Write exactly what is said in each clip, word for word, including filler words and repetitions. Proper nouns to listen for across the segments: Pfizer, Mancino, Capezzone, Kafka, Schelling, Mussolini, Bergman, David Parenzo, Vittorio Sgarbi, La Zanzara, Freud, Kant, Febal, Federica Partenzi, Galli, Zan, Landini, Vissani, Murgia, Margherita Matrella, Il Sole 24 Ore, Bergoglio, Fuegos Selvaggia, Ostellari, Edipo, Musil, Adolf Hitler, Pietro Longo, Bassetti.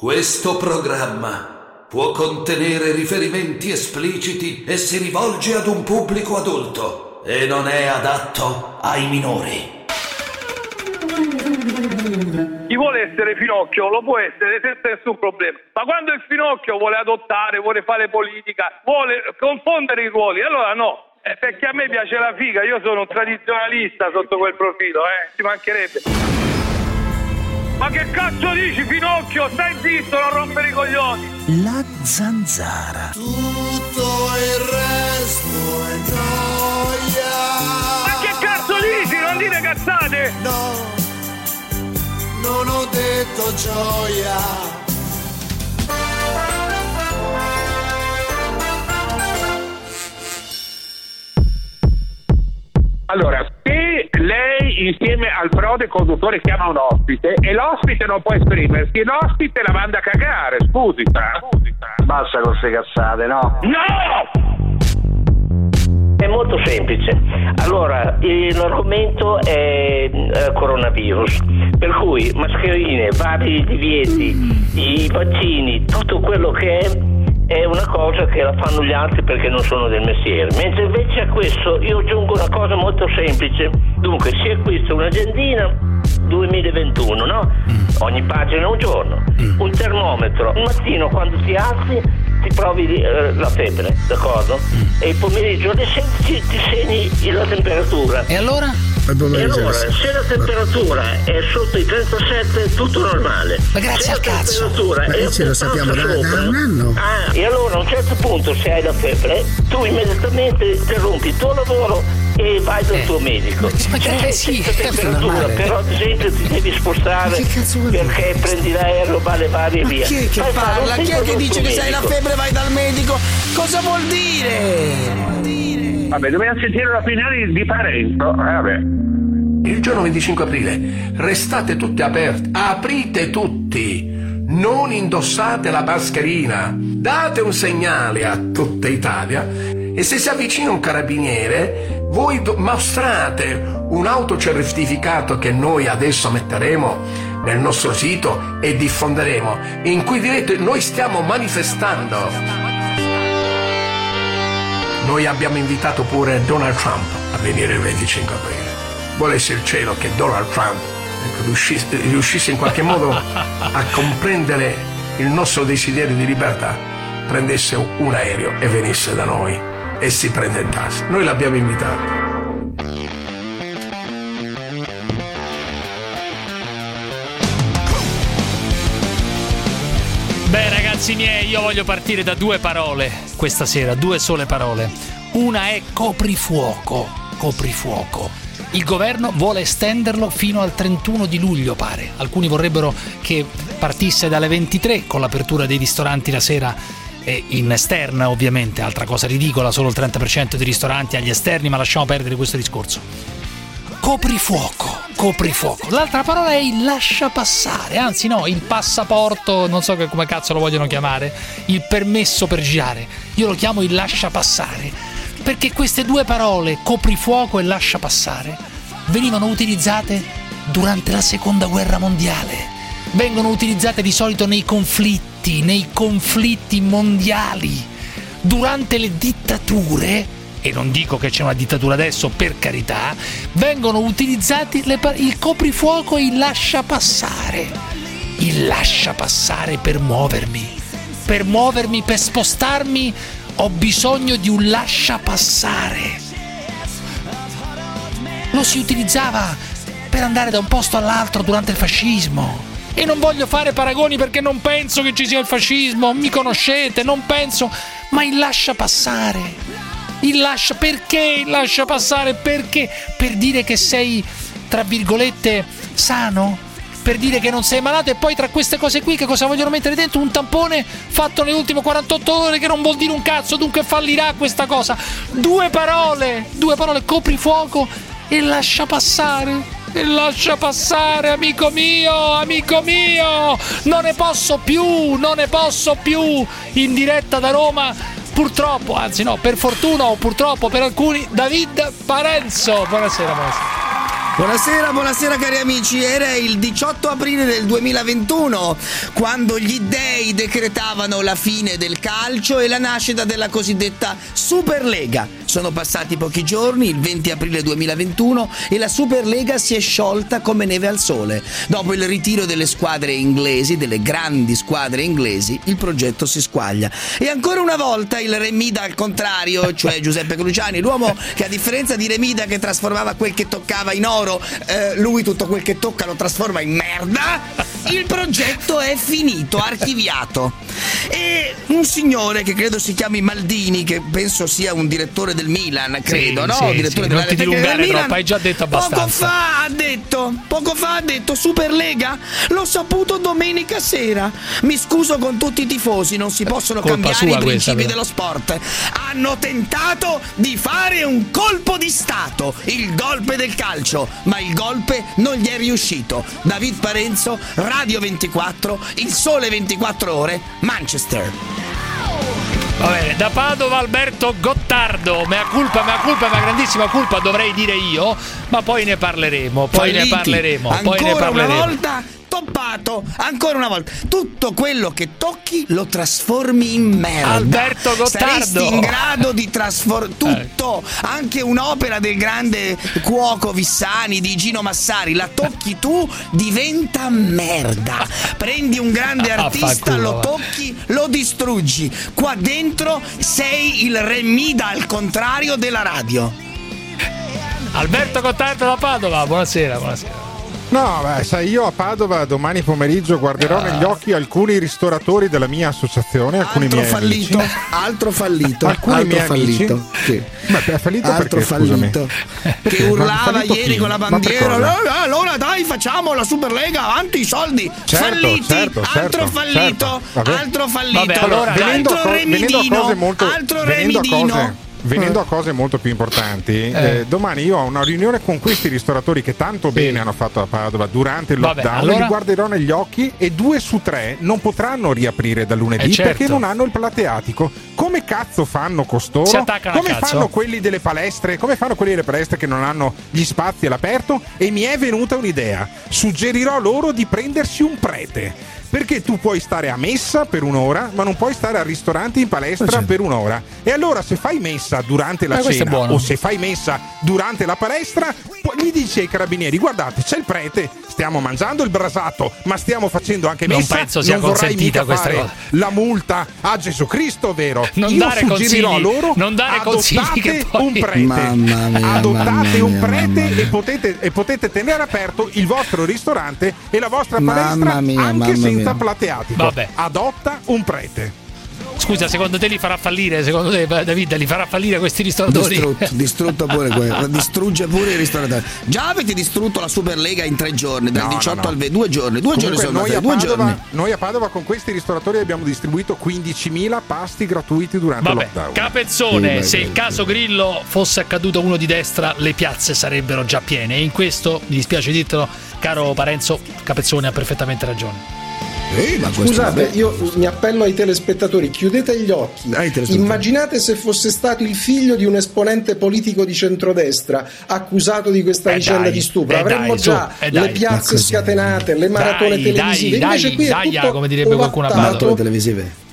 Questo programma può contenere riferimenti espliciti e si rivolge ad un pubblico adulto e non è adatto ai minori. Chi vuole essere Finocchio lo può essere senza nessun problema, ma quando il Finocchio vuole adottare, vuole fare politica, vuole confondere i ruoli, allora no. Eh, perché a me piace la figa, io sono un tradizionalista sotto quel profilo, eh, ci mancherebbe. Ma che cazzo dici, Finocchio? Stai zitto, non rompere i coglioni. La Zanzara. Tutto il resto è noia. Ma che cazzo dici? Non dire cazzate. No, non ho detto gioia. Allora, se lei insieme al prode conduttore chiama un ospite e l'ospite non può esprimersi, l'ospite la manda a cagare, scusi, tra. Basta con queste cazzate, no? No! È molto semplice. Allora, l'argomento è eh, coronavirus, per cui mascherine, vari divieti, i vaccini, tutto quello che è... è una cosa che la fanno gli altri perché non sono del mestiere, mentre invece a questo io aggiungo una cosa molto semplice. Dunque si acquista un'agendina duemilaventuno, no? Ogni pagina un giorno, un termometro, un mattino quando ti alzi ti provi eh, la febbre, d'accordo? E il pomeriggio alle sedici ti segni la temperatura. E allora? E allora, se la temperatura è sotto i trentasette è tutto normale. Ma grazie al cazzo! Ma ce lo sappiamo da un anno. Ah, e allora a un certo punto se hai la febbre, tu immediatamente interrompi il tuo lavoro e vai dal eh. tuo medico. Ma che cioè, sì, temperatura, però ad esempio ti devi spostare perché prendi l'aereo, va le varie e via. Chi è che vai parla? Chi è che dice che se hai la febbre vai dal medico? Cosa vuol dire? Vabbè, dobbiamo sentire l'opinione di Parenzo. Vabbè. Il giorno venticinque aprile restate tutti aperti, aprite tutti, non indossate la mascherina, date un segnale a tutta Italia e se si avvicina un carabiniere voi do- mostrate un autocertificato che noi adesso metteremo nel nostro sito e diffonderemo, in cui direte noi stiamo manifestando. Noi abbiamo invitato pure Donald Trump a venire il venticinque aprile. Volesse il cielo che Donald Trump riuscisse, riuscisse in qualche modo a comprendere il nostro desiderio di libertà, prendesse un aereo e venisse da noi e si presentasse. Noi l'abbiamo invitato. Beh ragazzi miei, io voglio partire da due parole questa sera, due sole parole. Una è coprifuoco, coprifuoco. Il governo vuole estenderlo fino al trentuno di luglio pare. Alcuni vorrebbero che partisse dalle ventitré con l'apertura dei ristoranti la sera e in esterna ovviamente, altra cosa ridicola, solo il trenta per cento dei ristoranti agli esterni, ma lasciamo perdere questo discorso. Coprifuoco, coprifuoco. L'altra parola è il lascia passare, anzi no, il passaporto, non so come cazzo lo vogliono chiamare, il permesso per girare. Io lo chiamo il lascia passare, perché queste due parole, coprifuoco e lascia passare, venivano utilizzate durante la Seconda Guerra Mondiale. Vengono utilizzate di solito nei conflitti, nei conflitti mondiali, durante le dittature. E non dico che c'è una dittatura adesso, per carità, vengono utilizzati le par- il coprifuoco e il lascia passare. Il lascia passare per muovermi. Per muovermi, per spostarmi, ho bisogno di un lascia passare. Lo si utilizzava per andare da un posto all'altro durante il fascismo. E non voglio fare paragoni perché non penso che ci sia il fascismo, mi conoscete, non penso, ma il lascia passare. Il lascia, perché il lascia passare? Perché? Per dire che sei, tra virgolette, sano? Per dire che non sei malato? E poi tra queste cose qui che cosa vogliono mettere dentro? Un tampone fatto nelle ultime quarantotto ore che non vuol dire un cazzo, dunque fallirà questa cosa. Due parole, due parole, coprifuoco e lascia passare. E lascia passare, amico mio, amico mio! Non ne posso più, non ne posso più! In diretta da Roma... Purtroppo, anzi no, per fortuna o purtroppo per alcuni, David Parenzo. Buonasera, buonasera. Buonasera, buonasera cari amici. Era il diciotto aprile del duemilaventuno quando gli dèi decretavano la fine del calcio e la nascita della cosiddetta Superlega. Sono passati pochi giorni, il venti aprile duemilaventuno, e la Superlega si è sciolta come neve al sole. Dopo il ritiro delle squadre inglesi, delle grandi squadre inglesi, il progetto si squaglia. E ancora una volta il Remida al contrario, cioè Giuseppe Cruciani, l'uomo che a differenza di Remida che trasformava quel che toccava in oro, Eh, lui tutto quel che tocca lo trasforma in merda. Il progetto è finito, archiviato. E un signore che credo si chiami Maldini, che penso sia un direttore del Milan, credo, sì, no? Sì, direttore sì, della non ti dilungare troppo, Milan, hai già detto abbastanza. Poco fa ha detto, poco fa ha detto Superlega, l'ho saputo domenica sera. Mi scuso con tutti i tifosi, non si possono colpa cambiare i principi questa, dello sport. Hanno tentato di fare un colpo di Stato, il golpe del calcio, ma il golpe non gli è riuscito. David Parenzo, Radio ventiquattro, Il Sole ventiquattro Ore, Manchester. Va bene, da Padova Alberto Gottardo, mea culpa, mea culpa, ma grandissima culpa dovrei dire io, ma poi ne parleremo, poi Falliti. ne parleremo, Ancora poi ne parleremo. Una volta toppato, ancora una volta, tutto quello che tocchi lo trasformi in merda. Alberto Gottardo, saresti in grado di trasformare tutto, anche un'opera del grande cuoco Vissani, di Gino Massari, la tocchi tu diventa merda. Prendi un grande artista, lo tocchi, lo distruggi. Qua dentro sei il Remida al contrario della radio. Alberto Gottardo da Padova, buonasera, buonasera. No, beh, sai, io a Padova domani pomeriggio guarderò ah. negli occhi alcuni ristoratori della mia associazione, alcuni altro miei fallito, amici. Altro fallito, alcuni altro miei fallito, amici. Sì. Ma è fallito altro perché, fallito. Perché? Che urlava ieri chi? Con la bandiera, allora dai facciamo la Superlega, avanti i soldi, certo, falliti, certo, altro, certo, fallito, certo. altro fallito, Vabbè, allora, venendo altro co- remidino, molto, altro remidino. Venendo a cose molto più importanti, eh. Eh, domani io ho una riunione con questi ristoratori che tanto sì. bene hanno fatto a Padova durante il lockdown. Vabbè, allora... li guarderò negli occhi e due su tre non potranno riaprire da lunedì eh certo. perché non hanno il plateatico. Come cazzo fanno costoro? Come fanno quelli delle palestre? Come fanno quelli delle palestre che non hanno gli spazi all'aperto? E mi è venuta un'idea. Suggerirò loro di prendersi un prete. Perché tu puoi stare a messa per un'ora, ma non puoi stare al ristorante in palestra per un'ora. E allora se fai messa durante la eh, cena o se fai messa durante la palestra, gli dici ai carabinieri: guardate, c'è il prete, stiamo mangiando il brasato, ma stiamo facendo anche messa. Non penso sia consentita questa cosa. La multa a Gesù Cristo, vero? Non Io dare suggerirò consigli, loro non dare consigli che poi... un prete. Mamma mia, adottate mamma mia, un prete mamma mia. E, potete, e potete tenere aperto il vostro ristorante e la vostra palestra mia, anche se plateatico. Vabbè. Adotta un prete. Scusa, secondo te li farà fallire? Secondo te, Davide, li farà fallire questi ristoratori? Distrutto, distrutto pure quello. Distrugge pure i ristoratori. Già avete distrutto la Superlega in tre giorni, dal no, diciotto no, no. al venti. Due giorni, due Comunque, giorni sono noi, a Padova, due giorni. Noi a Padova con questi ristoratori abbiamo distribuito quindicimila pasti gratuiti durante Vabbè. Lockdown. Capezzone, sì, beh, se beh, il beh. caso Grillo fosse accaduto uno di destra, le piazze sarebbero già piene. E in questo, mi dispiace dirtelo, caro Parenzo, Capezzone ha perfettamente ragione. Eh, ma Scusate, io mi appello ai telespettatori, chiudete gli occhi. Immaginate se fosse stato il figlio di un esponente politico di centrodestra accusato di questa eh vicenda dai, di stupro. Avremmo dai, già eh le dai. piazze scatenate, le maratone dai, televisive. Dai, Invece dai, qui è dai, tutto come direbbe qualcuno a Padova. televisive.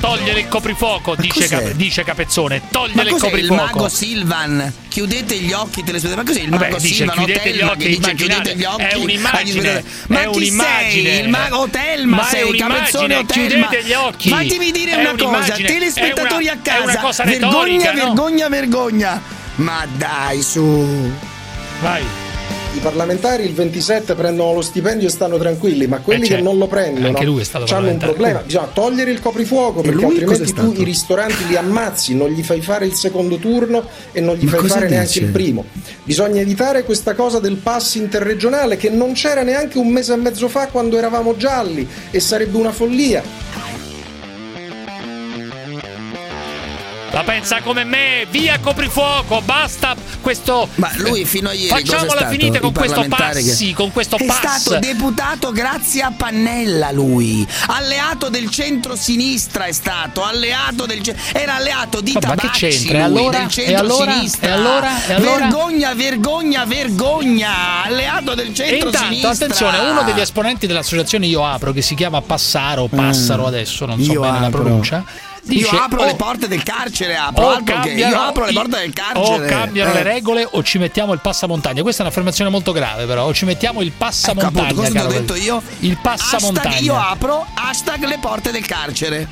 Togliere il coprifuoco, dice, Cap- dice Capezzone. Togliere il coprifuoco. Ma cos'è il mago Silvan? Chiudete gli occhi, telespettatori. Ma cos'è il mago Vabbè, Silvan? Dice, chiudete gli occhi, dice, chiudete gli occhi. È un'immagine. Ma è chi un'immagine. sei? Il mago Otelma ma sei, Capezzone Otelma. Chiudete gli occhi. Fatemi dire è una cosa, telespettatori una, a casa. Vergogna, no? vergogna, vergogna. Ma dai, su. Vai. I parlamentari il ventisette prendono lo stipendio e stanno tranquilli, ma quelli eh cioè, che non lo prendono hanno un problema. Bisogna togliere il coprifuoco, perché altrimenti tu i ristoranti li ammazzi, non gli fai fare il secondo turno e non gli ma fai fare dice? neanche il primo. Bisogna evitare questa cosa del pass interregionale che non c'era neanche un mese e mezzo fa quando eravamo gialli, e sarebbe una follia. la pensa come me, via coprifuoco, basta questo. Ma lui fino a ieri facciamola finita con questo passi, che... con questo è pass. È stato deputato grazie a Pannella, lui, alleato del centro-sinistra è stato, alleato del era alleato di ma Tabacci, ma lui, allora, del centro-sinistra. E allora, e allora, e allora? Vergogna, vergogna, vergogna, alleato del centro-sinistra. E intanto, attenzione, uno degli esponenti dell'associazione Io Apro, che si chiama Passaro, Passaro mm. adesso, non so io bene apro. la pronuncia. Dice, io apro oh, le porte del carcere, apro oh, altro cambiano, che io apro le porte del carcere. O cambiano eh. le regole o ci mettiamo il passamontagna. Questa è un'affermazione molto grave, però. O ci mettiamo il passamontagna. Ecco, appunto, caro, ho detto io. Il passamontagna. Hashtag io apro, hashtag le porte del carcere.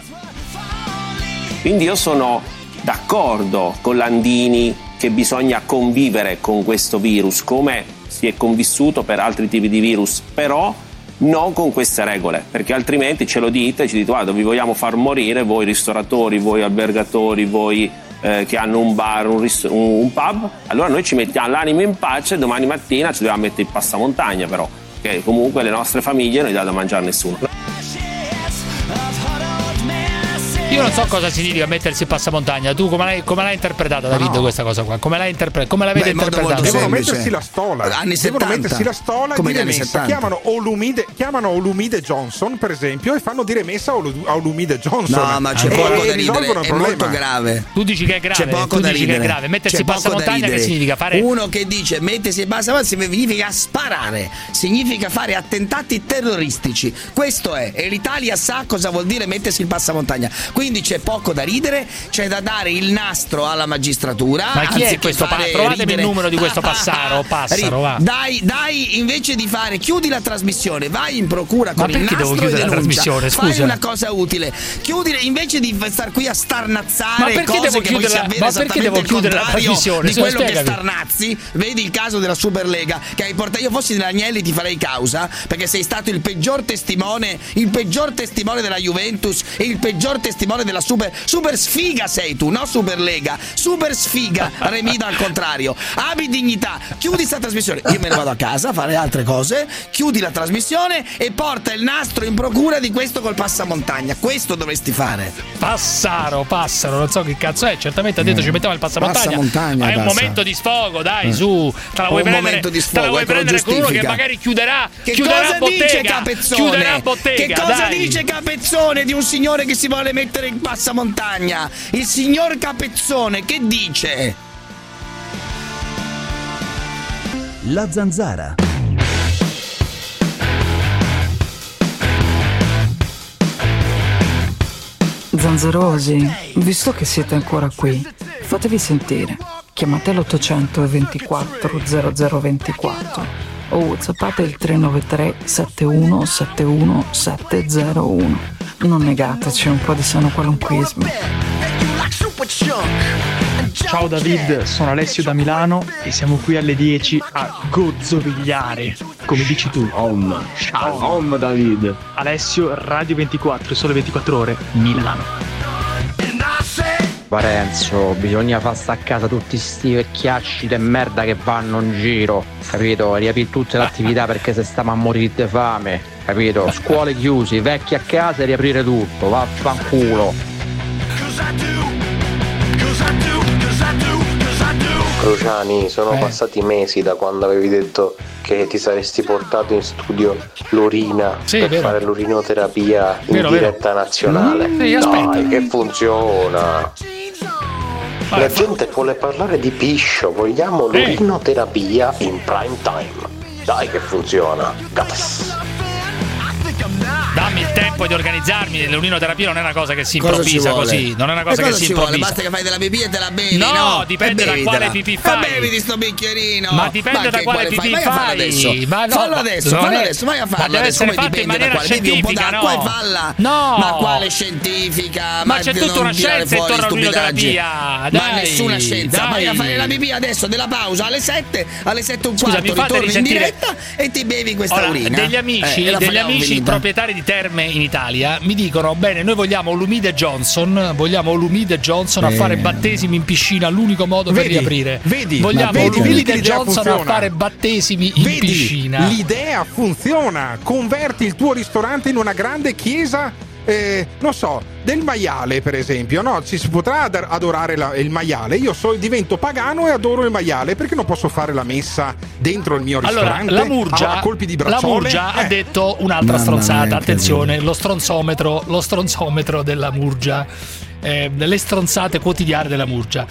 Quindi io sono d'accordo con Landini che bisogna convivere con questo virus, come si è convissuto per altri tipi di virus, però non con queste regole, perché altrimenti ce lo dite, ci dite guarda, vi vogliamo far morire voi ristoratori, voi albergatori, voi eh, che hanno un bar, un, rist- un, un pub, allora noi ci mettiamo l'animo in pace, domani mattina ci dobbiamo mettere il passamontagna però, che comunque le nostre famiglie non gli dà da mangiare nessuno. Io non so cosa significa mettersi il passamontagna. Tu come l'hai, come l'hai interpretata, David, no. questa cosa qua? Come l'hai interpretata? Come l'avete interpretata? Devono mettersi la stola. Anni settanta. Devono mettersi la stola e dire messa. Chiamano Olumide, chiamano Olumide Johnson, per esempio, e fanno dire messa a Olumide Johnson. No, ma c'è e poco e da ridere. È problema. molto grave. Tu dici che è grave. C'è poco tu da dici ridere. Che è grave. Mettersi il passamontagna che significa fare? Uno che dice mettersi il passamontagna significa sparare, significa fare attentati terroristici. Questo è. E l'Italia sa cosa vuol dire mettersi il passamontagna. Quindi Quindi c'è poco da ridere, c'è da dare il nastro alla magistratura. Ma chi è questo? Pa- Trovatemi ridere. il numero di questo Passaro. Passaro va. Dai, dai, invece di fare, chiudi la trasmissione, vai in procura con il nastro e denuncia. Fai una cosa utile. Chiudere invece di star qui a starnazzare. Ma perché devo chiudere la trasmissione? Ma perché devo chiudere la trasmissione? Di quello che starnazzi, vedi il caso della Superlega che hai portato. Io fossi nell'Agnelli ti farei causa perché sei stato il peggior testimone, il peggior testimone della Juventus e il peggior testimone della super super sfiga sei tu, no Superlega, super sfiga remida al contrario, abbi dignità, chiudi sta trasmissione, io me ne vado a casa a fare altre cose, chiudi la trasmissione e porta il nastro in procura di questo col passamontagna, questo dovresti fare. Passaro, Passaro, non so che cazzo è, certamente ha detto mm. ci mettiamo il passamontagna, passamontagna ma è un passa. momento di sfogo, dai mm. su, te la vuoi un prendere, di sfogo, te la vuoi prendere con uno che magari chiuderà, che chiuderà cosa bottega, dice Capezzone? Chiuderà bottega, che cosa dai. dice Capezzone di un signore che si vuole mettere il passamontagna, il signor Capezzone che dice? La Zanzara. Zanzarosi, visto che siete ancora qui, fatevi sentire. Chiamate l'ottocentoventiquattro zero zero ventiquattro o whatsappate il tre nove tre sette uno sette uno sette zero uno. Non negateci un po' di sano qualunquismo. Ciao David, sono Alessio da Milano e siamo qui alle dieci a gozzovigliare, come dici tu. Om, ciao Om David. Alessio, Radio ventiquattro, sole ventiquattro ore, Milano. Parenzo, bisogna far sta a casa tutti sti vecchiacci de merda che vanno in giro, capito? Riapri tutte le attività perché se stiamo a morire di fame, capito? Scuole chiuse, vecchi a casa e riaprire tutto, vaffanculo. Cruciani, sono eh. passati mesi da quando avevi detto che ti saresti portato in studio l'urina sì, per vero. fare l'urinoterapia in vero, diretta vero. nazionale. Mm, sì, dai, che funziona. Vai, La gente vuole parlare di piscio, vogliamo eh. l'urinoterapia in prime time. Dai che funziona. Gas. Dammi il tempo di organizzarmi, l'urinoterapia non è una cosa che si improvvisa così, non è una cosa, cosa che si improvvisa. Vuole? Basta che fai della pipì e te la bevi, no? No, dipende da quale pipì fai. Ma bevi di sto bicchierino. Ma dipende ma da quale pipì fai. Fallo adesso, ma no, fallo adesso, fallo è... adesso, vai a farlo. Ma deve adesso, essere fatto in maniera scientifica, no? E falla. No. Ma quale scientifica? Ma, ma c'è tutta una scienza intorno all'urinoterapia. Ma nessuna scienza. Vai a fare la pipì adesso della pausa alle sette, alle sette e un quarto ritorni in diretta e ti bevi questa urina. Degli amici, degli amici proprietari di terme in Italia mi dicono bene, noi vogliamo Olumide Johnson, vogliamo Olumide Johnson eh. a fare battesimi in piscina, l'unico modo vedi, per riaprire. Vedi, vogliamo vedi, Olumide vedi Johnson a fare battesimi in vedi, piscina. L'idea funziona, converti il tuo ristorante in una grande chiesa eh, non so, del maiale, per esempio, no? Ci si potrà adorare la, il maiale? Io so, divento pagano e adoro il maiale, perché non posso fare la messa dentro il mio ristorante? Allora, la Murgia, a, a colpi di bracciole? La Murgia eh. ha detto un'altra stronzata, attenzione, lo stronzometro, lo stronzometro della Murgia, eh, le stronzate quotidiane della Murgia.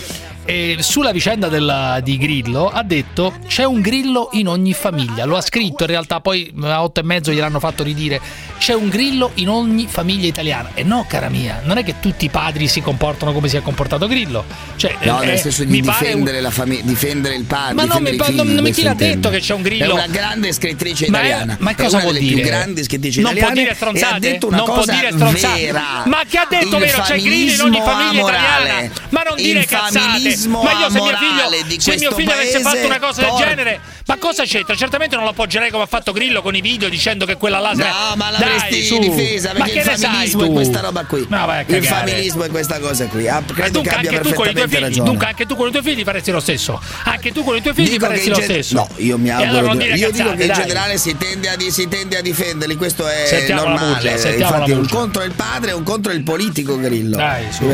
E sulla vicenda della, di Grillo ha detto c'è un Grillo in ogni famiglia, lo ha scritto in realtà, poi a otto e mezzo gliel'hanno fatto ridire, c'è un Grillo in ogni famiglia italiana. E no, cara mia, non è che tutti i padri si comportano come si è comportato Grillo, cioè, no, eh, nel senso di difendere un... la famiglia, difendere il padre, ma difendere no, mi, figli, non mi chi l'ha detto che c'è un Grillo, è una grande scrittrice italiana, ma, è, ma cosa vuol dire? Grande scrittrice non italiana, può dire stronzate, ha detto una non cosa può dire stronzate vera. Ma che ha detto il vero, c'è Grillo in ogni famiglia amorale. Italiana, ma non dire il cazzate. Ma io se mio figlio, se mio figlio avesse fatto una cosa porco. del genere, ma cosa c'entra? Certamente non lo appoggerei come ha fatto Grillo con i video dicendo che quella laser. No, ma l'avresti difesa, perché il familismo è questa roba qui. No, vai a cagare. Il familismo è questa cosa qui. Ah, credo dunque, che abbia perfettamente ragione. Dunque anche tu con i tuoi figli faresti lo stesso. Anche tu con i tuoi figli dico faresti lo ge- stesso. No, io mi auguro. Allora io cazzate, dico che dai. in generale si tende a, di, si tende a difenderli, questo è sentiamo normale. Bugia, Infatti un contro il padre e un contro il politico Grillo. Dai, su.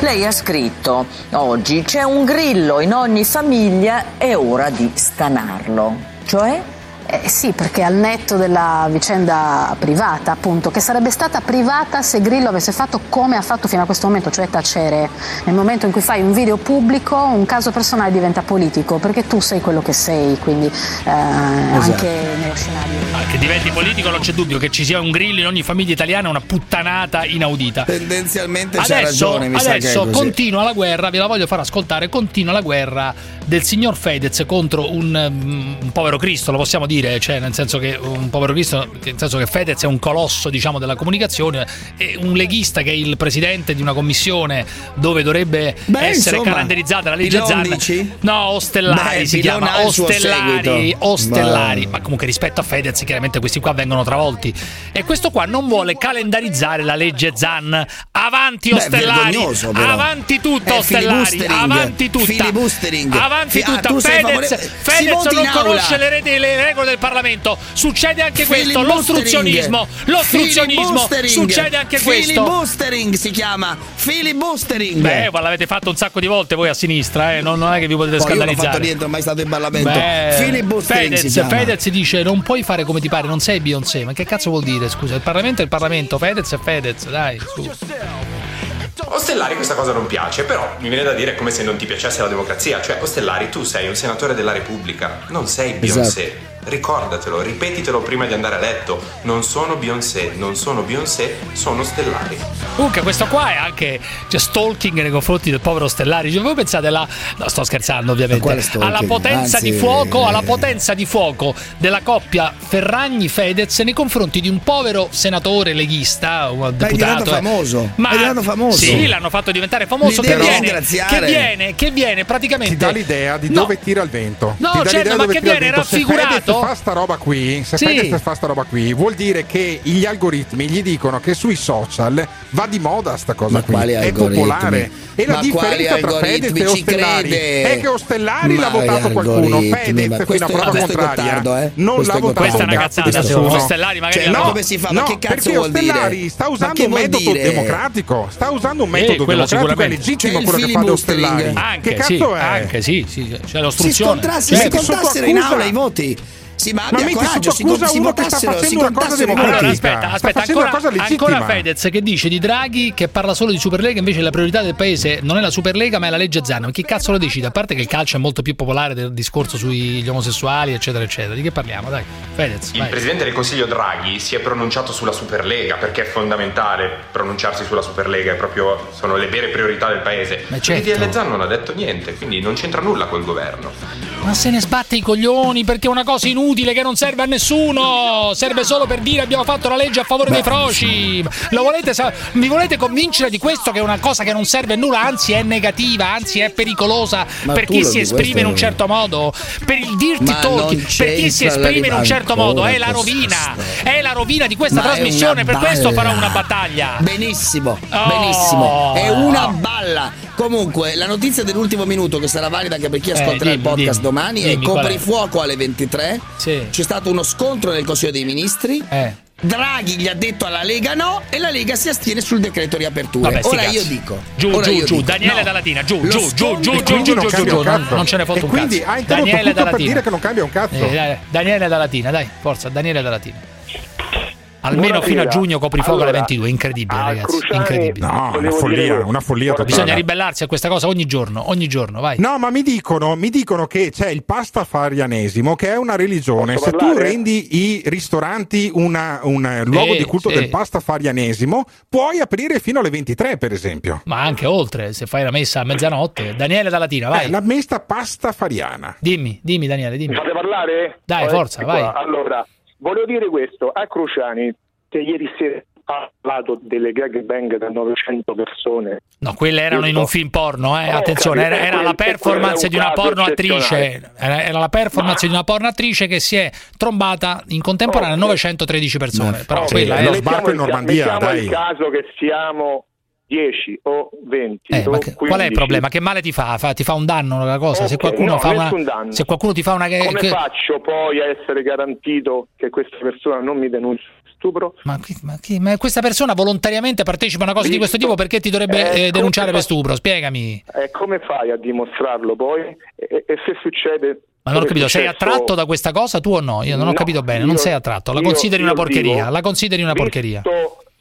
Lei ha scritto oggi c'è un Grillo in ogni famiglia, è ora di stanarlo. Cioè? Eh sì, perché al netto della vicenda privata, appunto, che sarebbe stata privata se Grillo avesse fatto come ha fatto fino a questo momento, cioè tacere. Nel momento in cui fai un video pubblico, un caso personale diventa politico, perché tu sei quello che sei, quindi eh, esatto. anche nello scenario. Ah, che diventi politico non c'è dubbio, che ci sia un Grillo in ogni famiglia italiana è una puttanata inaudita. Tendenzialmente adesso, c'ha ragione, mi adesso sa che Adesso continua la guerra, ve la voglio far ascoltare, continua la guerra del signor Fedez contro un, um, un povero Cristo, lo possiamo dire. Cioè, nel senso che un povero Cristo, nel senso che Fedez è un colosso, diciamo, della comunicazione, e un leghista che è il presidente di una commissione dove dovrebbe Beh, essere insomma, calendarizzata la legge Zan. Dici? No, Ostellari Beh, si chiama Ostellari, Ostellari. Ma comunque rispetto a Fedez, chiaramente questi qua vengono travolti. E questo qua non vuole calendarizzare la legge Zan. Avanti Ostellari, Beh, avanti tutto eh, Ostellari, avanti tutta, avanti tutta. Ah, Fedez, Fedez non conosce le reti, le regole del Parlamento, succede anche questo, l'ostruzionismo, l'ostruzionismo, succede anche questo. Filibustering si chiama, filibustering. Beh, l'avete fatto un sacco di volte voi a sinistra, eh? non, non è che vi potete Poi scandalizzare. Io non ho fatto niente, mai stato in Parlamento. Beh, filibustering Fedez, si chiama. Fedez dice non puoi fare come ti pare, non sei Beyoncé, ma che cazzo vuol dire? Scusa, il Parlamento è il Parlamento, Fedez è Fedez, dai, su. Ostellari questa cosa non piace, però mi viene da dire è come se non ti piacesse la democrazia, cioè Ostellari tu sei un senatore della Repubblica, non sei Beyoncé. Esatto. Ricordatelo, ripetitelo prima di andare a letto. Non sono Beyoncé, non sono Beyoncé, sono Ostellari. Comunque questo qua è anche cioè, stalking nei confronti del povero Ostellari. Cioè, voi pensate alla no, sto scherzando ovviamente, alla potenza Anzi, di fuoco, eh... alla potenza di fuoco della coppia Ferragni-Fedez nei confronti di un povero senatore leghista, un deputato eh. famoso. Ma è famoso. Sì, l'hanno fatto diventare famoso che viene, che viene, che viene praticamente ti dà l'idea di dove no. tira il vento. No, certo, ma che viene raffigurato fa sta roba qui, se sì. Fedez fa sta roba qui, vuol dire che gli algoritmi gli dicono che sui social va di moda sta cosa ma qui, è algoritmi? popolare. E ma la differenza tra Fedez e Ostellari è che Ostellari ma l'ha votato qualcuno, Fedez fino a prova questo contraria gotardo, eh? non questo l'ha gotardo. votato. Questa è una cazzata, su Ostellari magari cioè, no, come si fa? Ma no, che cazzo vuol dire? Perché Ostellari sta usando un metodo dire? democratico, sta usando un metodo eh, democratico, è legittimo quello che fa Ostellari. Che cazzo è? Anche sì, c'è l'ostruzione. Se contassero in aula i voti Sì, ma abbia ma coraggio, si, co- si votassero, sta facendo si una cosa democratica. Allora, aspetta, aspetta, ancora, una cosa ancora Fedez che dice di Draghi che parla solo di Superlega, invece la priorità del paese non è la Superlega ma è la legge Zan. Ma chi cazzo lo decide? A parte che il calcio è molto più popolare del discorso sugli omosessuali, eccetera, eccetera. Di che parliamo? Dai, Fedez. Il vai. Presidente del Consiglio Draghi si è pronunciato sulla Superlega, perché è fondamentale pronunciarsi sulla Superlega, è proprio sono le vere priorità del paese. Ma certo. Il D L Zan non ha detto niente, quindi non c'entra nulla col governo. Ma se ne sbatte i coglioni perché è una cosa inutile. Utile che non serve a nessuno, serve solo per dire abbiamo fatto la legge a favore Beh, dei froci. Lo volete, mi volete convincere di questo che è una cosa che non serve a nulla, anzi è negativa, anzi è pericolosa ma per chi si esprime in un certo modo, per il dirty talk, per chi si esprime in un certo modo, è la rovina, è la rovina di questa ma trasmissione, per questo farò una battaglia. Benissimo, benissimo, oh. è una balla. Comunque la notizia dell'ultimo minuto che sarà valida anche per chi ascolterà eh, dimmi, il podcast dimmi, domani dimmi, è coprifuoco alle ventitré. Sì. C'è stato uno scontro nel Consiglio dei Ministri eh. Draghi gli ha detto alla Lega no e la Lega si astiene sul decreto riapertura. Vabbè, ora io dico giù ora giù giù dico, Daniele no. da Latina giù Lo giù giù giù giù giù non, giù, giù non, non ce ne foto un cazzo. Quindi ha interrotto Daniele tutto da per dire che non cambia un cazzo. Eh, Daniele da Latina, dai, forza Daniele da Latina. Almeno buona fino via. A giugno coprifuoco alle allora, ventidue, incredibile ragazzi, Cruciani, incredibile. No, una follia, una follia totale. Bisogna ribellarsi a questa cosa ogni giorno, ogni giorno, vai. No, ma mi dicono, mi dicono che c'è il pastafarianesimo che è una religione. Posso se parlare? Tu rendi i ristoranti una, un luogo eh, di culto sì. del pastafarianesimo, puoi aprire fino alle ventitré per esempio. Ma anche oltre, se fai la messa a mezzanotte. Daniele da Latina, vai. Eh, la messa pastafariana. Dimmi, dimmi Daniele, dimmi. Mi fate parlare? Dai, forza, vai. Allora volevo dire questo a Cruciani, che ieri sera ha parlato delle gag bang da novecento persone. No, quelle erano in un film porno, eh. Attenzione, era, era la performance di una porno attrice. Era la performance di una porno attrice che si è trombata in contemporanea a novecentotredici persone. Però quella è lo sbarco in Normandia, dai. Il caso che siamo dieci o venti eh, o quindici. Qual è il problema? Che male ti fa? fa ti fa un danno la cosa? Okay, se qualcuno no, fa una, se qualcuno ti fa una come che... faccio poi a essere garantito che questa persona non mi denuncia stupro? Ma, chi, ma, chi, ma questa persona volontariamente partecipa a una cosa Visto. di questo tipo, perché ti dovrebbe eh, eh, denunciare per stupro? Spiegami. Eh, come fai a dimostrarlo poi? E, e se succede? Ma non ho capito, sei attratto da questa cosa tu o no? Io non no, ho capito bene, io, non sei attratto, la consideri una porcheria, dico, la consideri una porcheria.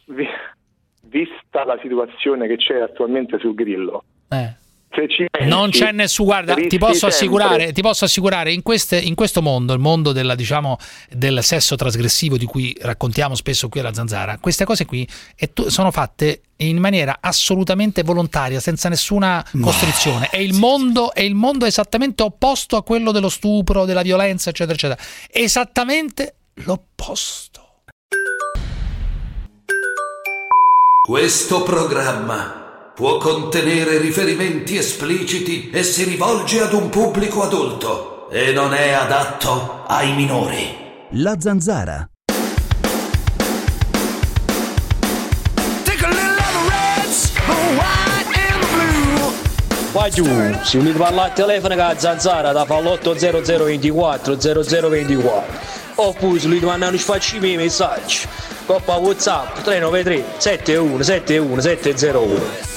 Vi... Vista la situazione che c'è attualmente su Grillo, eh. se ci pensi, non c'è nessuno. Guarda, ti posso assicurare, ti posso assicurare in, queste, in questo mondo, il mondo della, diciamo, del sesso trasgressivo di cui raccontiamo spesso qui alla Zanzara, queste cose qui e tu, sono fatte in maniera assolutamente volontaria, senza nessuna costrizione. È il mondo, è il mondo esattamente opposto a quello dello stupro, della violenza, eccetera, eccetera. Esattamente l'opposto. Questo programma può contenere riferimenti espliciti e si rivolge ad un pubblico adulto e non è adatto ai minori. La Zanzara. Ma giù, se mi parla al telefono con la Zanzara da fallotto zero zero ventiquattro zero zero ventiquattro. Oppure se lui mandano facci i miei messaggi coppa WhatsApp tre nove tre sette uno sette uno sette zero uno.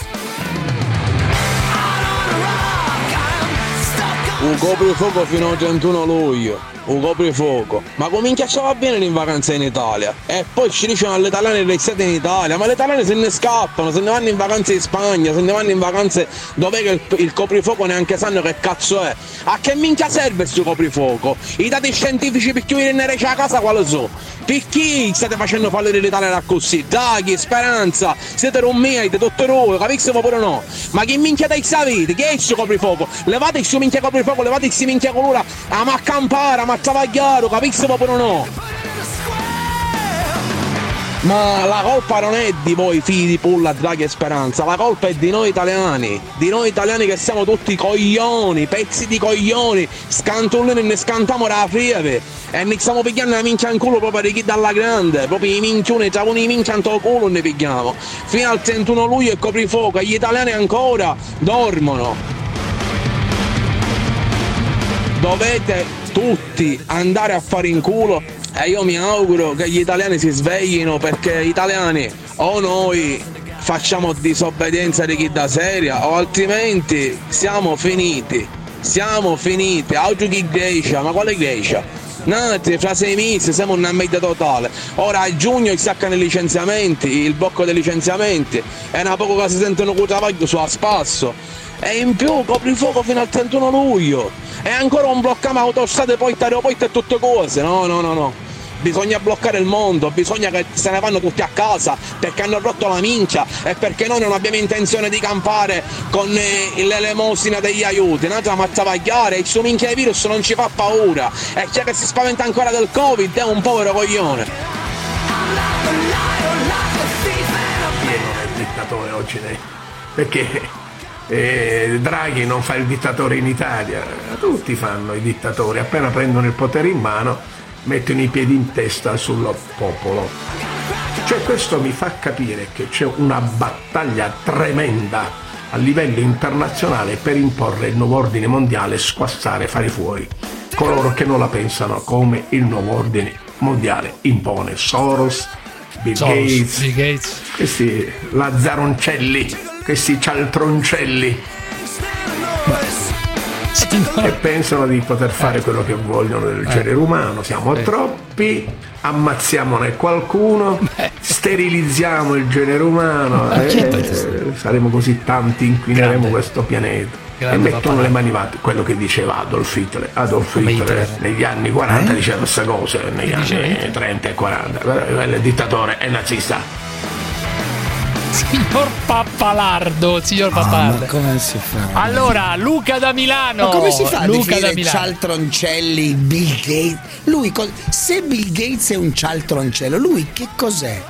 Un coprifuoco fino al trentuno luglio, un coprifuoco, ma come incaccia va bene in vacanza in Italia? E poi ci dicono alle italiane che siete in Italia, ma le italiane se ne scappano, se ne vanno in vacanza in Spagna, se ne vanno in vacanze dove il, il coprifuoco neanche sanno che cazzo è. A che minchia serve sto coprifuoco? I dati scientifici per chiudere in rece a casa quali sono? Per chi state facendo fallire l'Italia da così? Draghi, Speranza, siete rommiate, dottorone, capite oppure no? Ma che minchia dai sapete? Che è sto coprifuoco? Levate il suo minchia coprifuoco, levate il minchia colura, ama a campare, ama a travagliare, capisco proprio no. Ma la colpa non è di voi figli di pulla, Draghi e Speranza, la colpa è di noi italiani, di noi italiani che siamo tutti coglioni, pezzi di coglioni, scantullini e ne scantiamo la frieve e ne stiamo pigliando la minchia in culo proprio di chi dalla grande, proprio i minchioni, i tavoni di minchia in to culo ne pigliamo. Fino al trentuno luglio è coprifuoco e gli italiani ancora dormono. Dovete tutti andare a fare in culo e io mi auguro che gli italiani si sveglino, perché gli italiani o noi facciamo disobbedienza di chi da seria o altrimenti siamo finiti, siamo finiti. Oggi chi Grecia, ma quale Grecia? Nati fra sei mesi siamo una merda totale. Ora a giugno si saccano i licenziamenti, il blocco dei licenziamenti e una poco che si sentono col travaglio su a spasso. E in più coprifuoco fino al trentuno luglio e ancora un blocchiamo autostrade, poi aeroporti e tutte cose. No, no, no, no. Bisogna bloccare il mondo, bisogna che se ne vanno tutti a casa perché hanno rotto la mincia e perché noi non abbiamo intenzione di campare con eh, l'elemosina degli aiuti. Noi andiamo a travagliare, il suo minchia di virus non ci fa paura e chi è che si spaventa ancora del Covid è un povero coglione. Io non è il dittatore oggi lei, perché... E Draghi non fa il dittatore in Italia, tutti fanno i dittatori, appena prendono il potere in mano mettono i piedi in testa sul popolo. Cioè questo mi fa capire che c'è una battaglia tremenda a livello internazionale per imporre il nuovo ordine mondiale e squassare, fare fuori coloro che non la pensano come il nuovo ordine mondiale impone Soros, Bill Soros, Gates, Bill Gates, questi Lazzaruncelli, questi cialtroncelli, che pensano di poter fare quello che vogliono nel genere umano. Siamo troppi, ammazziamone qualcuno, sterilizziamo il genere umano, eh, saremo così tanti, inquineremo grande questo pianeta. E mettono le mani avanti, quello che diceva Adolf Hitler. Adolf Hitler negli anni quaranta eh? diceva queste cose, negli anni trenta e quaranta, però il dittatore è nazista. Signor Pappalardo, signor Pappalardo. Oh, ma come si fa? Allora, Luca da Milano. Ma come si fa a definire cialtroncelli, Bill Gates? Lui, se Bill Gates è un cialtroncello, lui che cos'è?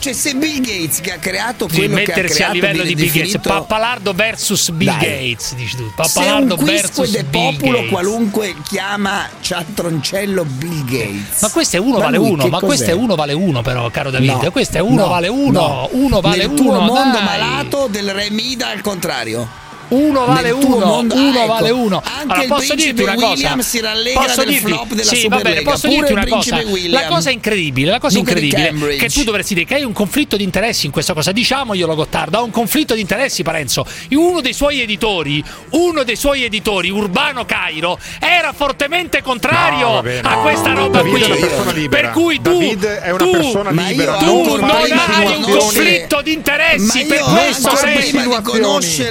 Cioè, se Bill Gates che ha creato quello sì, che ha creato, mettersi a livello di Bill Gates, Pappalardo versus Bill Dai. Gates, dici tu. Pappalardo versus Bill popolo Gates. Qualunque chiama cialtroncello Bill Gates. Ma questo è uno ma vale uno, ma cos'è? Questo è uno vale uno però, caro Davide. No, questo è uno no, vale uno, no. uno vale Nel uno. Tuo mondo dai. Malato del re Mida al contrario. Uno vale uno, mondo, uno ah, vale ecco. uno. Anche allora, il posso dirti una William cosa? Si rallegra posso del dirti? Flop della sì, Superlega. Va bene, posso dirti una cosa? William. La cosa incredibile, la cosa Duca incredibile che tu dovresti dire che hai un conflitto di interessi in questa cosa. Diciamoglielo, Gottardo, ha un conflitto di interessi Parenzo. Uno dei suoi editori, uno dei suoi editori, Urbano Cairo, era fortemente contrario no, bene, a no, questa no, roba Davide qui. È una per cui tu David è una persona tu, libera. Tu non, non hai un conflitto di interessi, per questo sei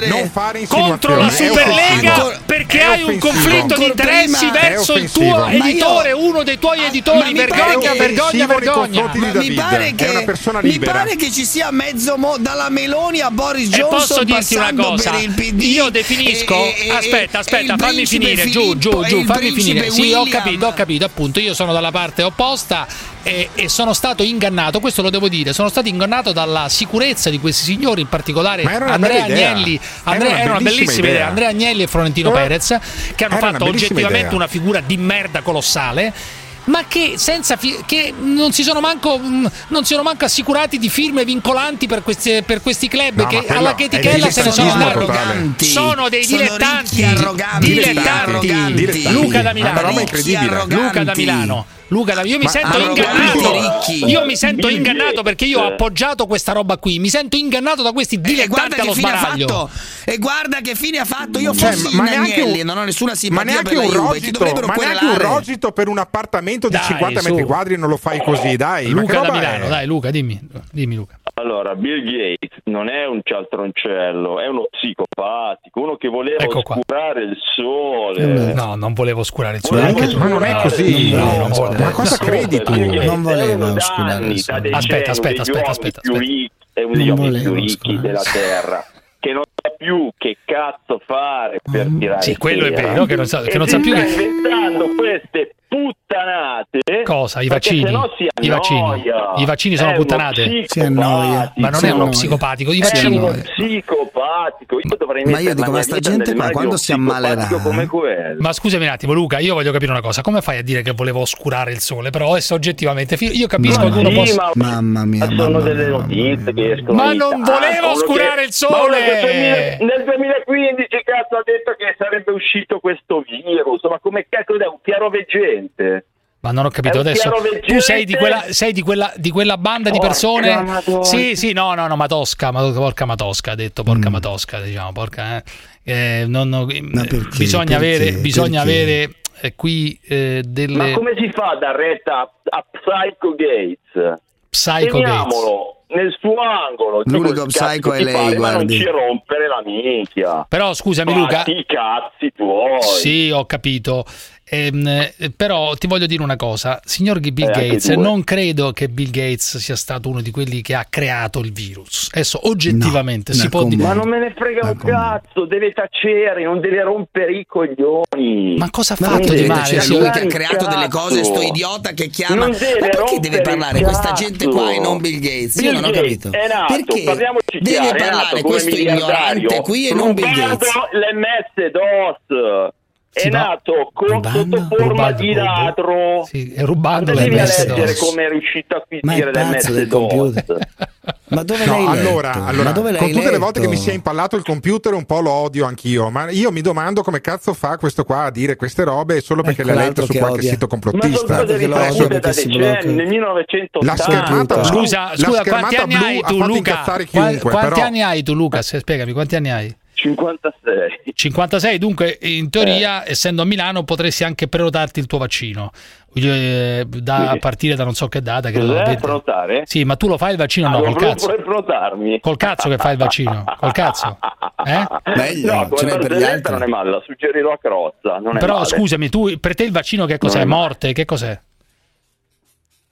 non fare contro la Superlega perché hai un conflitto di interessi verso il tuo editore, uno dei tuoi editori. Vergogna, vergogna, vergogna. Mi pare che mi pare che ci sia mezzo mo dalla Meloni a Boris Johnson. E posso dirti una cosa? Io definisco e, e, aspetta, aspetta, fammi finire, Filippo, giù, giù, giù, fammi finire. Sì, ho capito, ho capito, appunto, io sono dalla parte opposta. E, e sono stato ingannato, questo lo devo dire, sono stato ingannato dalla sicurezza di questi signori, in particolare Andrea Agnelli, Andrea, era, una era una bellissima idea, idea. Andrea Agnelli e Florentino era, Perez, che hanno fatto una oggettivamente idea. Una figura di merda colossale, ma che senza fi- che non si sono manco mh, non si sono manco assicurati di firme vincolanti per questi per questi club no, che alla chetichella se ne sono arroganti, sono dei sono dilettanti, arroganti, dilettanti, dilettanti, dilettanti. Luca da Milano, Luca da Milano. Luca, io mi ma sento ingannato. Ricchi. Io mi sento ingannato perché io ho appoggiato questa roba qui. Mi sento ingannato da questi dilettanti allo sbaraglio. E guarda che fine ha fatto. Io cioè, fossi ma in Agnelli, un, non ho nessuna simpatia. Ma neanche per un rogito, ma neanche un rogito per un appartamento di dai, cinquanta su. Metri quadri non lo fai così, dai. Luca da Milano, è? Dai Luca, dimmi, dimmi Luca. Allora, Bill Gates non è un cialtroncello, è uno psicopatico, uno che voleva ecco oscurare il sole. No, non volevo oscurare il sole. Anche tu. Ma non è così. No, no, no, no. Ma cosa no, credi tu? Non voleva oscurare il sole. Aspetta, aspetta, aspetta, aspetta. È uno degli uomini più ricchi della terra. Che non sa più che cazzo fare per mm, tirare sì, quello è vero, che non sa, che non sa più che sta inventando queste puttanate. Cosa? I vaccini? I vaccini. I vaccini sono puttanate. Si annoia. Ma non è uno psicopatico. I vaccini. È uno psicopatico. Io dovrei ma io dico, ma sta gente qua quando si ammalerà? Ma scusami un attimo, Luca, io voglio capire una cosa. Come fai a dire che volevo oscurare il sole? Però adesso oggettivamente io capisco no, che uno sì, possa. Mamma mia. Sono mamma delle mia, notizie che escono. Ma non volevo oscurare il sole. Nel duemilaquindici cazzo ha detto che sarebbe uscito questo virus, ma come cazzo è un chiaroveggente? Ma non ho capito adesso. Tu sei di quella sei di quella di quella banda porca di persone. Madonna. Sì, sì, no, no, no, Matosca, porca Matosca ha detto, porca mm. Matosca, diciamo, porca eh. Eh, non, no, perché, bisogna perché, avere bisogna perché? avere eh, qui eh, delle ma come si fa da retta a, a Psycho Gates? Psycho Gates. Nel suo angolo l'unico psico è lei pare, guardi ma non ci rompere la minchia però scusami ma Luca i cazzi tuoi sì ho capito ehm, però ti voglio dire una cosa signor Bill eh, Gates non credo che Bill Gates sia stato uno di quelli che ha creato il virus adesso oggettivamente no, si può dire ma non me ne frega un cazzo deve tacere non deve rompere i coglioni ma cosa ha fatto di male tacere, lui che ha creato cazzo. Delle cose sto idiota che chiama ma perché deve parlare questa gente qua e non Bill Gates Bill non ho capito è nato, perché deve chiaro, parlare questo ignorante qui e non Bill Gates l'emme esse dos è sì, nato con, sotto forma di ladro sì, rubando l'emme esse dos come è riuscito a acquisire l'emme esse dos Ma dove no, l'hai allora, letto? Allora, ma dove con l'hai tutte letto? Le volte che mi si è impallato il computer un po' lo odio anch'io, ma io mi domando come cazzo fa questo qua a dire queste robe solo perché ecco le ha letto su qualche odia. Sito complottista. La schermata scusa, scusa, quanti anni hai tu, Luca? Chiunque, quanti però... anni hai tu, Luca? Se, spiegami, quanti anni hai? cinquantasei. cinquantasei, dunque in teoria, eh. essendo a Milano, potresti anche prenotarti il tuo vaccino. Eh, da sì. partire da non so che data che devo prenotare? Sì, ma tu lo fai il vaccino? Ah, no, col cazzo. Col cazzo che fai il vaccino? Col cazzo? Eh? Meglio, no, ce n'è per gli altri. Non è male, suggerirò a Crozza, non è però male. Scusami, tu per te il vaccino che cos'è? Morte, che cos'è?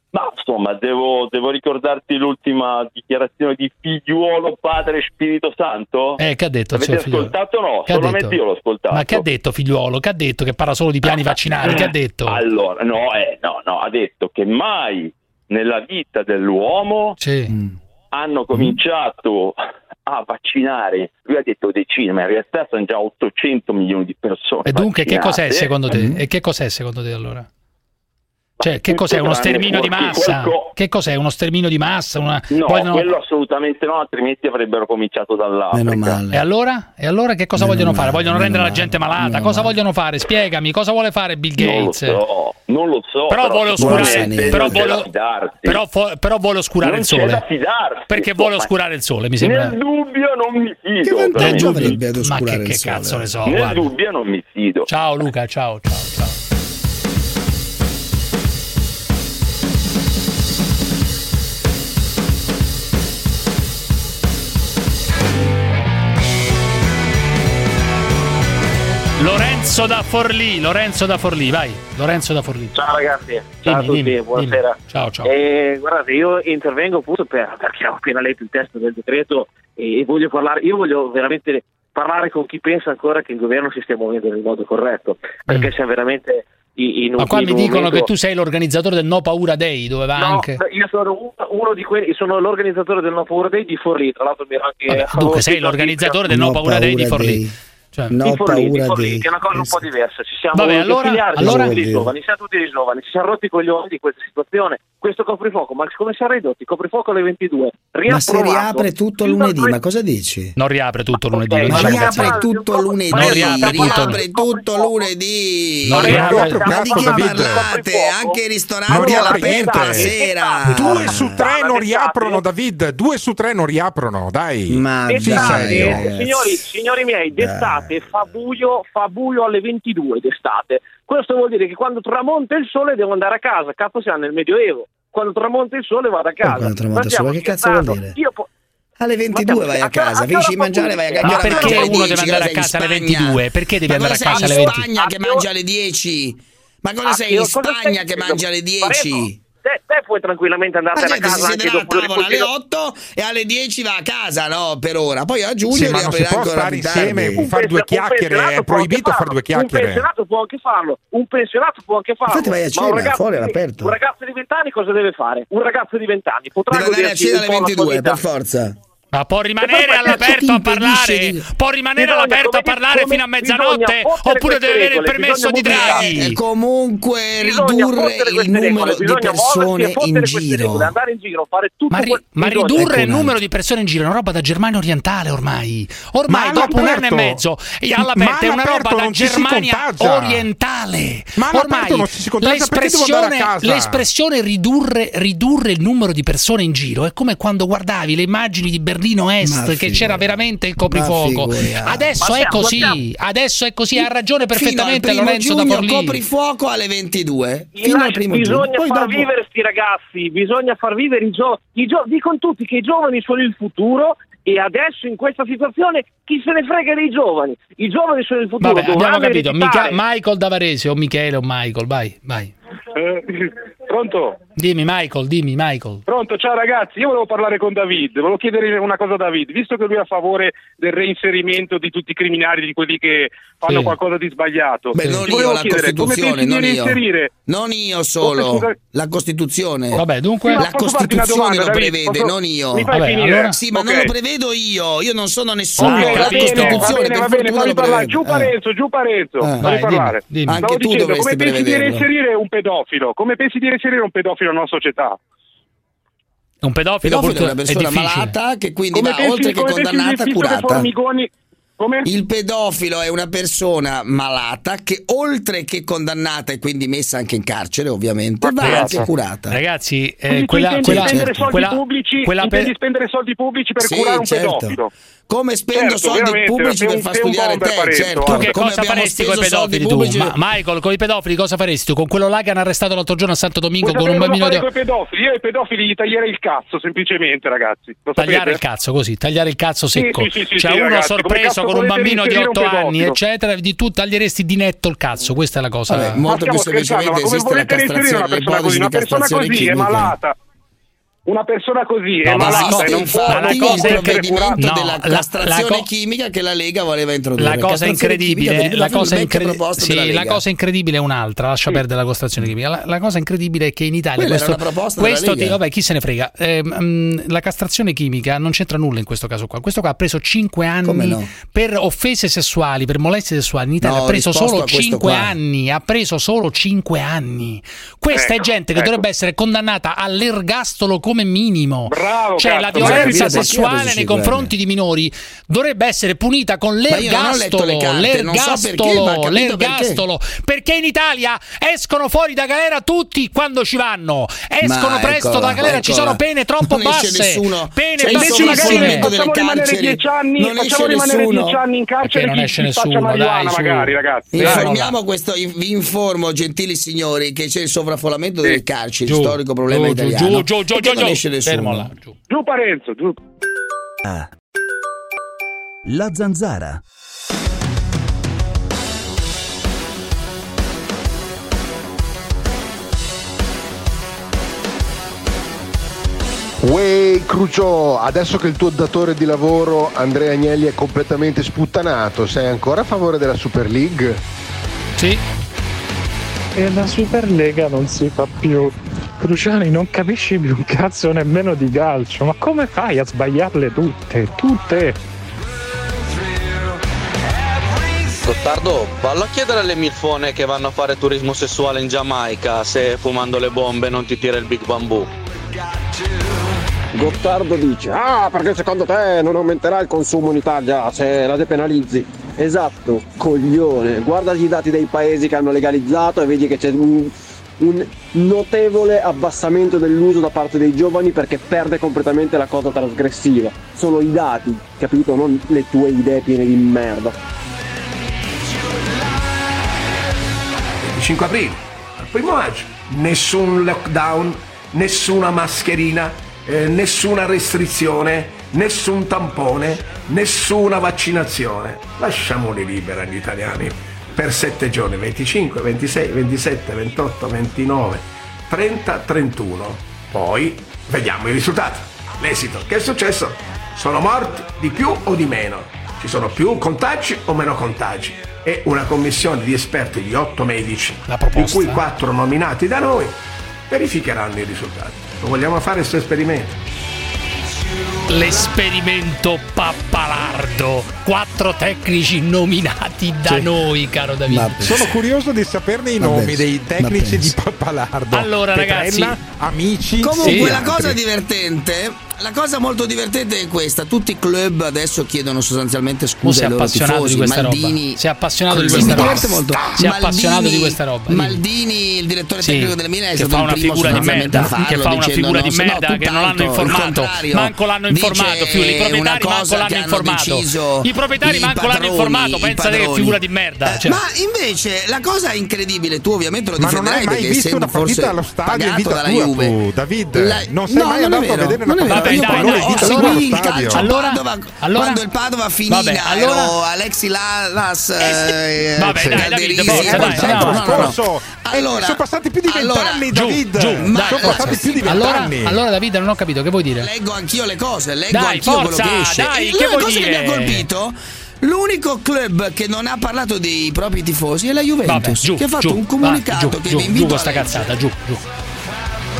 Ma insomma, devo, devo ricordarti l'ultima dichiarazione di Figliuolo, Padre, Spirito Santo? Eh, che ha detto? Avete ascoltato o no? Che solamente io l'ho ascoltato. Ma che ha detto Figliuolo? Che ha detto che parla solo di piani vaccinali? Che ha detto? Allora, no, eh, no, no, ha detto che mai nella vita dell'uomo sì. hanno cominciato a vaccinare. Lui ha detto decine, ma in realtà sono già ottocento milioni di persone. E dunque vaccinate. Che cos'è secondo te? E che cos'è secondo te allora? Cioè, che cos'è uno sterminio di massa? Qualco... Che cos'è uno sterminio di massa? Una... No, poi non... quello assolutamente no, altrimenti avrebbero cominciato dall'Africa. E allora? E allora che cosa meno vogliono male. fare? Vogliono meno rendere male. La gente malata? Meno cosa male. vogliono fare? Spiegami, cosa vuole fare Bill Gates? Non lo so, non lo so. Però, però vuole oscurare, però vuole, però, però vuole oscurare non il sole. Da fidarsi, perché vuole oscurare il sole, mi sembra. Nel dubbio non mi fido. Che dovrebbe ad oscurare il sole? Ma che cazzo ne so? Nel dubbio non mi fido. Ciao Luca, ciao, ciao, ciao. Lorenzo da Forlì, Lorenzo da Forlì, vai, Lorenzo da Forlì. Ciao ragazzi, ciao dimmi, a tutti, dimmi, buonasera. Dimmi. Ciao, ciao. Eh, guardate, io intervengo appunto per, perché ho appena letto il testo del decreto e, e voglio parlare, io voglio veramente parlare con chi pensa ancora che il governo si stia muovendo nel modo corretto, perché mm. siamo veramente in, in un... Ma qua mi dicono momento... che tu sei l'organizzatore del No Paura Day, dove va no, anche... io sono uno di quelli, sono l'organizzatore del No Paura Day di Forlì, tra l'altro mi ero anche... Vabbè, dunque sei l'organizzatore del No, no Paura, Paura Day di Forlì. Day. Cioè, no Forlì, Forlì, che è una cosa esatto. un po' diversa. Ci siamo Vabbè, allora, miliardi allora... di giovani, siamo tutti i giovani, ci siamo rotti i coglioni di questa situazione. Questo coprifuoco, ma come si è ridotto? Il coprifuoco alle ventidue. Ma se riapre tutto lunedì, ma cosa dici? Non riapre tutto lunedì. Okay, non riapre tutto lunedì. Non riapre tutto lunedì. Non riapre tutto lunedì. Ma di chi parlate? Anche i ristoranti all'aperto la sera. Due su tre non riaprono, David. Due su tre non riaprono, dai. Ma signori miei, d'estate fa buio, fa buio alle ventidue d'estate. Questo vuol dire che quando tramonta il sole devo andare a casa. Capodanno nel Medioevo. Quando tramonta il sole vado a casa. Ma che cazzo vuol dire? Io po- alle ventidue vai a casa, finisci di mangiare, vai a casa. Ma perché uno deve andare a casa alle ventidue? Perché devi andare a casa alle ventidue? Ma sei in Spagna che mangia alle dieci? Ma cosa sei in Spagna che mangia alle dieci? Te, te puoi tranquillamente andare a casa, si siederà a tavola alle otto e alle dieci va a casa, no? Per ora, poi a giugno sì, ma non si può stare insieme, fare due chiacchiere, è proibito fare due chiacchiere. Un pensionato può anche farlo, un pensionato può anche farlo. Infatti vai a cena, ragazzo, fuori all'aperto. Un ragazzo di vent'anni cosa deve fare? Un ragazzo di vent'anni potrà deve andare a cena alle ventidue per forza. Ma può rimanere all'aperto a parlare, di... può rimanere bisogna, all'aperto a parlare come, fino a mezzanotte, oppure deve avere il permesso di Draghi. Eh, comunque ridurre il numero regole, di persone in giro. Regole, andare in giro, fare tutto ma, ri- quel... ma ridurre il numero di persone in giro è una roba da Germania orientale ormai. Ormai dopo un anno e mezzo e all'aperto è una roba da Germania orientale. Ma ormai non si l'espressione, l'espressione ridurre, ridurre il numero di persone in giro è come quando guardavi le immagini di Berlino Berlino Est che c'era veramente il coprifuoco. Adesso ma è così, guardiamo. Adesso è così, ha ragione perfettamente Lorenzo da Forlì. Coprifuoco alle ventidue. Fino al primo bisogna giugno. far dopo... vivere sti ragazzi, bisogna far vivere i giovani. Gio- dicono tutti che i giovani sono il futuro e adesso in questa situazione chi se ne frega dei giovani? I giovani sono il futuro. Vabbè, abbiamo capito. Mica- Michael da Varese o Michele o Michael, vai, vai. Eh, pronto? Dimmi Michael, dimmi Michael. Pronto, ciao ragazzi, io volevo parlare con David, volevo chiedere una cosa a David, visto che lui è a favore del reinserimento di tutti i criminali, di quelli che fanno sì. qualcosa di sbagliato. Beh, non io la chiedere, Costituzione, non io. Inserire? Non io solo, la Costituzione. Vabbè, dunque sì, la Costituzione domanda, lo David, prevede, posso... non io. Mi fai Vabbè, finire? Allora... Sì, ma okay. non lo prevedo io, io non sono nessuno, okay, la bene, Costituzione va bene, va bene, parlare. Giù Parenzo, giù Parenzo, fammi parlare. Anche tu dovresti prevederlo. Come pensi di reinserire un pedofilo? Come pensi di inserire un pedofilo nella nostra società? Un pedofilo, pedofilo è una persona è malata che quindi come va pensi, oltre che condannata, curata. Come? Il pedofilo è una persona malata che oltre che condannata e quindi messa anche in carcere ovviamente, ma va anche curata. Ragazzi, eh, quella, quella, spendere certo. soldi quella, pubblici, quella intendi pe... spendere soldi pubblici per sì, curare un certo. pedofilo. Come spendo certo, soldi pubblici per far studiare te, per certo. Tu che come cosa faresti con i pedofili tu? Ma, Michael, con i pedofili cosa faresti tu? Con quello là che hanno arrestato l'altro giorno a Santo Domingo con un bambino di... pedofili? Io ai pedofili gli taglierei il cazzo semplicemente, ragazzi. Lo tagliare sapete? Il cazzo così, tagliare il cazzo secco. Sì, sì, sì, cioè sì, uno ragazzi, sorpreso con un bambino di otto anni, eccetera, di tu taglieresti di netto il cazzo. Questa è la cosa. Vabbè, molto più semplicemente esiste la castrazione, l'ipotesi di castrazione chimica. Una persona così no, è malata e non può il provvedimento no, della castrazione la, la chimica che la Lega voleva introdurre. La cosa incredibile, la cosa, incre- sì, la cosa incredibile è un'altra, lascia sì. perdere la castrazione chimica. La, la cosa incredibile è che in Italia quella questo, era una proposta questo della Lega. Ti, vabbè, chi se ne frega. Eh, mh, la castrazione chimica non c'entra nulla in questo caso qua. Questo qua ha preso cinque anni no? per offese sessuali, per molestie sessuali. In Italia no, ha preso solo cinque anni, ha preso solo cinque anni. Questa ecco, è gente che ecco. dovrebbe essere condannata all'ergastolo come minimo. Bravo, cioè cazzo, la violenza sessuale nei confronti di minori dovrebbe essere punita con l'ergastolo, carte, l'ergastolo, so perché, l'ergastolo, perché. perché in Italia escono fuori da galera tutti quando ci vanno, escono ma presto eccola, da galera, eccola. Ci sono pene troppo non basse, nessuno. Pene cioè, bassissime. Facciamo rimanere dieci anni, non facciamo rimanere dieci anni in carcere, non esce nessuno, marijuana magari, ragazzi. Informiamo questo, vi informo gentili signori che c'è il sovraffollamento delle carceri, storico problema italiano. Non esce nessuno. Giù. giù Parenzo, giù. Ah. La Zanzara. Uè Crucio, adesso che il tuo datore di lavoro Andrea Agnelli è completamente sputtanato, sei ancora a favore della Super League? Sì. E la Superlega non si fa più. Cruciani, non capisci più un cazzo nemmeno di calcio, ma come fai a sbagliarle tutte? Tutte! Gottardo, vallo a chiedere alle milfone che vanno a fare turismo sessuale in Giamaica se fumando le bombe non ti tira il Big Bamboo. Gottardo dice, ah perché secondo te non aumenterà il consumo in Italia se la depenalizzi? Esatto, coglione, guarda i dati dei paesi che hanno legalizzato e vedi che c'è un, un notevole abbassamento dell'uso da parte dei giovani perché perde completamente la cosa trasgressiva. Sono i dati, capito? Non le tue idee piene di merda. venticinque aprile, al primo maggio, nessun lockdown, nessuna mascherina, eh, nessuna restrizione, nessun tampone, nessuna vaccinazione. Lasciamoli libera gli italiani per sette giorni, venticinque, ventisei, ventisette, ventotto, ventinove, trenta, trentuno. Poi vediamo i risultati, l'esito. Che è successo? Sono morti di più o di meno? Ci sono più contagi o meno contagi? E una commissione di esperti di otto medici, di cui quattro nominati da noi, verificheranno i risultati. Lo vogliamo fare questo esperimento? L'esperimento pappalardo, quattro tecnici nominati da sì. noi, caro Davide. Sono curioso di saperne i nomi penso, dei tecnici di pappalardo. Allora Petrella, ragazzi, amici. Comunque sì. la cosa divertente, la cosa molto divertente è questa: tutti i club adesso chiedono sostanzialmente scuse ai loro tifosi. Maldini si è appassionato di questa roba. Si è appassionato di questa roba. Maldini, il direttore sì. tecnico del Milan, è stato il primo sostanzialmente a farlo, che fa una figura di merda, no, che non l'hanno informato, manco l'hanno informato più, i proprietari manco l'hanno informato. I proprietari manco l'hanno informato, pensate che figura di merda. Cioè. Eh, ma invece la cosa incredibile, tu ovviamente lo difenderai perché essendo forse pagato dalla Juve. David, non sei mai andato a vedere una Dai, dai, no, ho seguito il calcio allora, Padova, allora, quando il Padova finì vabbè, allora, ero Alexi Lalas eh, vabbè eh, dai David forza, dai, dai, no, no, no. Allora, sono passati più di vent'anni allora, David giù, giù, dai, sono passati sì. più di vent'anni allora, allora David non ho capito che vuoi dire leggo anch'io le cose leggo dai, anch'io forza, quello che esce dai, che vuoi dire? Che mi ha colpito l'unico club che non ha parlato dei propri tifosi è la Juventus vabbè, giù, che ha fatto giù, un comunicato va, giù, che vi invito a cazzata giù giù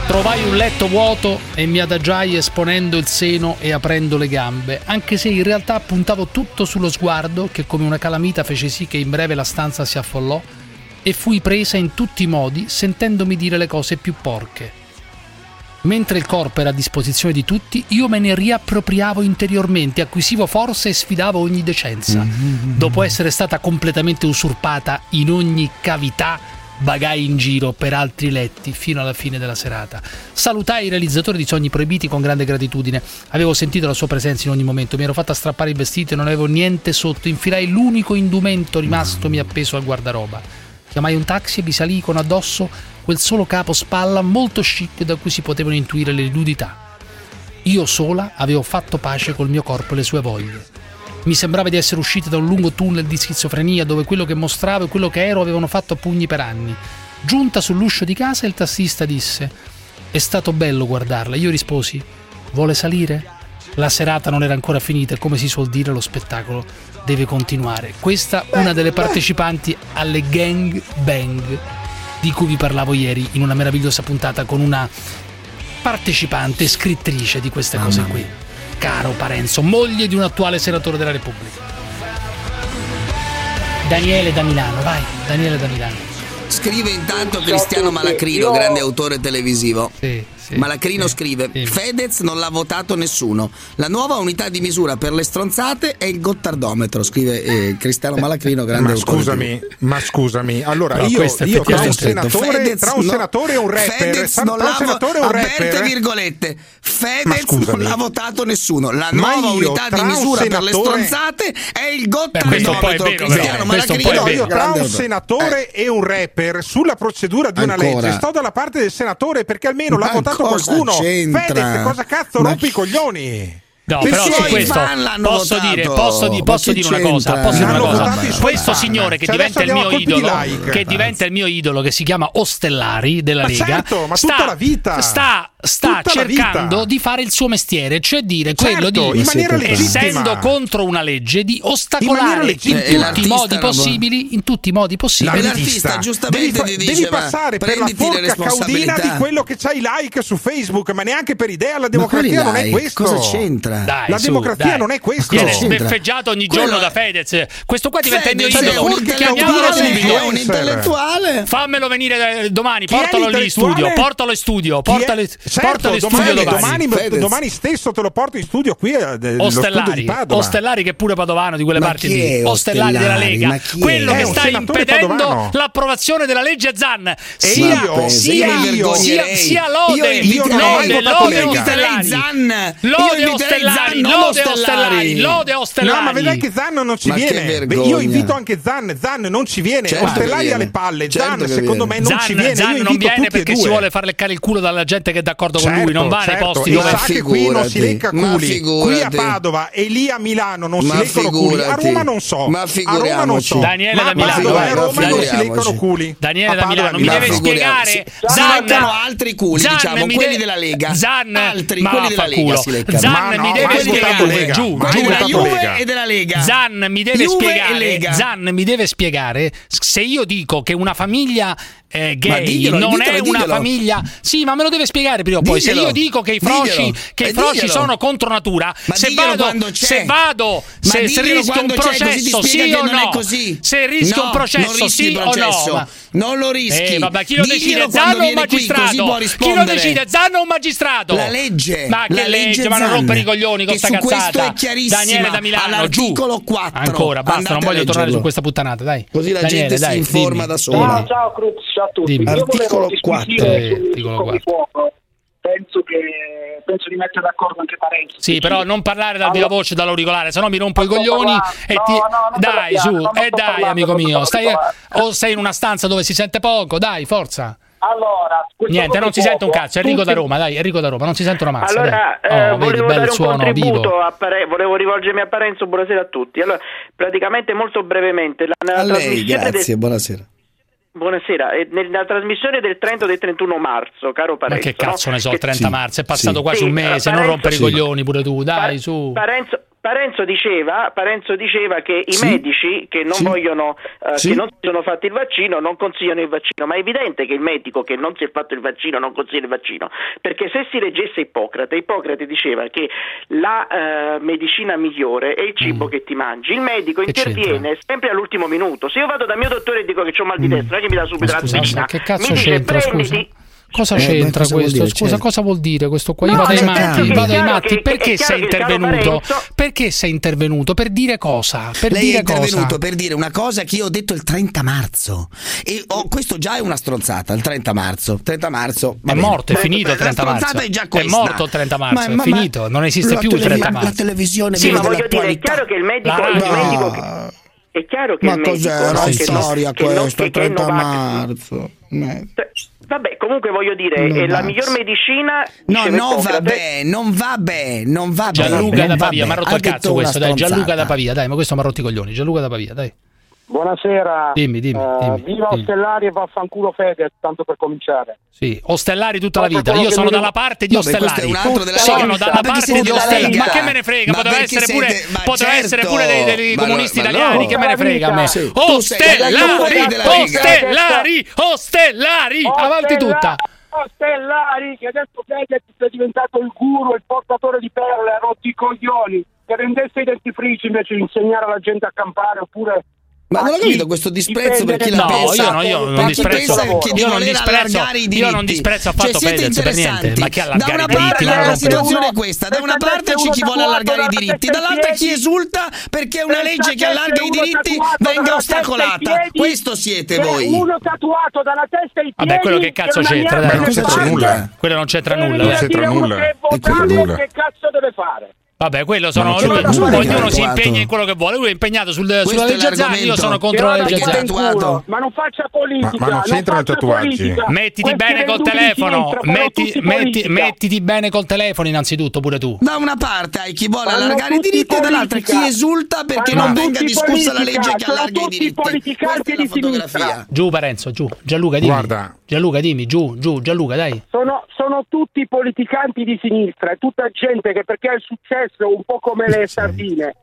trovai un letto vuoto e mi adagiai esponendo il seno e aprendo le gambe, anche se in realtà puntavo tutto sullo sguardo che come una calamita fece sì che in breve la stanza si affollò e fui presa in tutti i modi sentendomi dire le cose più porche. Mentre il corpo era a disposizione di tutti, io me ne riappropriavo interiormente, acquisivo forza e sfidavo ogni decenza. Mm-hmm. Dopo essere stata completamente usurpata in ogni cavità, bagai in giro per altri letti fino alla fine della serata. Salutai il realizzatore di Sogni Proibiti con grande gratitudine. Avevo sentito la sua presenza in ogni momento. Mi ero fatta strappare il vestito e non avevo niente sotto. Infilai l'unico indumento rimastomi appeso al guardaroba. Chiamai un taxi e vi salii con addosso quel solo capo spalla molto chic da cui si potevano intuire le nudità. Io sola avevo fatto pace col mio corpo e le sue voglie. Mi sembrava di essere uscita da un lungo tunnel di schizofrenia dove quello che mostravo e quello che ero avevano fatto a pugni per anni. Giunta sull'uscio di casa, il tassista disse: «È stato bello guardarla». Io risposi: «Vuole salire?». La serata non era ancora finita e, come si suol dire, lo spettacolo deve continuare. Questa è una delle partecipanti alle gang bang di cui vi parlavo ieri in una meravigliosa puntata con una partecipante scrittrice di queste cose qui. Caro Parenzo, moglie di un attuale senatore della Repubblica. Daniele da Milano, vai, Daniele da Milano. Scrive intanto Cristiano Malacrino, grande autore televisivo. Sì, sì, Malacrino sì, scrive: sì. Fedez non l'ha votato nessuno. La nuova unità di misura per le stronzate è il gottardometro. Scrive eh, Cristiano Malacrino, grande ma autore. Scusami, ma scusami, allora no, io, io tra un senatore, Fedez, tra un no, senatore e un rapper, Fedez non l'ha votato. Aperte virgolette. Fedez non l'ha votato nessuno. La nuova io, unità di misura senatore... per le stronzate è il gottardometro. Beh, Cristiano Malacrino, tra un senatore eh. e un rapper. Per, sulla procedura di ancora. Una legge sto dalla parte del senatore perché almeno l'ha ma votato qualcuno. Fedez, cosa cazzo ma... rompi i coglioni? No, però su questo posso dire, posso, di, posso dire una cosa, posso dire una cosa. Questo signore che cioè diventa il mio idolo, di like, che diventa il mio idolo, che si chiama Ostellari della ma Lega, certo, ma sta, tutta la vita. sta, sta tutta cercando di fare il suo mestiere, cioè dire certo, quello di, essendo contro una legge, di ostacolare in, in, eh, tutti i modi possibili, in tutti i modi possibili. L'artista giustamente devi, dice, devi passare per la forca caudina di quello che c'hai like su Facebook, ma neanche per idea la democrazia non è questo. Cosa c'entra? Dai, la su, democrazia dai. Non è questo. Viene sbeffeggiato ogni quello giorno è... da Fedez. Questo qua diventa Fedez il mio idolo. Chiamiamolo subito. È un intellettuale. Fammelo venire domani. Portalo lì in studio. Portalo in studio. Portalo in certo, studio domani. Domani, domani stesso te lo porto in studio qui. Eh, Ostellari. Ostellari che è pure padovano di quelle ma parti lì. Ostellari della Lega. Quello che sta impedendo padovano. L'approvazione della legge Zan. Sia lode. Lode Ostellari. Lode Ostellari. Zan, non lode Ostellari, lode Ostellari. No, ma vedrai che Zan non ci ma viene. Io invito anche Zan, Zan non ci viene. Certo Ostellari alle palle. Certo Zan, secondo me, non Zan, ci viene. Zan Io non viene perché si vuole far leccare il culo dalla gente che è d'accordo certo, con lui. Non va certo. nei posti dove sa che qui non si lecca culi. Qui a Padova e lì a Milano non ma si leccano culi. A Roma non so. Ma a Roma non so. Daniele ma da Milano. A Roma non si leccano culi. Daniele da Milano. Mi deve spiegare. Leccano altri culi, diciamo quelli della Lega. Zan, altri quelli della Lega si leccano. Mi deve spiegare giù, giù della Juve e della Lega. Zan mi deve spiegare. Zan mi deve spiegare se io dico che una famiglia eh, gay diglielo, non diglielo, è diglielo. Una famiglia. Sì, ma me lo deve spiegare prima o poi. Se io dico che i froci, che i froci sono contro natura, se vado, se vado, se, se rischio un processo, sì o no? Se rischio no, un processo, sì processo. O no? Ma... Non lo rischi. Eh, vabbè, chi lo decide? Zan o un magistrato? Chi lo decide? Zan o un magistrato? La legge. Ma che legge? Ma non rompere i coglioni con sta cazzata. Daniele da Milano, giù. quattro Ancora, basta, non voglio tornare su questa puttanata, dai. Così la gente si informa da sola. Ciao, Cruz. Ciao a tutti. Articolo quattro. Eh, articolo quattro. Penso che penso di mettere d'accordo anche Parenzo. Sì, però non parlare dal allora, viva voce dall'auricolare, sennò mi rompo i coglioni no, e ti no, no, dai parliamo, su, e eh, dai parlando, amico mio, stai o sei in una stanza dove si sente poco, dai, forza. Allora, niente, non si sente un cazzo. Enrico tutti... da Roma, dai, Enrico da Roma, non si sente una mazza. Allora, eh, oh, volevo dare un suono, contributo a Pare... volevo rivolgermi a Parenzo, buonasera a tutti. Allora, praticamente molto brevemente, la a lei, grazie, del... buonasera. Buonasera, nella trasmissione del Trento del trentuno marzo, caro Parenzo. Ma che cazzo no? ne so, il trenta sì, marzo, è passato sì, quasi sì, un mese, Parenzo, non rompere sì. i coglioni pure tu, dai, su. Parenzo, Parenzo diceva, Parenzo diceva che i sì. medici che non sì. vogliono, eh, sì. che non si sono fatti il vaccino, non consigliano il vaccino, ma è evidente che il medico che non si è fatto il vaccino non consiglia il vaccino, perché se si leggesse Ippocrate, Ippocrate diceva che la eh, medicina migliore è il cibo mm. che ti mangi, il medico che interviene c'entra? sempre all'ultimo minuto. Se io vado dal mio dottore e dico che ho mal di testa, mm. mi dà subito la medicina, mi dice prenditi Cosa eh, c'entra cosa questo? Dire, scusa, certo. Cosa vuol dire questo qua? No, io vado ai matti, vado ai matti. Perché sei intervenuto? Perché sei intervenuto? Per dire cosa? Per Lei dire è intervenuto cosa? Per dire una cosa che io ho detto il trenta marzo. E oh, questo già è una stronzata, il trenta marzo. trenta marzo è morto, è finito il trenta marzo. È, già è morto il trenta marzo, ma, ma, è finito, ma, non esiste più il trenta marzo. La televisione sì, ma voglio dire, è chiaro che il medico no. il medico che... È chiaro che ma il medico cos'è la storia questo il trenta marzo? Vabbè, comunque voglio dire, è la miglior medicina. No, non va bene, non va bene, non va bene. Gianluca da Pavia, mi ha rotto il cazzo questo, dai, Gianluca da Pavia, dai, ma questo mi ha rotto i coglioni, Gianluca da Pavia, dai. Buonasera. Dimmi, dimmi, uh, dimmi viva dimmi. Ostellari e vaffanculo Fedez, tanto per cominciare. Sì, Ostellari tutta ma la vita. Io sono dalla parte di no, Ostellari. Sono dalla parte di Ostellari. Ma che me ne frega? Ma poteva essere pure, poteva certo. essere pure dei, dei ma comunisti ma italiani. No. Che me ne frega a me? Sì. Ostellari, Ostellari, Ostellari, avanti tutta. Ostellari che adesso Fedez è diventato il guru, il portatore di perle, ha rotto i coglioni. Che rendesse i dentifrici invece di insegnare alla gente a campare oppure. Ma, ma non ho capito questo disprezzo per chi la no, pensa No, io, io non disprezzo Io non disprezzo Io non disprezzo affatto cioè, Fedez per niente. Ma chi allargare i diritti? La, la situazione è questa. Da una parte c'è chi vuole allargare i diritti, dall'altra chi esulta perché una legge che allarga i diritti venga ostacolata. Questo siete voi. Uno tatuato dalla testa ai piedi. Vabbè, quello che cazzo c'entra? Ma non c'entra nulla. Quello non c'entra nulla. Non c'entra nulla. Che cazzo deve fare? Vabbè, quello sono lui, ognuno si impegna in quello che vuole. Lui è impegnato sul, sulla legge Zan, io sono contro la legge Zan. Ma non faccia politica, ma, ma non c'entrano i tatuaggi. Mettiti bene col telefono, metti, metti, mettiti bene col telefono innanzitutto pure tu. Da una parte hai chi vuole allargare i diritti e dall'altra chi esulta perché non venga discussa la legge che allarga i diritti. Questa è la fotografia. Giù Parenzo, giù. Gianluca dimmi. Guarda. Gianluca dimmi, giù, giù, Gianluca dai. Sono sono tutti politicanti di sinistra, è tutta gente che perché ha il successo un po' come le sardine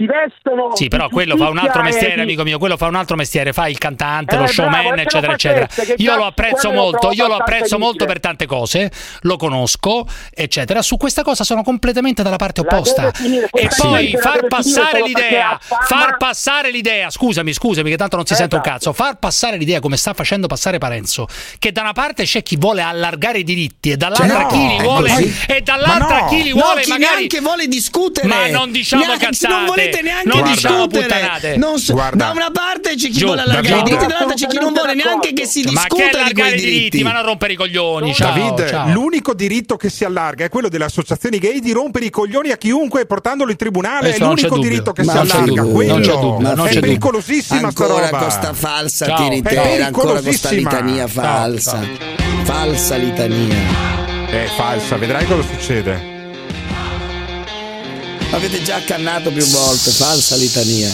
si vestono. Sì, però quello fa un altro mestiere, di... amico mio, quello fa un altro mestiere, fa il cantante, eh, lo showman, bravo, eccetera, eccetera. Io lo apprezzo molto, lo io lo apprezzo molto per tante cose, lo conosco, eccetera. Su questa cosa sono completamente dalla parte opposta. Finire, e poi far passare l'idea, far passare l'idea, scusami, scusami che tanto non si eh, sente un cazzo, far passare l'idea come sta facendo passare Parenzo, che da una parte c'è chi vuole allargare i diritti e dall'altra cioè, no, chi li vuole e dall'altra no, chi li vuole no, magari anche vuole discutere. Ma non diciamo cazzate. Neanche non discutere non so, guarda. Da una parte c'è chi Giù, vuole allargare i diritti, dall'altra c'è chi non vuole neanche che si discuta ma che allargare di quei diritti. diritti ma non rompere i coglioni ciao, David, ciao. L'unico diritto che si allarga è quello delle associazioni gay di rompere i coglioni a chiunque portandolo in tribunale. Questo è l'unico diritto che ma si allarga dubbio, quello non c'è dubbio, non è c'è pericolosissima ancora sta roba ancora questa falsa ciao, ti ritira ancora questa litania falsa falsa litania è falsa, vedrai cosa succede. Avete già accannato più volte, falsa litania.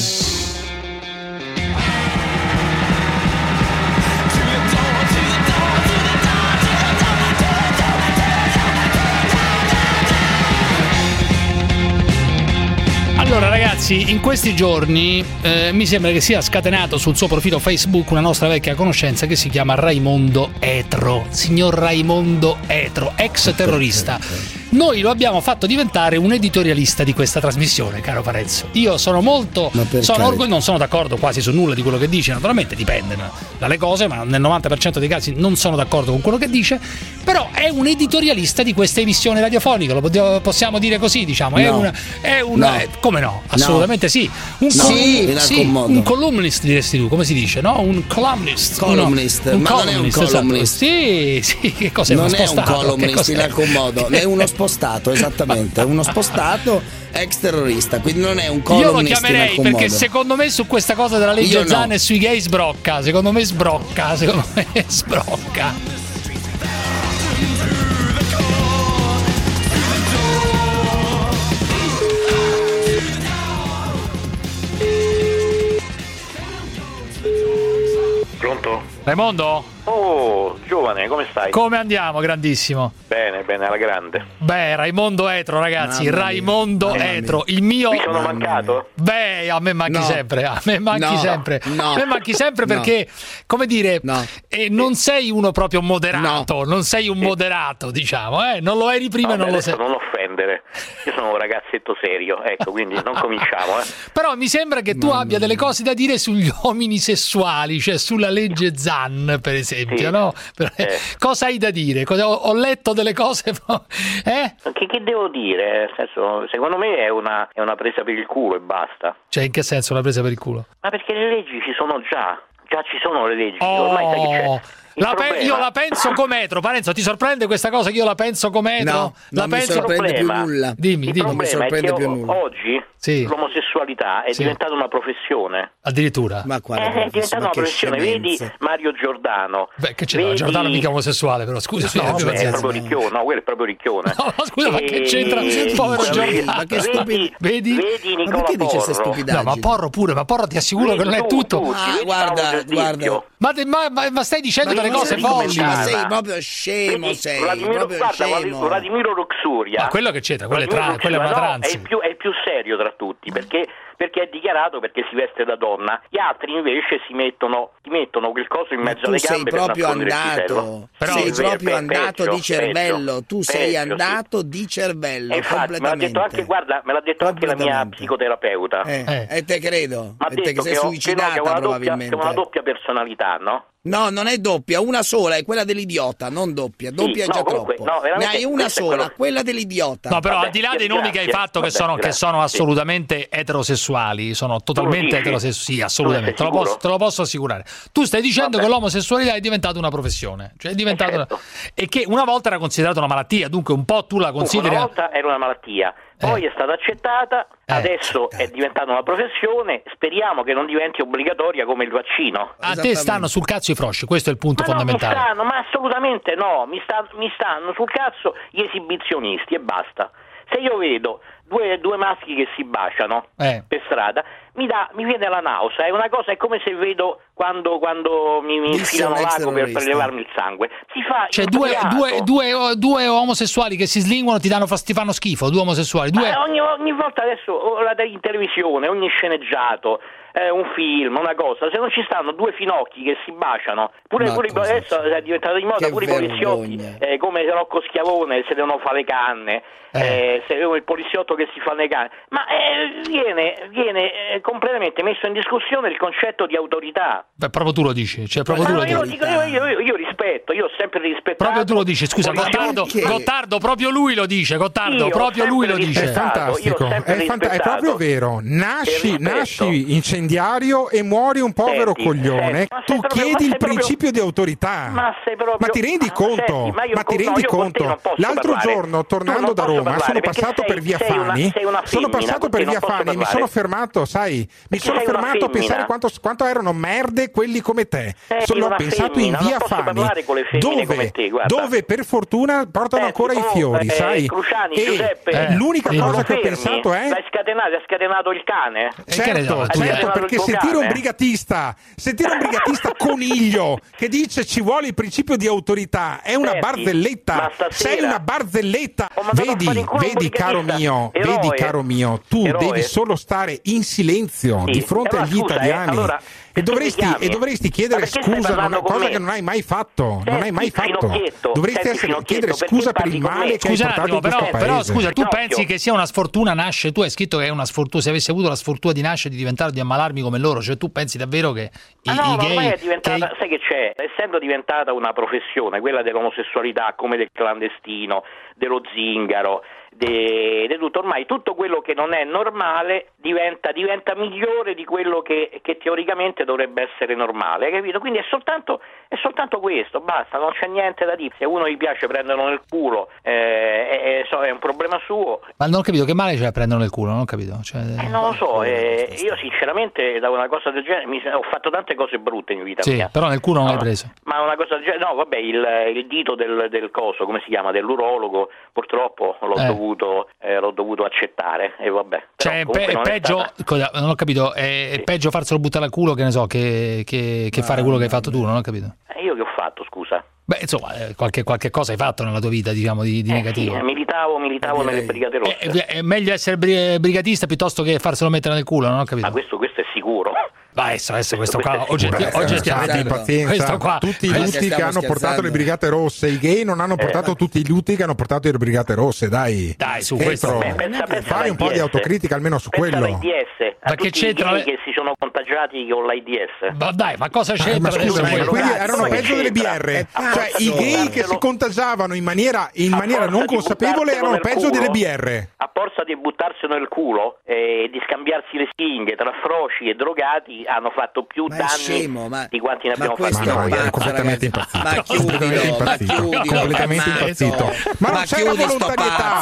Allora ragazzi, in questi giorni eh, mi sembra che sia scatenato sul suo profilo Facebook una nostra vecchia conoscenza che si chiama Raimondo Etro. Signor Raimondo Etro, ex terrorista. Noi lo abbiamo fatto diventare un editorialista di questa trasmissione, caro Parenzo. Io sono molto sono orgoglioso, non sono d'accordo quasi su nulla di quello che dice, naturalmente dipende dalle cose, ma nel novanta per cento dei casi non sono d'accordo con quello che dice, però è un editorialista di questa emissione radiofonica, lo possiamo dire così, diciamo, no. è una è una no. come no? Assolutamente no. sì. Un no. column- sì, sì, un columnist diresti tu, come si dice, no? Un columnist. Columnist, no. un ma columnist, non è un columnist. Esatto. Sì, sì, che cos'è non uno spostato? Non è un columnist in alcun modo, è uno spostato, esattamente, uno spostato ex terrorista, quindi non è un columnista. Io lo chiamerei perché modo. Secondo me su questa cosa della legge no. Zan e sui gay sbrocca, secondo me sbrocca, secondo me sbrocca. Pronto? Raimondo? Oh, giovane, come stai? Come andiamo, grandissimo? Bene, bene. bene alla grande. Beh, Raimondo Etro, ragazzi, Raimondo Etro, il mio. Mi sono mancato? Beh, a me manchi no. sempre, a me manchi no. sempre, no. a me manchi sempre perché, no. come dire, no. eh, non sei uno proprio moderato, no. non sei un moderato, diciamo, eh? Non lo eri prima, no, non lo sei. Non offendere, io sono un ragazzetto serio, ecco, quindi non cominciamo. Eh. Però mi sembra che tu Mamma abbia delle cose da dire sugli uomini sessuali, cioè sulla legge Zan, per esempio, sì. no? Eh. Cosa hai da dire? Cosa, ho, ho letto delle cose, eh? Che, che devo dire? Nel senso, secondo me è una, è una presa per il culo e basta. Cioè, in che senso una presa per il culo? Ma perché le leggi ci sono già, già ci sono le leggi, oh. ormai sai che c'è. La pe- io la penso come Etro. Parenzo, ti sorprende questa cosa che io la penso come Etro? No, la non penso... mi sorprende più nulla. Dimmi, dimmi. Non mi sorprende più nulla. Oggi sì. l'omosessualità è sì. diventata una professione. Addirittura. Ma quale eh, è diventata una professione. Vedi Mario Giordano. Beh, che c'è? Vedi... Giordano mica omosessuale, però scusa. No, no, è proprio ricchione. No, quello è proprio ricchione. No, ma scusa, e... ma che c'entra? E... Povero Giordano. Vedi, stupi... vedi, vedi Nicola, ma perché dice queste stupidaggini? No, ma Porro pure, ma Porro ti assicuro che non è tutto. Guarda, guarda. Ma stai dicendo le cose folli, ma sei proprio scemo, sei Vladimiro, proprio guarda, scemo. Vladimiro Luxuria, ma quello che c'entra, quello è tra, quello è una tranza. È il più, è il più serio tra tutti, perché perché è dichiarato, perché si veste da donna, gli altri invece si mettono si mettono quel coso in mezzo alle gambe per nascondere il pisello. Però sei proprio andato di cervello, tu sei andato di cervello completamente. Me l'ha detto anche, guarda, me l'ha detto anche la mia psicoterapeuta. Eh, e te credo, e te che sei suicidata probabilmente. C'è una doppia personalità, no? No, non è doppia, una sola, è quella dell'idiota, non doppia, doppia sì, è già no, comunque, troppo. No, ne hai una sola, quello... quella dell'idiota. No, però vabbè, al di là dei nomi grazie, che hai fatto, vabbè, che sono grazie, che sono assolutamente sì. eterosessuali, sono totalmente eterosessuali, sì, assolutamente. Te lo, posso, te lo posso assicurare. Tu stai dicendo vabbè. che l'omosessualità è diventata una professione, cioè è diventata certo. una... e che una volta era considerata una malattia, dunque un po' tu la consideri. Una volta era una malattia. Poi eh. è stata accettata, eh. adesso è diventata una professione, speriamo che non diventi obbligatoria come il vaccino. A te stanno sul cazzo i frosci, questo è il punto ma fondamentale. No, mi stanno, ma assolutamente no, mi, sta, mi stanno sul cazzo gli esibizionisti e basta. Se io vedo due, due maschi che si baciano eh. per strada, mi dà, mi viene la nausea, è una cosa, è come se vedo quando, quando mi, mi infilano l'ago per prelevarmi il sangue. Si fa cioè due, due, due, due omosessuali che si slinguano ti, danno, ti fanno schifo, due omosessuali. Due... Ma ogni, ogni volta adesso, in televisione, ogni sceneggiato, eh, un film, una cosa, se non ci stanno due finocchi che si baciano, pure, pure adesso è diventato di moda, pure vergogna. I poliziotti, eh, come Rocco Schiavone, se devono fare le canne, eh. Eh, se il poliziotto che si fa le canne, ma eh, viene, viene eh, completamente messo in discussione il concetto di autorità. Beh, proprio tu lo dici, cioè proprio ma tu no, lo io, dico, io, io, io, io rispetto, io ho sempre rispettato. Proprio tu lo dici, scusa, Gottardo, Gottardo, proprio lui lo dice, Gottardo, proprio lui lo dice. È fantastico, è, fant- è proprio vero, nasci, nasci incendiato. Diario e muori un povero senti, coglione. Senti, tu proprio, chiedi il principio proprio, di autorità, ma, proprio, ma ti rendi conto? Senti, ma, ma ti rendi no, conto? L'altro parlare. giorno tornando da Roma sono passato sei, per via Fani. Sono passato per via Fani. Mi sono fermato, sai? Mi sono fermato a pensare quanto, quanto erano merde quelli come te. Senti, sono pensato femmina, in via Fani, dove, te, dove per fortuna portano senti, ancora oh, i fiori, eh, sai? Cruciani, e l'unica cosa che ho pensato è: l'hai scatenato il cane? Certo, certo. Perché sentire un brigatista, sentire un brigatista coniglio che dice ci vuole il principio di autorità è una Senti, barzelletta, sei una barzelletta. Vedi, vedi caro mio, eroe, vedi caro mio, tu eroe. devi solo stare in silenzio sì. di fronte allora, agli scusa, italiani. Eh, allora... E dovresti, e dovresti chiedere scusa per una cosa me? che non hai mai fatto. Senti, non hai mai fatto. Dovresti essere, chiedere scusa per il male che hai portato in questo paese. Però scusa, tu pensi che sia una sfortuna nasce? Tu hai scritto che è una sfortuna. Se avessi avuto la sfortuna di nascere, di diventare, di ammalarmi come loro, cioè tu pensi davvero che i, ah no, i gay è diventata, che... sai che c'è? Essendo diventata una professione, quella dell'omosessualità, come del clandestino, dello zingaro. De, de tutto ormai tutto quello che non è normale diventa, diventa migliore di quello che, che teoricamente dovrebbe essere normale, hai capito? Quindi è soltanto, è soltanto questo, basta, non c'è niente da dire. Se uno gli piace prendono nel culo, eh, è, è, so, è un problema suo. Ma non ho capito che male c'è a prendere nel culo, non ho capito. Cioè... Eh, non lo so, eh, io sinceramente da una cosa del genere mi, ho fatto tante cose brutte in vita sì, mia. Però nel culo non no, l'hai preso. Ma una cosa del genere, no vabbè il, il dito del, del coso, come si chiama, dell'urologo, purtroppo l'ho eh. dovuto Dovuto, eh, l'ho dovuto accettare e vabbè. Cioè pe- non peggio, è cosa, non ho capito, è, sì. è peggio farselo buttare al culo che ne so, che, che, che ah, fare quello che hai fatto tu, non ho capito. Io che ho fatto, scusa? Beh, insomma, qualche, qualche cosa hai fatto nella tua vita, diciamo, di, di eh, negativo. Sì, militavo, militavo eh, nelle Brigate Rosse. È, è meglio essere brigatista piuttosto che farselo mettere nel culo, non ho capito. Ma questo, questo è sicuro. Ma adesso, adesso questo, questo qua, oggi oggi questo qua. Tutti i lutti che hanno scherzando. portato le Brigate Rosse, i gay non hanno portato eh, tutti i lutti che hanno portato le Brigate Rosse, dai. Dai, su questo. Beh, pensa, pensa fai un po' di autocritica almeno su pensa quello. Ma che c'entra le... che si sono contagiati con l'AIDS? Ma dai, ma cosa c'entra? Ah, ma scusa, ma quelli erano peggio delle B R. Cioè i gay che si contagiavano in maniera in maniera non consapevole erano peggio delle B R. A forza di buttarselo nel culo e di scambiarsi le siringhe tra froci e drogati hanno fatto più ma danni scemo, ma, di quanti ne abbiamo fatto noi. È completamente impazzito. Ma completamente impazzito. Completamente impazzito. Ma non c'era volontarietà.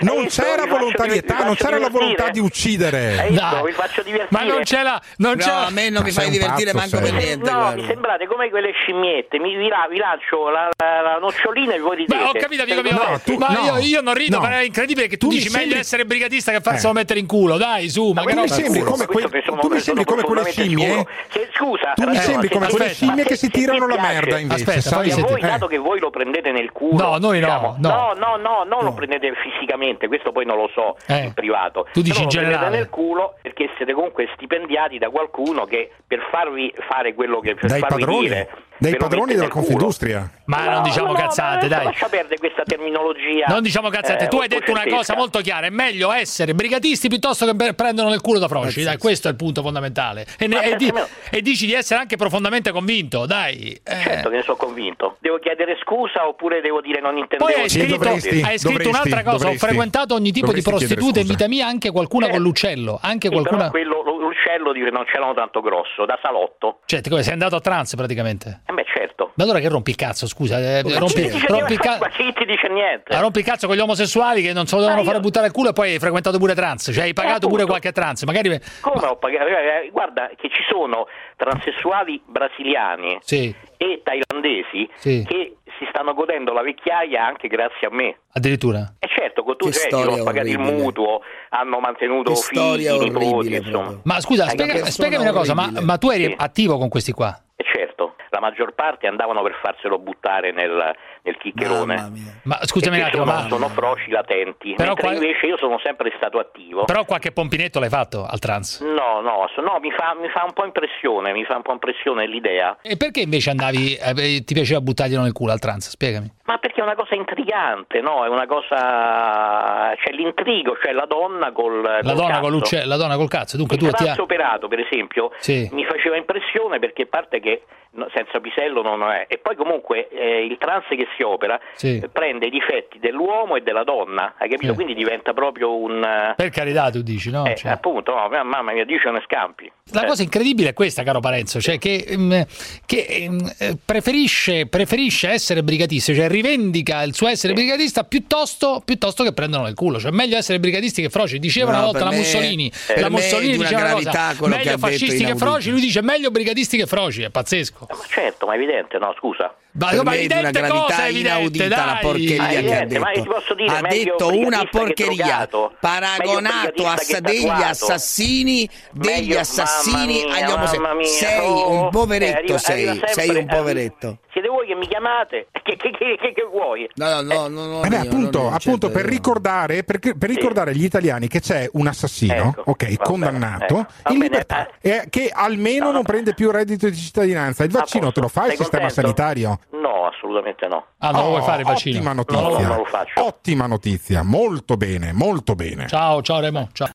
Non c'era volontarietà, non c'era la volontà di uccidere. No, vi faccio divertire. Ma non c'è la non c'è. No, a me non mi fai divertire manco per niente. No, mi sembrate come quelle scimmiette, mi vi lancio la, la, la nocciolina e voi ridete. Ma ho capito, amico mio. No, tu, ma no, io, io non rido, no. Ma è incredibile che tu, tu dici sembri... meglio essere brigatista che farselo eh. mettere in culo. Dai, su, ma, ma tu mi sembri come quelle tu mi sembri come quelle scimmie. Scusa, tu mi sembri come quelle scimmie che si tirano la merda invece. Aspetta, sai voi dato che voi lo prendete nel culo. No, noi no. No, no, no, non lo prendete fisicamente, questo poi non lo so in privato. Tu dici in generale. Lo prendete nel culo perché siete comunque stipendiati da qualcuno che per farvi fare quello che per farvi dire. Dei padroni della Confindustria. Ma no, non diciamo no, cazzate, dai. Lascia perdere questa terminologia. Non diciamo cazzate. Eh, tu hai detto una cosa molto chiara: è meglio essere brigatisti piuttosto che prendono nel culo da froci. Dai, questo è il punto fondamentale. E, ne, e, di, e dici di essere anche profondamente convinto, dai. Eh. Certo che ne sono convinto. Devo chiedere scusa oppure devo dire non intendevo? Poi hai scritto, dovresti, hai scritto dovresti, un'altra cosa. Dovresti, Ho frequentato ogni tipo di prostituta in vita mia, anche qualcuna eh. con l'uccello. Anche sì, qualcuna. Però quello, l'uccello dire non c'erano tanto grosso da salotto. Cioè, come sei andato a trans praticamente? Beh, certo. Ma allora che rompi il cazzo, scusa? Eh, ma rompi, chi rompi niente, ca... ma chi ti dice niente? Ma rompi il cazzo con gli omosessuali che non se lo devono io... fare buttare il culo e poi hai frequentato pure trans, cioè hai pagato pure qualche trans, magari. Come ma... ho pagato? Guarda che ci sono transessuali brasiliani sì. e thailandesi sì. che si stanno godendo la vecchiaia anche grazie a me. Addirittura? E certo, con tu che cioè, hanno pagato il mutuo, hanno mantenuto figli, nipoti, insomma. Ma scusa, spiega, spiegami una cosa, ma, ma tu eri sì. attivo con questi qua? Certo, la maggior parte andavano per farselo buttare nel, nel chiccherone. Ma scusami un attimo, ma sono froci latenti. Però mentre qual... invece io sono sempre stato attivo. Però qualche pompinetto l'hai fatto al trans? No, no, no mi, fa, mi fa un po' impressione, mi fa un po' impressione l'idea. E perché invece andavi, eh, ti piaceva buttarglielo nel culo al trans? Spiegami. Ma perché è una cosa intrigante, no? È una cosa, c'è l'intrigo, cioè la donna col la col donna col cazzo. La donna col cazzo. Dunque il tu ti ha operato, per esempio, sì. mi faceva impressione perché parte che no, senza pisello non è. E poi comunque eh, il trans che si opera sì. prende i difetti dell'uomo e della donna, hai capito? Eh. Quindi diventa proprio un... Per carità tu dici, no? Eh, cioè... Appunto, no, mamma mia, dice uno scampi. La eh. cosa incredibile è questa, caro Parenzo, cioè che, mh, che mh, preferisce, preferisce essere brigatista, cioè rivendica il suo essere sì. brigatista piuttosto, piuttosto che prendono nel culo. Cioè meglio essere brigatisti che froci. Diceva no, una volta la Mussolini, eh, la Mussolini diceva una cosa, meglio fascisti che froci, lui dice meglio brigatisti che froci, è pazzesco. Ma certo, ma è evidente, no, scusa. Ma è evidente una cosa evidente, la porcheria che evidente, ha detto. Ma posso dire, ha detto una porcheria, paragonato a degli assassini, degli meglio, assassini mia, agli omosessuali. Sei un poveretto, eh, arriva, sei, arriva sempre, sei un poveretto. Arriva. Siete voi che mi chiamate? Che, che, che, che, che vuoi? No, no, no, no. Eh, no, no appunto, non appunto per ricordare, per, per sì. ricordare agli italiani che c'è un assassino, ecco, ok, condannato bene, ecco. in bene, libertà eh. che almeno no, non prende più reddito di cittadinanza. Il vaccino te lo fa il sistema contento? sanitario? No, assolutamente no. Ah, non oh, lo vuoi fare il vaccino? Ottima notizia. No, no, non lo faccio. Ottima notizia, molto bene, molto bene. Ciao, ciao Remo, ciao.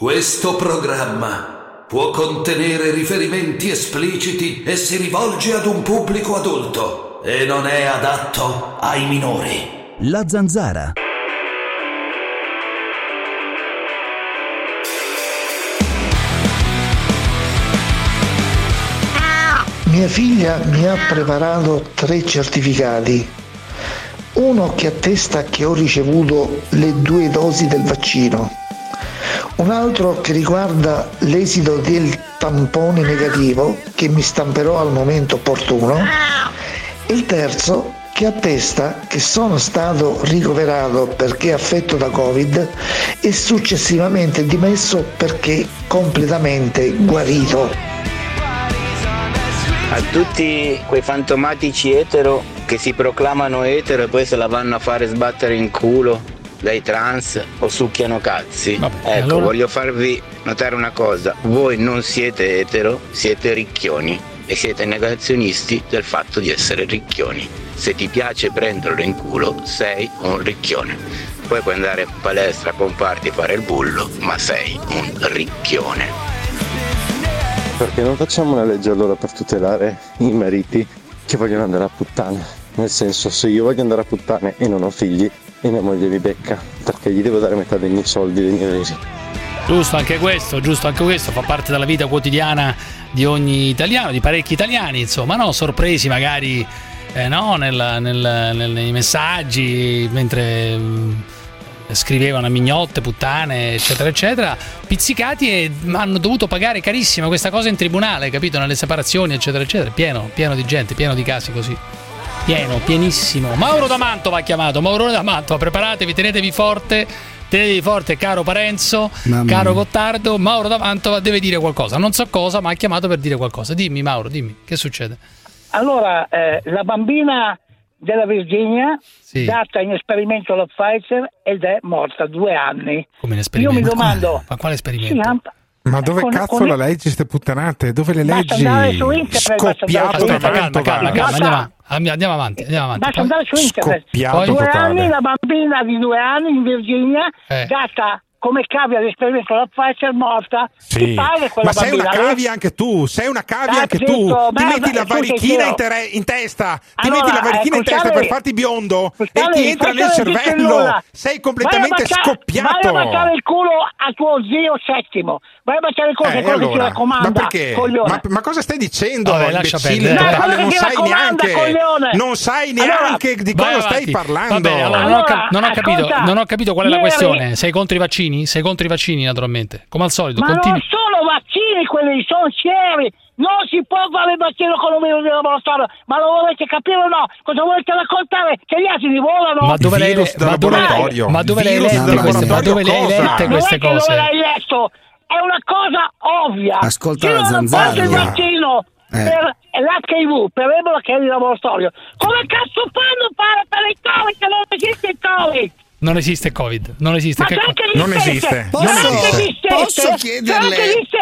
Questo programma può contenere riferimenti espliciti e si rivolge ad un pubblico adulto e non è adatto ai minori. La Zanzara. Mia figlia mi ha preparato tre certificati. Uno che attesta che ho ricevuto le due dosi del vaccino. Un altro che riguarda l'esito del tampone negativo che mi stamperò al momento opportuno e il terzo che attesta che sono stato ricoverato perché affetto da Covid e successivamente dimesso perché completamente guarito. A tutti quei fantomatici etero che si proclamano etero e poi se la vanno a fare sbattere in culo dai trans o succhiano cazzi. Vabbè, ecco, allora... voglio farvi notare una cosa, voi non siete etero, siete ricchioni e siete negazionisti del fatto di essere ricchioni. Se ti piace prenderlo in culo sei un ricchione. Poi puoi andare in palestra, comparti, fare il bullo, ma sei un ricchione. Perché non facciamo una legge allora per tutelare i mariti che vogliono andare a puttane? Nel senso, se io voglio andare a puttane e non ho figli e mia moglie mi becca, perché gli devo dare metà dei miei soldi, dei miei resi. Giusto anche questo, giusto anche questo, fa parte della vita quotidiana di ogni italiano, di parecchi italiani, insomma, no? Sorpresi magari eh, no? nel, nel, nel, nei messaggi, mentre... Mh, scrivevano a mignotte, puttane, eccetera eccetera, pizzicati, e hanno dovuto pagare carissimo questa cosa in tribunale, capito? Nelle separazioni, eccetera eccetera, pieno, pieno di gente, pieno di casi così, pieno, pienissimo. Mauro da Mantova ha chiamato, Mauro da Mantova, preparatevi, tenetevi forte, tenetevi forte, caro Parenzo, Mamma caro mia. Gottardo, Mauro da Mantova deve dire qualcosa, non so cosa, ma ha chiamato per dire qualcosa. Dimmi Mauro, dimmi, che succede? Allora, eh, la bambina della Virginia, sì, data in esperimento alla Pfizer ed è morta due anni. Come l'esperimento? Io mi domando, ma quale esperimento? Sì, ma dove con, cazzo con la il... leggi ste puttanate? Dove le leggi? Scoppiato da Mantova. Andiamo, andiamo avanti, andiamo avanti. Basta andare su internet. Poi, due anni, la bambina di due anni in Virginia, eh. data come cavia l'esperimento alla Pfizer, morta. Sì. Pare quella ma sei bambina, una cavia anche tu, sei una cavia anche zitto, tu. Ti ma metti ma la varichina in, te- in testa, allora, ti metti la varichina eh, in testa per farti biondo e ti entra nel cervello. Sei completamente vai baciare, scoppiato. Vai a baciare il culo a tuo zio Settimo. Vai a baciare il culo eh, allora, che ti raccomanda. Ma perché? Ma, ma cosa stai dicendo? Oh, imbecille, no, non sai neanche. Coglione. Non sai neanche allora, di cosa stai parlando. Non ho capito, non ho capito qual è la questione. Sei contro i vaccini? Sei contro i vaccini, naturalmente, come al solito. Ma continui. Non sono vaccini quelli, sono seri. Non si può fare il vaccino con un virus di laboratorio. Ma lo volete capire o no? Cosa volete raccontare? Che gli asini volano? Ma dove l'hai letto? Ma dove l'hai lette queste cose? Dove l'hai letto? È una cosa ovvia. Ascolta La Zanzara. Io non faccio il vaccino eh. per l'H I V, per Ebola, che è di laboratorio. Come cazzo fanno a fare per il Covid che non esiste il Covid? Non esiste Covid, non esiste. Che... non esiste. Posso, non esiste. Posso chiederle,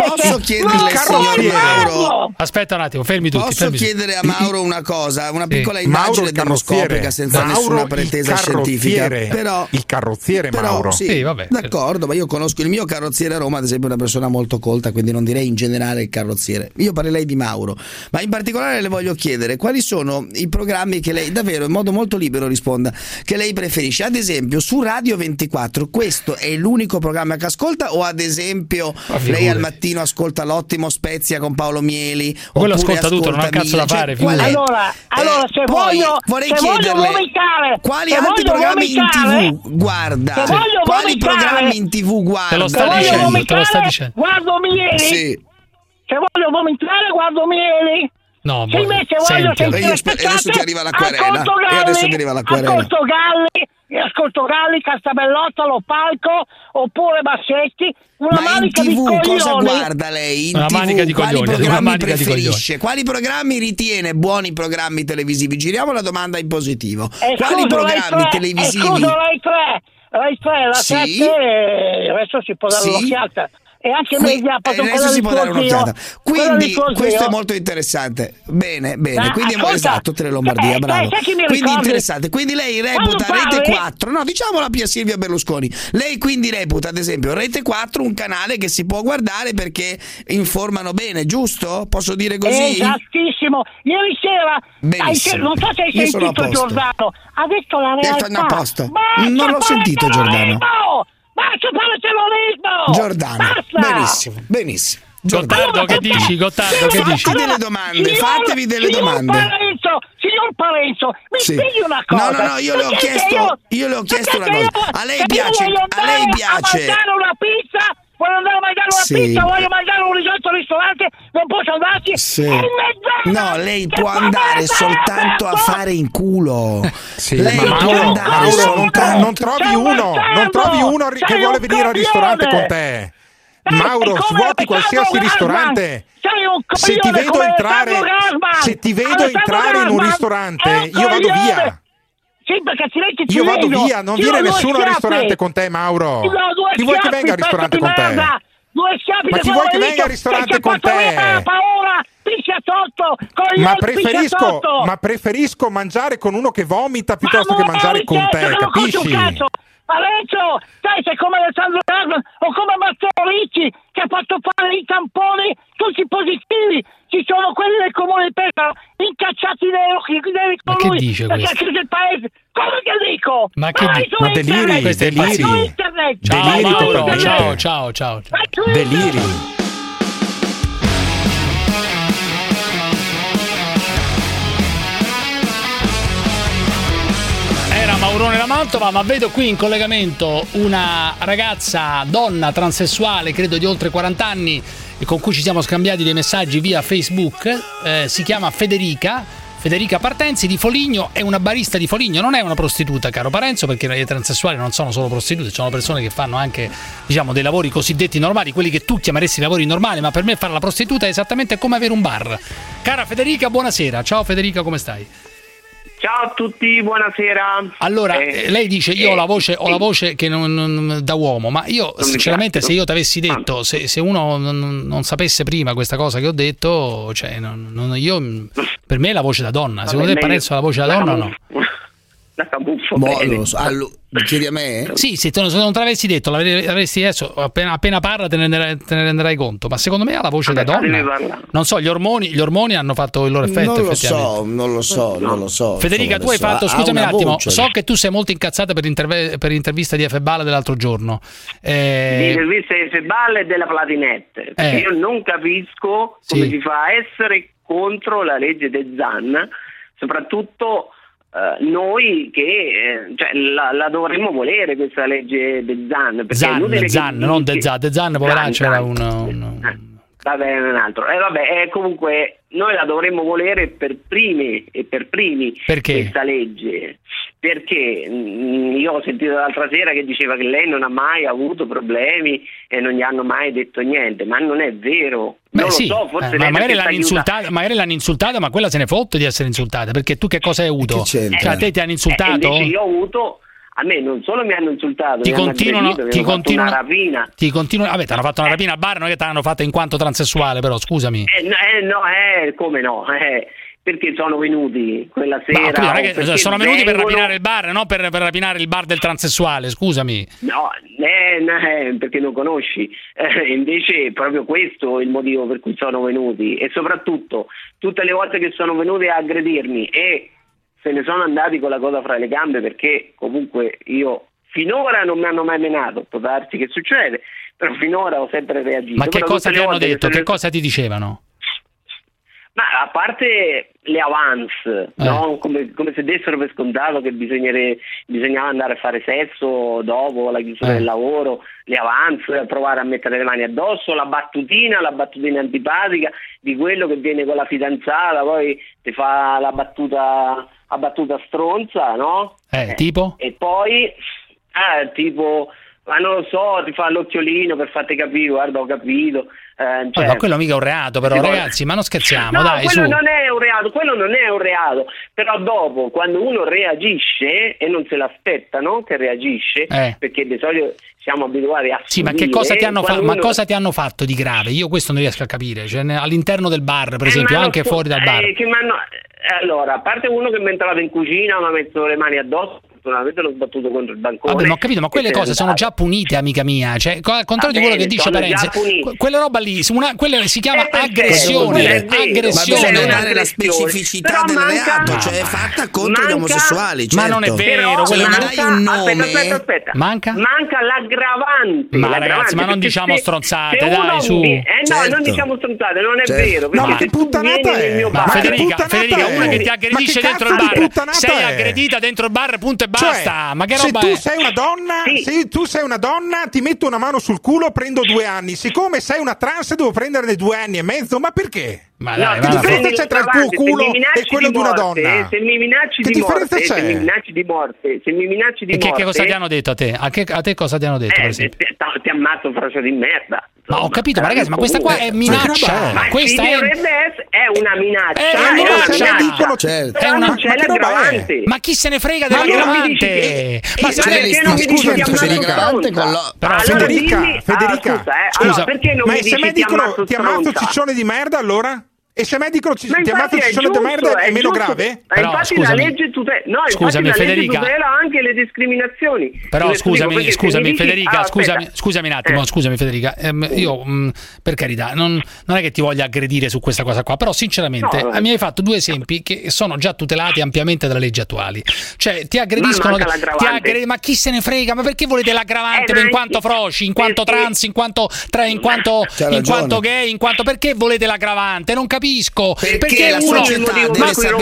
posso chiederle signor Mauro. Aspetta un attimo, fermi tutti. Posso fermi chiedere tutti. a Mauro una cosa, una piccola eh. immagine demoscopica senza Mauro nessuna pretesa scientifica. Però il carrozziere però, Mauro. Sì, sì, vabbè. D'accordo, ma io conosco il mio carrozziere a Roma, ad esempio, è una persona molto colta, quindi non direi in generale il carrozziere. Io parlerei di Mauro, ma in particolare le voglio chiedere quali sono i programmi che lei davvero in modo molto libero risponda, che lei preferisce. Ad esempio su Radio ventiquattro, questo è l'unico programma che ascolta, o ad esempio lei al mattino ascolta l'Ottimo Spezia con Paolo Mieli? Quello ascolta tutto, non ha cazzo da fare. Cioè, allora, eh, allora se voglio, vorrei se chiederle voglio quali altri programmi in tv guarda, se voglio quali programmi in tv guarda, te lo sta dicendo, te lo sta dicendo. Guardo Mieli, sì. Se voglio vomitare guardo Mieli. No, se invece voglio sentire aspettate, adesso ti arriva la querela e adesso ti arriva la querela. Ascolto Galli, ascolto Galli, Castabellotta, Lo Palco oppure Bassetti. Una ma manica in tv di cosa coglioni. Guarda lei? In una tv, manica di quali coglioni, programmi una preferisce? Di quali programmi ritiene buoni programmi televisivi? Giriamo la domanda in positivo. Escuso, quali programmi tre, televisivi? Scusa, Rai tre, Rai tre, la sì. sette, adesso si può dare sì. un'occhiata. E anche qui, media, adesso si può dare un'occhiata. Quindi questo è molto interessante. Bene, bene. Ma, quindi ascolta, esatto, Tele Lombardia, eh, bravo. Eh, quindi interessante. Quindi lei reputa Rete quattro. No, diciamola Pia Silvia Berlusconi. Lei quindi reputa, ad esempio, Rete quattro un canale che si può guardare perché informano bene, giusto? Posso dire così? Esattissimo. Ieri sera hai, non so se hai Io sentito Giordano. Ha detto la realtà. Detto, Ma non l'ho sentito Giordano. No! Basta fare il terrorismo! Giordano, Basta. benissimo, benissimo. Giordano. Gottardo, che dici? Gottardo, che dici? Fatevi delle domande, signor, fatevi delle signor domande. Parenzo, signor Parenzo, mi sì. spieghi una cosa. No, no, no, io le ho chiesto, io, io le ho chiesto una cosa. A lei piace, a lei piace. A mangiare una pizza, voglio andare a mangiare una sì. pizza, voglio mangiare un risotto al ristorante, non posso andarci. Sì. No, lei può andare soltanto a fare in culo. Sì, lei ma può Mauro, andare Mauro, soltanto. Non trovi uno, non trovi uno che vuole venire al ristorante con te. Mauro, svuoti qualsiasi ristorante. Se ti vedo entrare, se ti vedo entrare in un ristorante, io vado via. Sì, perché ci io vado via, non viene nessuno al ristorante con te, Mauro. Chi vuoi che venga al ristorante con te? Ma chi vuoi che venga al ristorante con te? Ma preferisco, ma preferisco mangiare con uno che vomita piuttosto che mangiare con te, capisci? Parenzo, sai, sei come Alessandro Garman o come Matteo Ricci che ha fatto fare i tamponi tutti positivi. Ci sono quelli del comune di Pesaro incacciati nei colori perché del paese. Cosa che dico? Ma che vai dico? Ma deliri, questo è deliri. Ciao, ciao, ciao, ciao. Deliri. Maurone da Mantova, ma vedo qui in collegamento una ragazza, donna transessuale, credo di oltre quaranta anni, con cui ci siamo scambiati dei messaggi via Facebook. Eh, si chiama Federica, Federica Partenzi di Foligno, è una barista di Foligno, non è una prostituta, caro Parenzo, perché le transessuali non sono solo prostitute, sono persone che fanno anche, diciamo, dei lavori cosiddetti normali, quelli che tu chiameresti lavori normali, ma per me fare la prostituta è esattamente come avere un bar. Cara Federica, buonasera. Ciao Federica, come stai? Ciao a tutti, buonasera. Allora, eh, lei dice io eh, ho la voce, ho eh, la voce che non, non da uomo, ma io sinceramente se io ti avessi detto, se, se uno non, non sapesse prima questa cosa che ho detto, cioè non, non, io per me è la voce da donna. Secondo te Parenzo è la voce da donna o no? La camuffo bene. Lo so, allo, chiedi a me? Sì, se, te, se non te l'avessi detto, l'avresti adesso appena, appena parla te ne, te ne renderai conto. Ma secondo me ha la voce da donna. Non so, gli ormoni, gli ormoni hanno fatto il loro effetto. Non lo so, non lo so, non lo so. Federica, tu hai fatto, scusami un attimo, so che tu sei molto incazzata per, interve- per l'intervista di Febal dell'altro giorno. Eh... L'intervista di Febal e della Platinette. Eh. Io non capisco come sì. si fa a essere contro la legge di Zan, soprattutto. Uh, noi che eh, cioè, la, la dovremmo volere questa legge de Zan, Zan, Zan non de Zan, de Zan poveraccio era uno, uno... vabbè un altro eh, vabbè eh, comunque noi la dovremmo volere per primi e per primi perché? Questa legge, perché mh, io ho sentito l'altra sera che diceva che lei non ha mai avuto problemi e non gli hanno mai detto niente, ma non è vero. Beh, non sì, lo so, forse eh, ma magari l'hanno insultata, magari l'hanno insultata, ma quella se ne fotte di essere insultata, perché tu che cosa hai avuto? Cioè, a te ti hanno insultato? Eh, io ho avuto, a me non solo mi hanno insultato, ti mi continuano, hanno aggredito, ti continuano, una rapina. Ti continuano, vabbè, ti hanno fatto una rapina a bar, non è che ti hanno fatta in quanto transessuale, però scusami. Eh, no, eh, no eh, come no, eh. Perché sono venuti quella sera? Ma, prima, perché sono venuti vengono... per rapinare il bar, no? Per, per rapinare il bar del transessuale, scusami. No, eh, eh, perché non conosci. Eh, invece proprio questo è il motivo per cui sono venuti. E soprattutto, tutte le volte che sono venuti a aggredirmi e se ne sono andati con la cosa fra le gambe, perché comunque io finora non mi hanno mai menato, può darsi che succede, però finora ho sempre reagito. Ma che però cosa ti hanno detto? Che, che cosa ti dicevano? Ma a parte le avance, eh. no? come, come se dessero per scontato che bisognava andare a fare sesso dopo la chiusura eh. del lavoro, le avance, provare a mettere le mani addosso, la battutina, la battutina antipatica di quello che viene con la fidanzata, poi ti fa la battuta, la battuta stronza, no? Eh, tipo? E poi, eh, tipo... ma non lo so, ti fa l'occhiolino per farti capire, guarda ho capito eh, cioè... ma quello mica è un reato però, ragazzi, ma non scherziamo, no, dai, quello su. Non è un reato, quello non è un reato, però dopo quando uno reagisce e non se l'aspettano che reagisce eh. perché di solito siamo abituati a sì subire, ma che cosa ti hanno fatto uno... ma cosa ti hanno fatto di grave? Io questo non riesco a capire, cioè, all'interno del bar per esempio, eh, anche fu- fuori dal bar eh, che m'hanno... allora, a parte uno che mi è entrato in cucina mi ha messo le mani addosso, naturalmente l'ho sbattuto contro il bancone. Vabbè, ma ho capito, ma quelle cose sono già punite, amica mia. Cioè, al contrario bene, di quello che dice Parenzo, quella roba lì, una, quella si chiama eh, aggressione, eh, aggressione. Ma bisogna dare la specificità del reato, cioè è fatta contro manca, gli omosessuali, certo. Ma non è vero, cioè, non hai un nome. Aspetta, aspetta, aspetta. Manca? Manca l'aggravante. Ma l'aggravante, ragazzi, ma non diciamo se, stronzate, se dai, su. Mi, eh no, certo. non diciamo stronzate, non è certo. vero, perché ma se puttanata è. Mio ma Federica, Federica, una che ti aggredisce dentro il bar, sei aggredita dentro il bar, punto. Basta, cioè, ma che se roba tu è? Sei una donna, sì. se tu sei una donna, ti metto una mano sul culo, prendo due anni. Siccome sei una trans, devo prenderne due anni e mezzo. Ma perché? Ma dai, no, che differenza c'è tra il tuo culo e quello di, morte, di una donna? Se mi minacci che di differenza morte, c'è? Se mi minacci di morte, se mi minacci di e che, morte. Che cosa ti hanno detto a te? A, che, a te cosa ti hanno detto? Eh, per esempio? Ti, ti ammazzo, faccia di merda. Ma ho capito, ma ragazzi, ma questa qua è minaccia. Ma questa è... è una minaccia. È una minaccia. È una minaccia. Certo. È una... ma, ma chi se ne frega della gravante? Ma se ne scusa, Federica, Federica, scusa, ma se me dicono ti ammazzo ciccione di merda, allora? E se me dicono ci chiamate ciccione di merda è, è meno giusto. Grave? Però, infatti scusami. La legge tutela, no, scusami, la Federica. Legge tutela anche le discriminazioni. Però le scusami, scusami Federica, ah, scusami, scusami un attimo, eh. scusami Federica, ehm, io mh, per carità non, non è che ti voglia aggredire su questa cosa qua, però sinceramente no, no. mi hai fatto due esempi che sono già tutelati ampiamente dalle leggi attuali. Cioè ti aggrediscono, ma, ti aggred- ma chi se ne frega? Ma perché volete l'aggravante eh, in quanto froci, in quanto perché? trans, in quanto tra, in quanto C'è in quanto gay, in quanto perché volete l'aggravante? Non capisco perché, perché uno ma se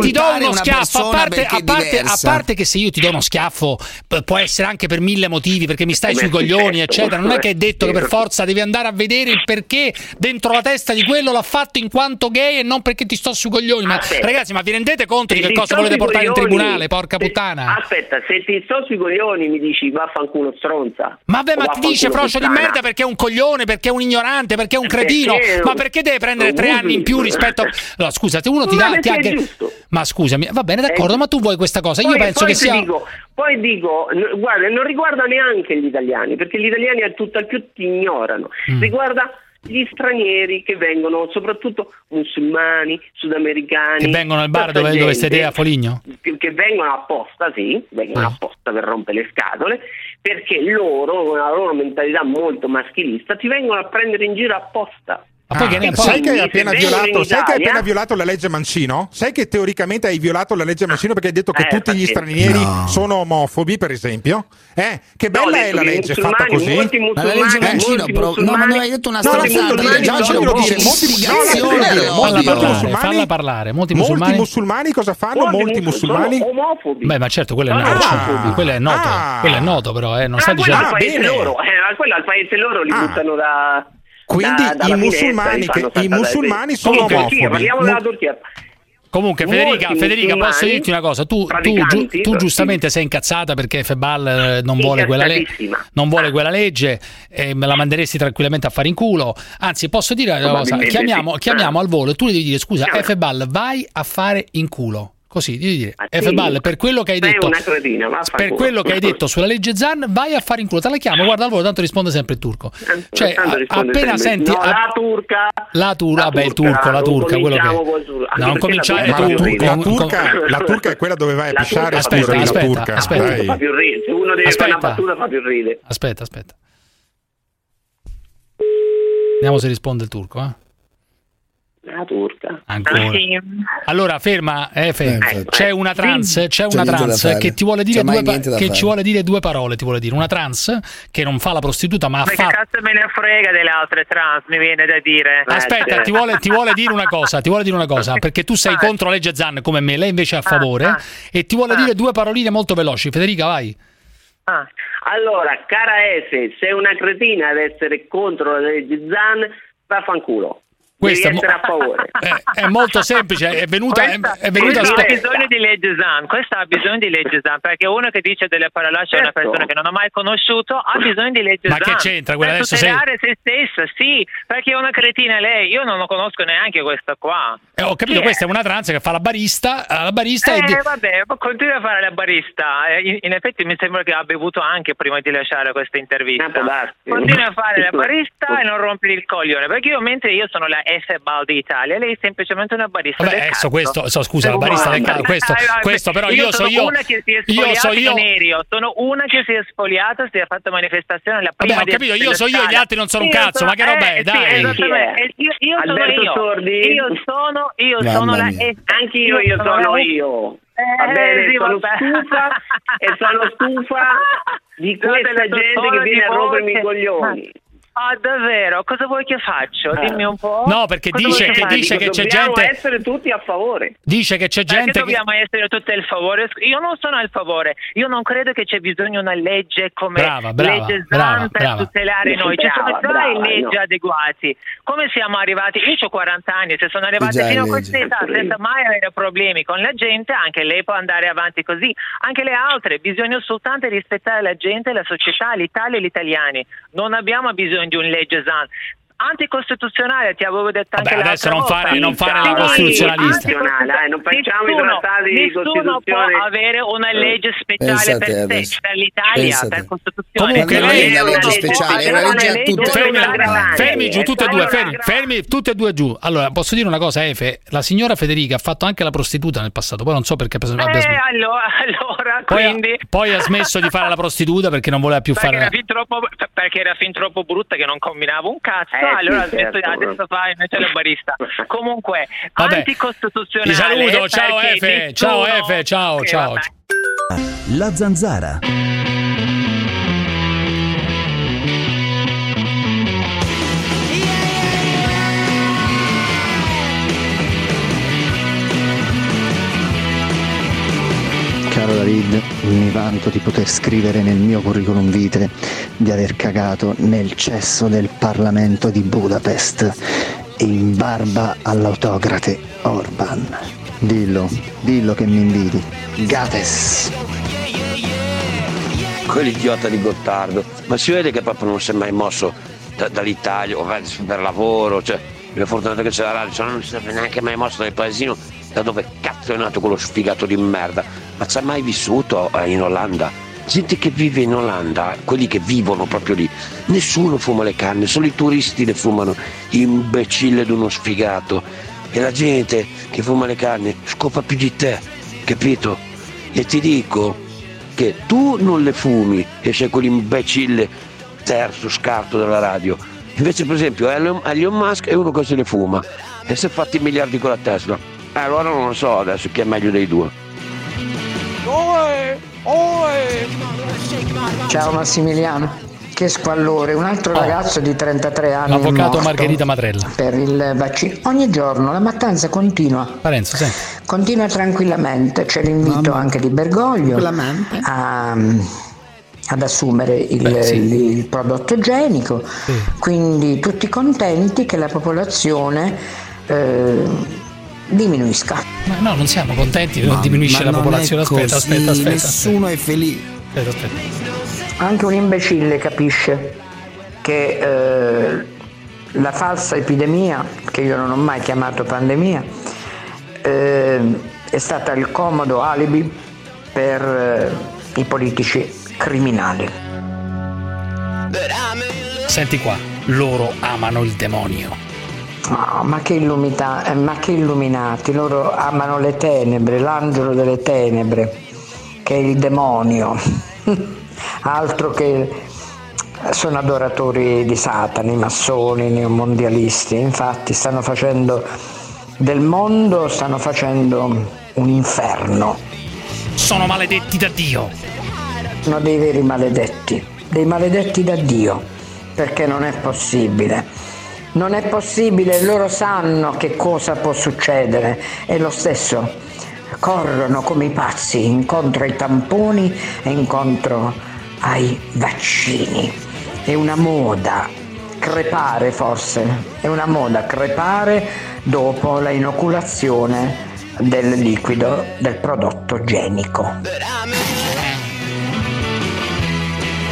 ti do uno schiaffo a parte, a, parte, a parte che se io ti do uno schiaffo p- può essere anche per mille motivi perché mi stai sui coglioni eccetera, non è che è detto che per forza devi andare a vedere il perché dentro la testa di quello l'ha fatto in quanto gay e non perché ti sto sui coglioni. Ma aspetta, ragazzi, ma vi rendete conto di che cosa volete portare coglioni, in tribunale, porca se, puttana aspetta, se ti sto sui coglioni mi dici vaffanculo stronza, ma beh, ma ti dice frocio di merda perché è un coglione, perché è un ignorante, perché è un cretino, ma perché deve prendere tre anni in più rispetto a... allora, scusa, uno ti dà ti aggra... ma scusami, va bene, d'accordo, eh. ma tu vuoi questa cosa? Poi, io penso che sia dico, poi dico, n- guarda, non riguarda neanche gli italiani, perché gli italiani a tutto al più ti ignorano. Mm. Riguarda gli stranieri che vengono, soprattutto musulmani, sudamericani, che vengono al bar dove, dove siete a Foligno, che, che vengono apposta, sì, vengono ah. apposta per rompere le scatole, perché loro, con la loro mentalità molto maschilista, ti vengono a prendere in giro apposta. Ma ah, poi che sai che hai appena violato, sai che hai appena violato la legge Mancino? Sai che teoricamente hai violato la legge Mancino perché hai detto che eh, tutti gli stranieri no. sono omofobi, per esempio? Eh, che bella no, è la legge fatta così? Ma la legge Mancino, eh, bro, no, ma non hai detto una stronzata, la legge Mancino lo dice, molti musulmani, falla parlare, molti musulmani. Molti musulmani cosa fanno? Molti musulmani omofobi. Beh, ma certo, quello è noto, quello è noto, quello è noto però, eh, non sta dicendo bene. Quello al paese loro li buttano da Quindi da, i musulmani, che, i musulmani sono omofobi. Parliamo della Turchia. Comunque Federica, Federica posso dirti una cosa, tu, tu, giu, tu giustamente sei incazzata perché Febal non vuole quella legge, non vuole quella legge e me la manderesti tranquillamente a fare in culo. Anzi, posso dire una cosa, chiamiamo, chiamiamo al volo e tu le devi dire scusa, Febal, vai a fare in culo. Così devi dire, sì, Febal, per quello che hai detto, credina, per quello che hai detto sulla legge Zan, vai a fare in culo. Te la chiamo, guarda al volo, tanto risponde sempre il turco. Cioè, a, appena senti no, a... la turca, la turca, vabbè, il turco, la turca, quello che no, non cominciare la, tu, la, turca, la turca è quella dove vai a pisciare. Aspetta, aspetta, la turca. Aspetta, aspetta, fa più ridere. Se uno deve aspetta, fare una battuta fa più ridere. Aspetta, aspetta. Vediamo se risponde il turco, eh. La turca. Ancora. Allora ferma, eh, ferma. Eh, c'è una trans, c'è una trans che ti vuole dire due pa- che ci vuole dire due parole, ti vuole dire una trans che non fa la prostituta, ma, ma fa. Ma che cazzo me ne frega delle altre trans, mi viene da dire. Aspetta, ti vuole ti vuole dire una cosa, ti vuole dire una cosa, perché tu sei ah. contro la legge Zan come me, lei invece è a favore ah, ah. e ti vuole ah. dire due paroline molto veloci. Federica, vai. Ah. Allora, cara Ese, sei una cretina ad essere contro la legge Zan, vaffanculo. Questa mo- a favore. È, è molto semplice, è venuta questa, è, è venuta questa ha bisogno di legge Zan, questa ha bisogno di legge Zan, perché uno che dice delle parolacce a una persona che non ho mai conosciuto ha bisogno di legge ma Zan. Ma che c'entra quella adesso sei... se stessa, sì, perché è una cretina lei, io non lo conosco neanche questa qua. Eh, ho capito, che questa è? È una trans che fa la barista, la barista eh, e... vabbè, continua a fare la barista. In, in effetti mi sembra che ha bevuto anche prima di lasciare questa intervista. Continua a fare la barista e non rompere il coglione, perché io mentre io sono la Febal d'Italia, lei è semplicemente una barista. Vabbè, del adesso questo, so, scusa, la barista del cazzo, questo, questo però io, io sono io, una che si è sfogliata io, io. sono una che si è sfogliata, si è fatta manifestazione la prima. Vabbè, ho capito, io sono io e gli altri non sono un cazzo, sono, ma che roba è, eh, dai. Sì, io, io sono io. Io sono io Mamma sono la mia. Anche io io sono io. Va bene, sono stufa e sono stufa di questa gente che viene a rompermi i coglioni. Ah, davvero? Cosa vuoi che faccio? Dimmi un po'. No, perché cosa dice che, che, dice che c'è gente. Dobbiamo essere tutti a favore. Dice che c'è gente. Perché dobbiamo che... essere tutti al favore. Io non sono al favore. Io non credo che c'è bisogno di una legge come brava, brava, legge Zan per brava. tutelare noi. Ci sono due leggi no. adeguati. Come siamo arrivati? Io ho quaranta anni, se sono arrivati fino a questa età senza mai avere problemi con la gente, anche lei può andare avanti così. Anche le altre. Bisogna soltanto rispettare la gente, la società, l'Italia e gli italiani. Non abbiamo bisogno di un legge Zan. Anticostituzionale, ti avevo detto anche Vabbè, adesso non fare, volta. non fare sì, la costituzionalista. Eh, non facciamo nessuno, i trattati di Costituzione. Nessuno può avere una legge speciale eh, per, te, per l'Italia, Pensate. per Costituzione. Comunque lei è una legge speciale, è una legge a tutte. Fermi, fermi giù tutte e due, fermi, fermi tutte e due giù. Allora, posso dire una cosa, Efe? La signora Federica ha fatto anche la prostituta nel passato, poi non so perché eh, abbia smesso. Allora, allora poi, quindi... poi ha smesso di fare la prostituta perché non voleva più perché fare... Era fin troppo, perché era fin troppo brutta che non combinava un cazzo. Eh, allora sì, certo. Adesso fa invece la barista. Comunque, vabbè, anticostituzionale. Ti saluto, ciao Efe, ciao Efe, ciao, ciao. La Zanzara. Caro David, mi vanto di poter scrivere nel mio curriculum vitae di aver cagato nel cesso del Parlamento di Budapest in barba all'autocrate Orban. Dillo, dillo che mi invidi. Gates! Quell'idiota di Gottardo, ma si vede che proprio non si è mai mosso da, dall'Italia, o per lavoro, cioè, è fortunato che c'è la radio, cioè non si è neanche mai mosso dal paesino. Da dove cazzo è nato quello sfigato di merda? Ma c'ha mai vissuto in Olanda? Gente che vive in Olanda, quelli che vivono proprio lì, nessuno fuma le canne, solo i turisti le fumano, imbecille di uno sfigato. E la gente che fuma le canne scopa più di te, capito? E ti dico che tu non le fumi e sei quell'imbecille terzo scarto della radio. Invece per esempio Elon Musk è uno che se le fuma e si è fatti miliardi con la Tesla. Allora non lo so adesso chi è meglio dei due. Ciao Massimiliano, che squallore, un altro oh. ragazzo di trentatré anni l'avvocato Margherita Matrella per il vaccino. Ogni giorno la mattanza continua Parenzo, sì. continua tranquillamente, c'è l'invito Mamma. anche di Bergoglio a, ad assumere il, Beh, sì. il, il prodotto genico, sì. quindi tutti contenti che la popolazione eh, diminuisca. Ma no, non siamo contenti, non diminuisce la popolazione. Aspetta, aspetta, aspetta. Nessuno è felice. Aspetta, aspetta. Anche un imbecille capisce che eh, la falsa epidemia, che io non ho mai chiamato pandemia, eh, è stata il comodo alibi per eh, i politici criminali. Senti qua, loro amano il demonio. No, ma che illumita, ma che illuminati, loro amano le tenebre, l'angelo delle tenebre, che è il demonio, altro che sono adoratori di Satana, i massoni, i neomondialisti, infatti stanno facendo del mondo, stanno facendo un inferno. Sono maledetti da Dio. Sono dei veri maledetti, dei maledetti da Dio, perché non è possibile. Non è possibile, loro sanno che cosa può succedere e lo stesso corrono come i pazzi incontro ai tamponi e incontro ai vaccini. È una moda crepare, forse, è una moda crepare dopo la inoculazione del liquido del prodotto genico.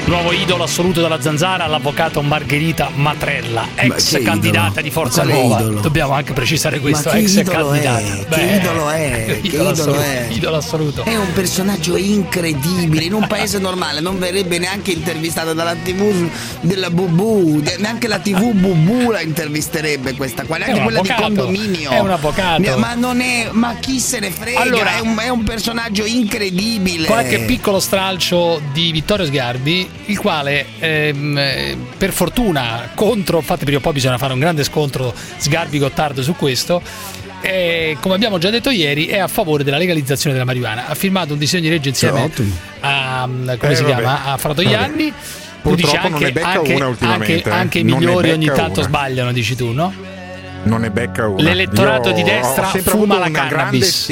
Nuovo idolo assoluto della Zanzara, l'avvocato Margherita Matrella, ex Ma candidata idolo? di Forza Nuova. Idolo? Dobbiamo anche precisare questo, ex candidata. È? Beh, che idolo è? Che idolo, idolo è? Idolo assoluto. È un personaggio incredibile, in un paese normale non verrebbe neanche intervistata dalla tivù della Bubu, neanche la tivù Bubu la intervisterebbe questa qua, neanche quella avvocato. di condominio. È un avvocato. Ma non è, ma chi se ne frega? Allora, è un, è un personaggio incredibile. Qualche piccolo stralcio di Vittorio Sgarbi, il quale ehm, per fortuna contro, infatti prima o poi bisogna fare un grande scontro Sgarbi-Gottardo su questo, e, come abbiamo già detto ieri, è a favore della legalizzazione della marijuana, ha firmato un disegno di legge insieme a, come eh, si vabbè. chiama, a Fratoianni. Purtroppo anche, non ne becca anche, una ultimamente anche, eh. anche i migliori ogni tanto una. sbagliano, dici tu, no? Non ne becca una. L'elettorato Io di destra fuma la cannabis.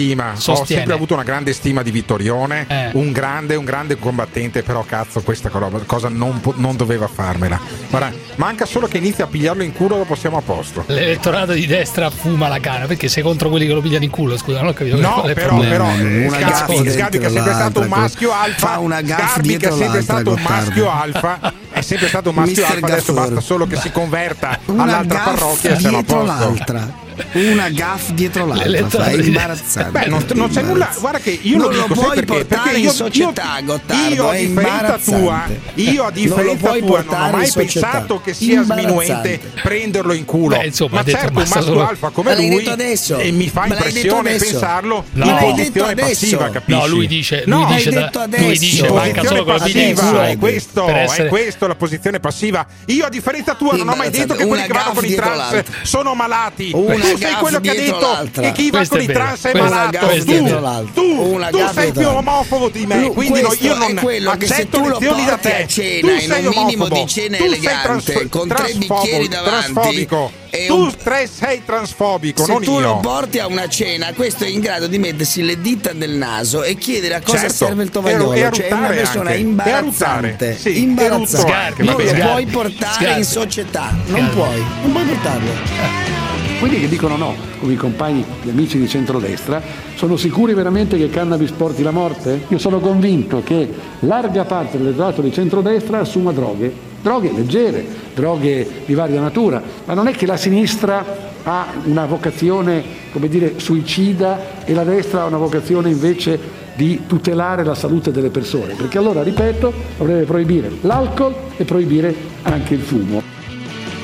Ho sempre avuto una grande stima di Vittorione, eh. un grande, un grande combattente, però cazzo, questa cosa non, non doveva farmela. Guarda, manca solo che inizia a pigliarlo in culo, lo possiamo a posto. L'elettorato di destra fuma la cannabis, perché sei contro quelli che lo pigliano in culo, scusa, non ho capito. No, che però, però una Sgarbi, Sgarbi che è sempre stato un maschio alfa, Sgarbi che è sempre stato un maschio alfa, è sempre stato un maschio alfa, adesso basta solo che si converta all'altra parrocchia e siamo a posto. Una gaff dietro l'altra, è imbarazzante. Beh, non, non c'è nulla, guarda che io non lo, lo dico puoi sempre perché, perché io, in società, io, Gottardo, io a differenza tua, io a differenza non tua non ho mai pensato che sia sminuente prenderlo in culo. Beh, insomma, ma certo, un maschio solo... alfa come lui, e mi fa impressione pensarlo no. in posizione passiva, capisci? No, lui dice, lui no, dice, da, lui dice manca solo con la passiva, è questo, è questo la posizione passiva. Io a differenza tua non ho mai detto che quelli che vanno con i trans sono malati. Tu sei quello che ha detto l'altra. Che chi va con i trans è malato. Tu, tu, tu sei più omofobo di me. Quindi no, io non accetto lezioni da te. Cena, tu sei omofobo, di cena tu elegante, sei trans- transfobo, transfobico. Tu tre sei transfobico, se non io. Se tu lo porti a una cena, questo è in grado di mettersi le dita nel naso e chiedere a cosa certo. serve il tovagliolo. È, cioè, è una persona anche. imbarazzante. Sì, imbarazzante. Anche, non lo puoi portare Sgarbi. in società. Non puoi, non puoi portarlo. Quelli che dicono no, come i compagni, gli amici di centrodestra, sono sicuri veramente che il cannabis porti la morte? Io sono convinto che larga parte dell'elettorato di centrodestra assuma droghe, droghe leggere, droghe di varia natura, ma non è che la sinistra ha una vocazione, come dire, suicida e la destra ha una vocazione invece di tutelare la salute delle persone, perché allora, ripeto, dovrebbe proibire l'alcol e proibire anche il fumo.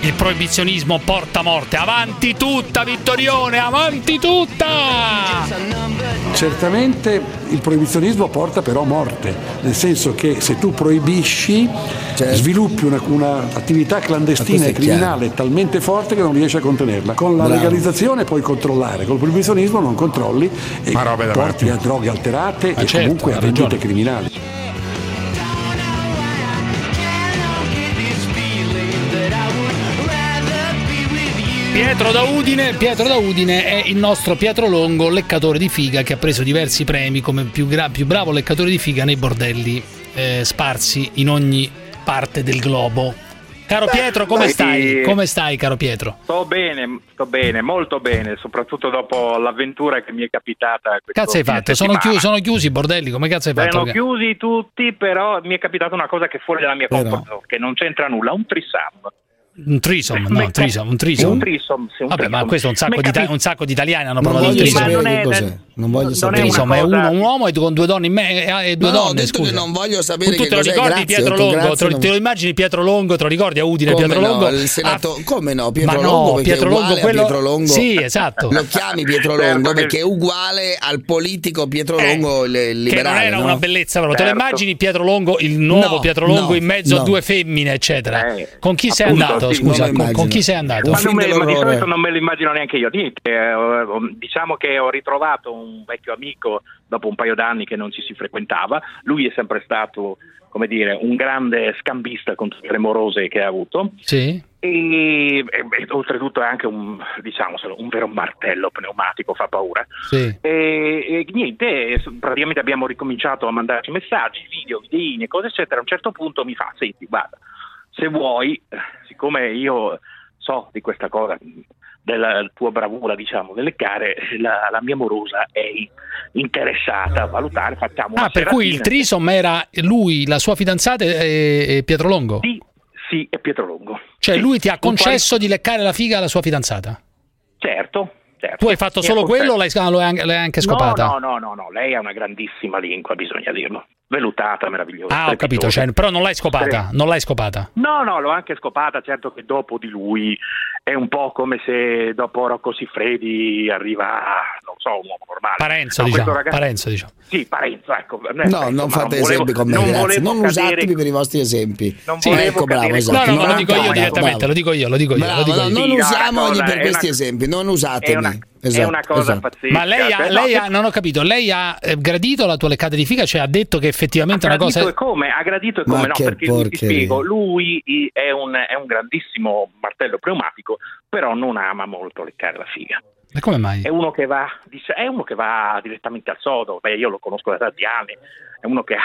Il proibizionismo porta morte. Avanti tutta, Vittorione, avanti tutta! Certamente il proibizionismo porta però morte, nel senso che se tu proibisci, certo. sviluppi una, una attività clandestina e criminale chiaro. talmente forte che non riesci a contenerla. Con la Bravo. legalizzazione puoi controllare, col proibizionismo non controlli e porti a droghe alterate Ma e certo, comunque a vendite criminali. Pietro da Udine, Pietro da Udine è il nostro Pietro Longo, leccatore di figa, che ha preso diversi premi come più, gra- più bravo leccatore di figa nei bordelli eh, sparsi in ogni parte del globo. Caro Pietro, come stai? Come stai, caro Pietro? Sto bene, sto bene, molto bene, soprattutto dopo l'avventura che mi è capitata. Cazzo hai fatto? Sono, chius- sono chiusi i bordelli, come cazzo hai fatto? Sono chiusi tutti, però mi è capitata una cosa che è fuori dalla mia comfort zone, che non c'entra nulla, un trisam. Un trisom, no, un trisom, un trisom. Un trisom, sì, un Vabbè, trisom. Ma questo un sacco, di, un sacco di italiani hanno provato il trisom. Non, è, non voglio non sapere che cos'è. Non voglio sapere. Trisom è uno, un uomo e con due donne in me e due no, donne, ho detto scusa. Che non voglio sapere tu che cos'è. Tu te lo ricordi grazie, Pietro Longo? Grazie, te, lo, non... te lo immagini Pietro Longo? Te lo ricordi a Udine come Pietro no, Longo? Il senato... ah, come no, Pietro ma Longo, no, Pietro Longo quello... Pietro Longo. Sì, esatto. Lo chiami Pietro Longo perché è uguale al politico Pietro Longo liberale. Che non era una bellezza, però te lo immagini Pietro Longo, il nuovo Pietro Longo in mezzo a due femmine, eccetera. Con chi sei andato? Scusa, con, con chi sei andato? Ma, non me, ma di solito non me lo immagino neanche io. Diciamo che ho ritrovato un vecchio amico dopo un paio d'anni che non ci si frequentava. Lui è sempre stato, come dire, un grande scambista con tutte le morose che ha avuto. Sì. E, e, e oltretutto è anche un, diciamo, un vero martello pneumatico, fa paura. Sì. E, e niente, praticamente abbiamo ricominciato a mandarci messaggi, video, videini, cose eccetera. A un certo punto mi fa: senti, guarda, se vuoi, siccome io so di questa cosa, della tua bravura, diciamo, nel leccare, la, la mia morosa è interessata a valutare, facciamo una Ah, seratina. Per cui il trisom era lui, la sua fidanzata e, e Pietro Longo? Sì, sì, è Pietro Longo. Cioè sì, lui ti ha concesso quali... di leccare la figa alla sua fidanzata? Certo. Certo. Tu hai fatto solo quello o l'hai, l'hai anche scopata? No, no, no, no, no, lei ha una grandissima lingua, bisogna dirlo. Vellutata, meravigliosa. Ah, ho capito, cioè, però non l'hai scopata, non l'hai scopata. No, no, l'ho anche scopata, certo che dopo di lui è un po' come se dopo Rocco Siffredi arriva, non so, un uomo normale. Parenzo, no, diciamo, ragazzo... Parenzo, diciamo. Sì, Parenzo, ecco. No, ecco, non fate non esempi volevo, con me, non, grazie. non cadere... usatevi per i vostri esempi. Non sì, ecco, bravo, esatto. No, no, no, lo dico io direttamente, lo dico io, lo dico io. Bravo, lo dico no, io. Non usiamogli per questi esempi, non usatemi. Esatto, è una cosa esatto. pazzesca. Ma lei, ha, lei ha, non ho capito, lei ha gradito la tua leccata di figa? Cioè ha detto che effettivamente è una cosa... E come? Ha gradito e come? Ma no, perché porcheria. Ti spiego, lui è un, è un grandissimo martello pneumatico, però non ama molto leccare la figa. E come mai? È uno che va, dice, è uno che va direttamente al sodo. Beh, io lo conosco da tanti anni. È uno che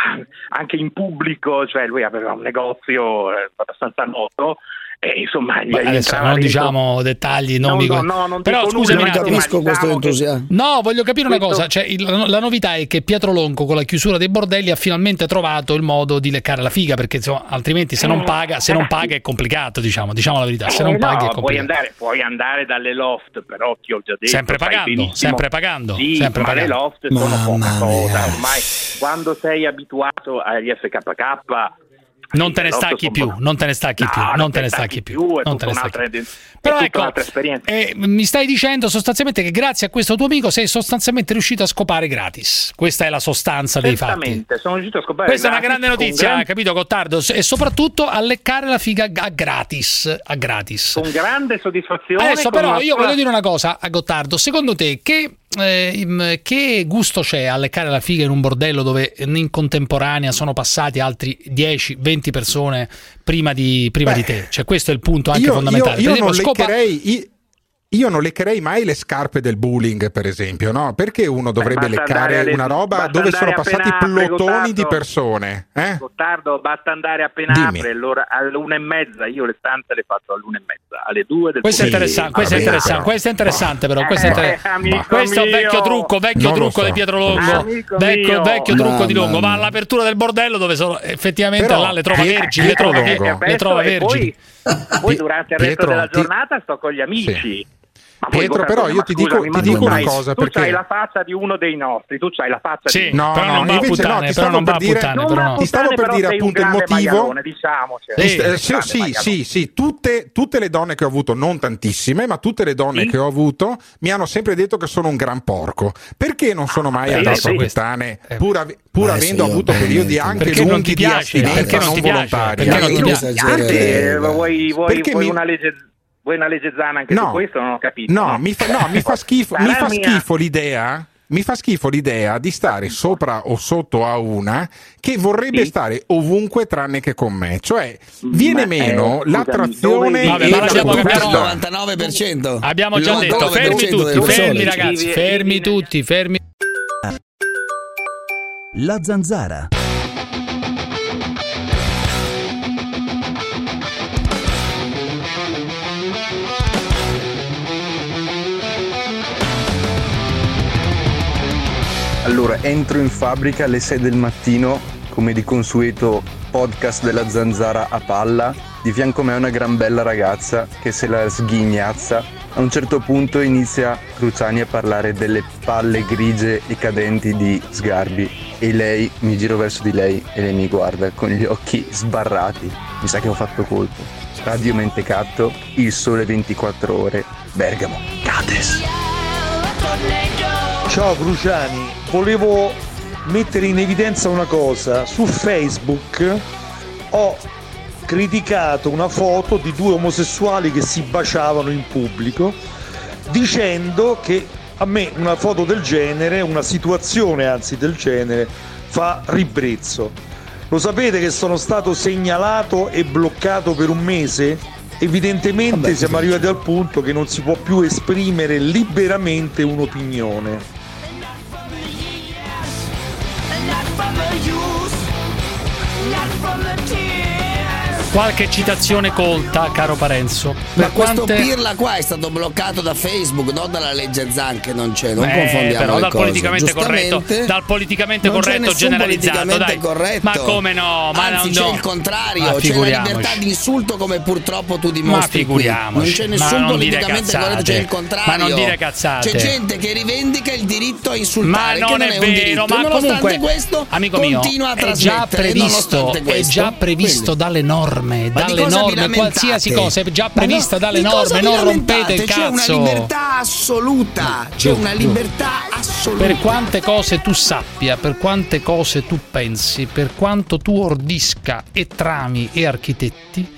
anche in pubblico, cioè lui aveva un negozio abbastanza noto. Eh, insomma, gli adesso non diciamo dettagli, nomi, no, no, no, però scusami, non capisco questo entusiasmo. No, voglio capire questo... una cosa, cioè il, la novità è che Pietro Lonco con la chiusura dei bordelli ha finalmente trovato il modo di leccare la figa, perché insomma, altrimenti se non paga, se non paga è complicato, diciamo, diciamo la verità, se non eh, paghi no, è complicato. Puoi andare, puoi andare dalle loft, però ti ho già detto sempre pagando, sempre pagando, sì, sempre ma pagando. Le loft sono mamma poca cosa, mia. Ormai quando sei abituato agli F K K non te ne stacchi più, non te ne stacchi più, non te ne stacchi più, non te ne stacchi più. Però ecco, eh, mi stai dicendo sostanzialmente che grazie a questo tuo amico sei sostanzialmente riuscito a scopare gratis. Questa è la sostanza dei fatti. Sono riuscito a scopare gratis. Questa è una grande notizia, capito Gottardo? E soprattutto a leccare la figa a gratis, a gratis. Con grande soddisfazione. Adesso però io voglio dire una cosa a Gottardo, secondo te che Eh, che gusto c'è a leccare la figa in un bordello dove in contemporanea sono passati altri dieci venti persone prima di, prima Beh, di te? Cioè questo è il punto anche io, fondamentale. Io, io, non esempio, leccherei, scopa... io, io non leccherei mai le scarpe del bowling, per esempio, no? Perché uno dovrebbe Beh, leccare alle, una roba dove sono passati apre, plotoni Gottardo, di persone? Eh? Gottardo, basta andare appena Dimmi. apre allora, all'una e mezza. Io le stanze le faccio all'una e mezza, alle due del questo, sì, interessa- questo, interessa- questo è interessante, però. Questo è interessante, però. Questo è un vecchio trucco, vecchio non trucco so. di Pietro Longo. Vecchio, vecchio no, trucco di Longo. Va all'apertura del bordello dove sono effettivamente però, là le trova vergini. Le trova, eh, eh, le trova vergini. Poi, poi durante il resto Pietro, della giornata sto con gli amici. Pietro, però io ti dico, ti dico una cosa, tu perché tu hai la faccia di uno dei nostri, tu c'hai la faccia sì, di no, no, no, invece puttane, no, ti stavo per dire, puttane, non non ti stavo per dire appunto il motivo, diciamo, cioè, sì, eh, sì, sì, sì, sì, tutte tutte le donne che ho avuto, non tantissime, ma tutte le donne sì? che ho avuto mi hanno sempre detto che sono un gran porco. Perché non sono mai ah, andato sì, a puttane, pur, av- pur avendo avuto periodi anche lunghi di astinenza non volontaria? Perché vuoi vuoi una legge Vuoi una legge Zan anche no, su questo? Non ho capito. No, no? Mi, fa, no mi fa schifo, mi fa schifo l'idea. Mi fa schifo l'idea di stare sopra o sotto a una che vorrebbe sì. stare ovunque tranne che con me. Cioè viene ma meno eh, l'attrazione e vabbè, la novantanove per cento. Abbiamo già detto, fermi tutti, fermi ragazzi, fermi tutti, fermi. La Zanzara. Allora, entro in fabbrica alle sei del mattino, come di consueto podcast della Zanzara a palla. Di fianco a me è una gran bella ragazza che se la sghignazza. A un certo punto inizia Cruciani a parlare delle palle grigie e cadenti di Sgarbi e lei, mi giro verso di lei e lei mi guarda con gli occhi sbarrati. Mi sa che ho fatto colpo. Radio Mentecatto, il sole ventiquattro ore, Bergamo. Cades! Ciao Cruciani, volevo mettere in evidenza una cosa. Su Facebook ho criticato una foto di due omosessuali che si baciavano in pubblico, dicendo che a me una foto del genere, una situazione anzi del genere, fa ribrezzo. Lo sapete che sono stato segnalato e bloccato per un mese? Evidentemente Vabbè, siamo arrivati al punto che non si può più esprimere liberamente un'opinione. Qualche citazione colta, caro Parenzo. Ma quante... questo pirla qua è stato bloccato da Facebook, non dalla legge Zan, che non c'è, non Beh, confondiamo però dal politicamente corretto, dal politicamente corretto generalizzato, politicamente dai. Corretto. Ma come no? Ma Anzi, non c'è no. il contrario, c'è la libertà di insulto come purtroppo tu dimostri. Ma figuriamoci. Non c'è nessun non politicamente corretto, c'è il contrario. Ma non dire cazzate. C'è gente che rivendica il diritto a insultare, ma non, che non è, è vero, un diritto. Ma nonostante comunque, questo, amico mio, continua a trasmettere, nonostante questo. È già previsto dalle norme. Dalle norme, qualsiasi cosa è già prevista no, dalle norme, non rompete il cazzo. C'è una libertà assoluta, c'è una libertà assoluta. Per quante cose tu sappia, per quante cose tu pensi, per quanto tu ordisca e trami e architetti,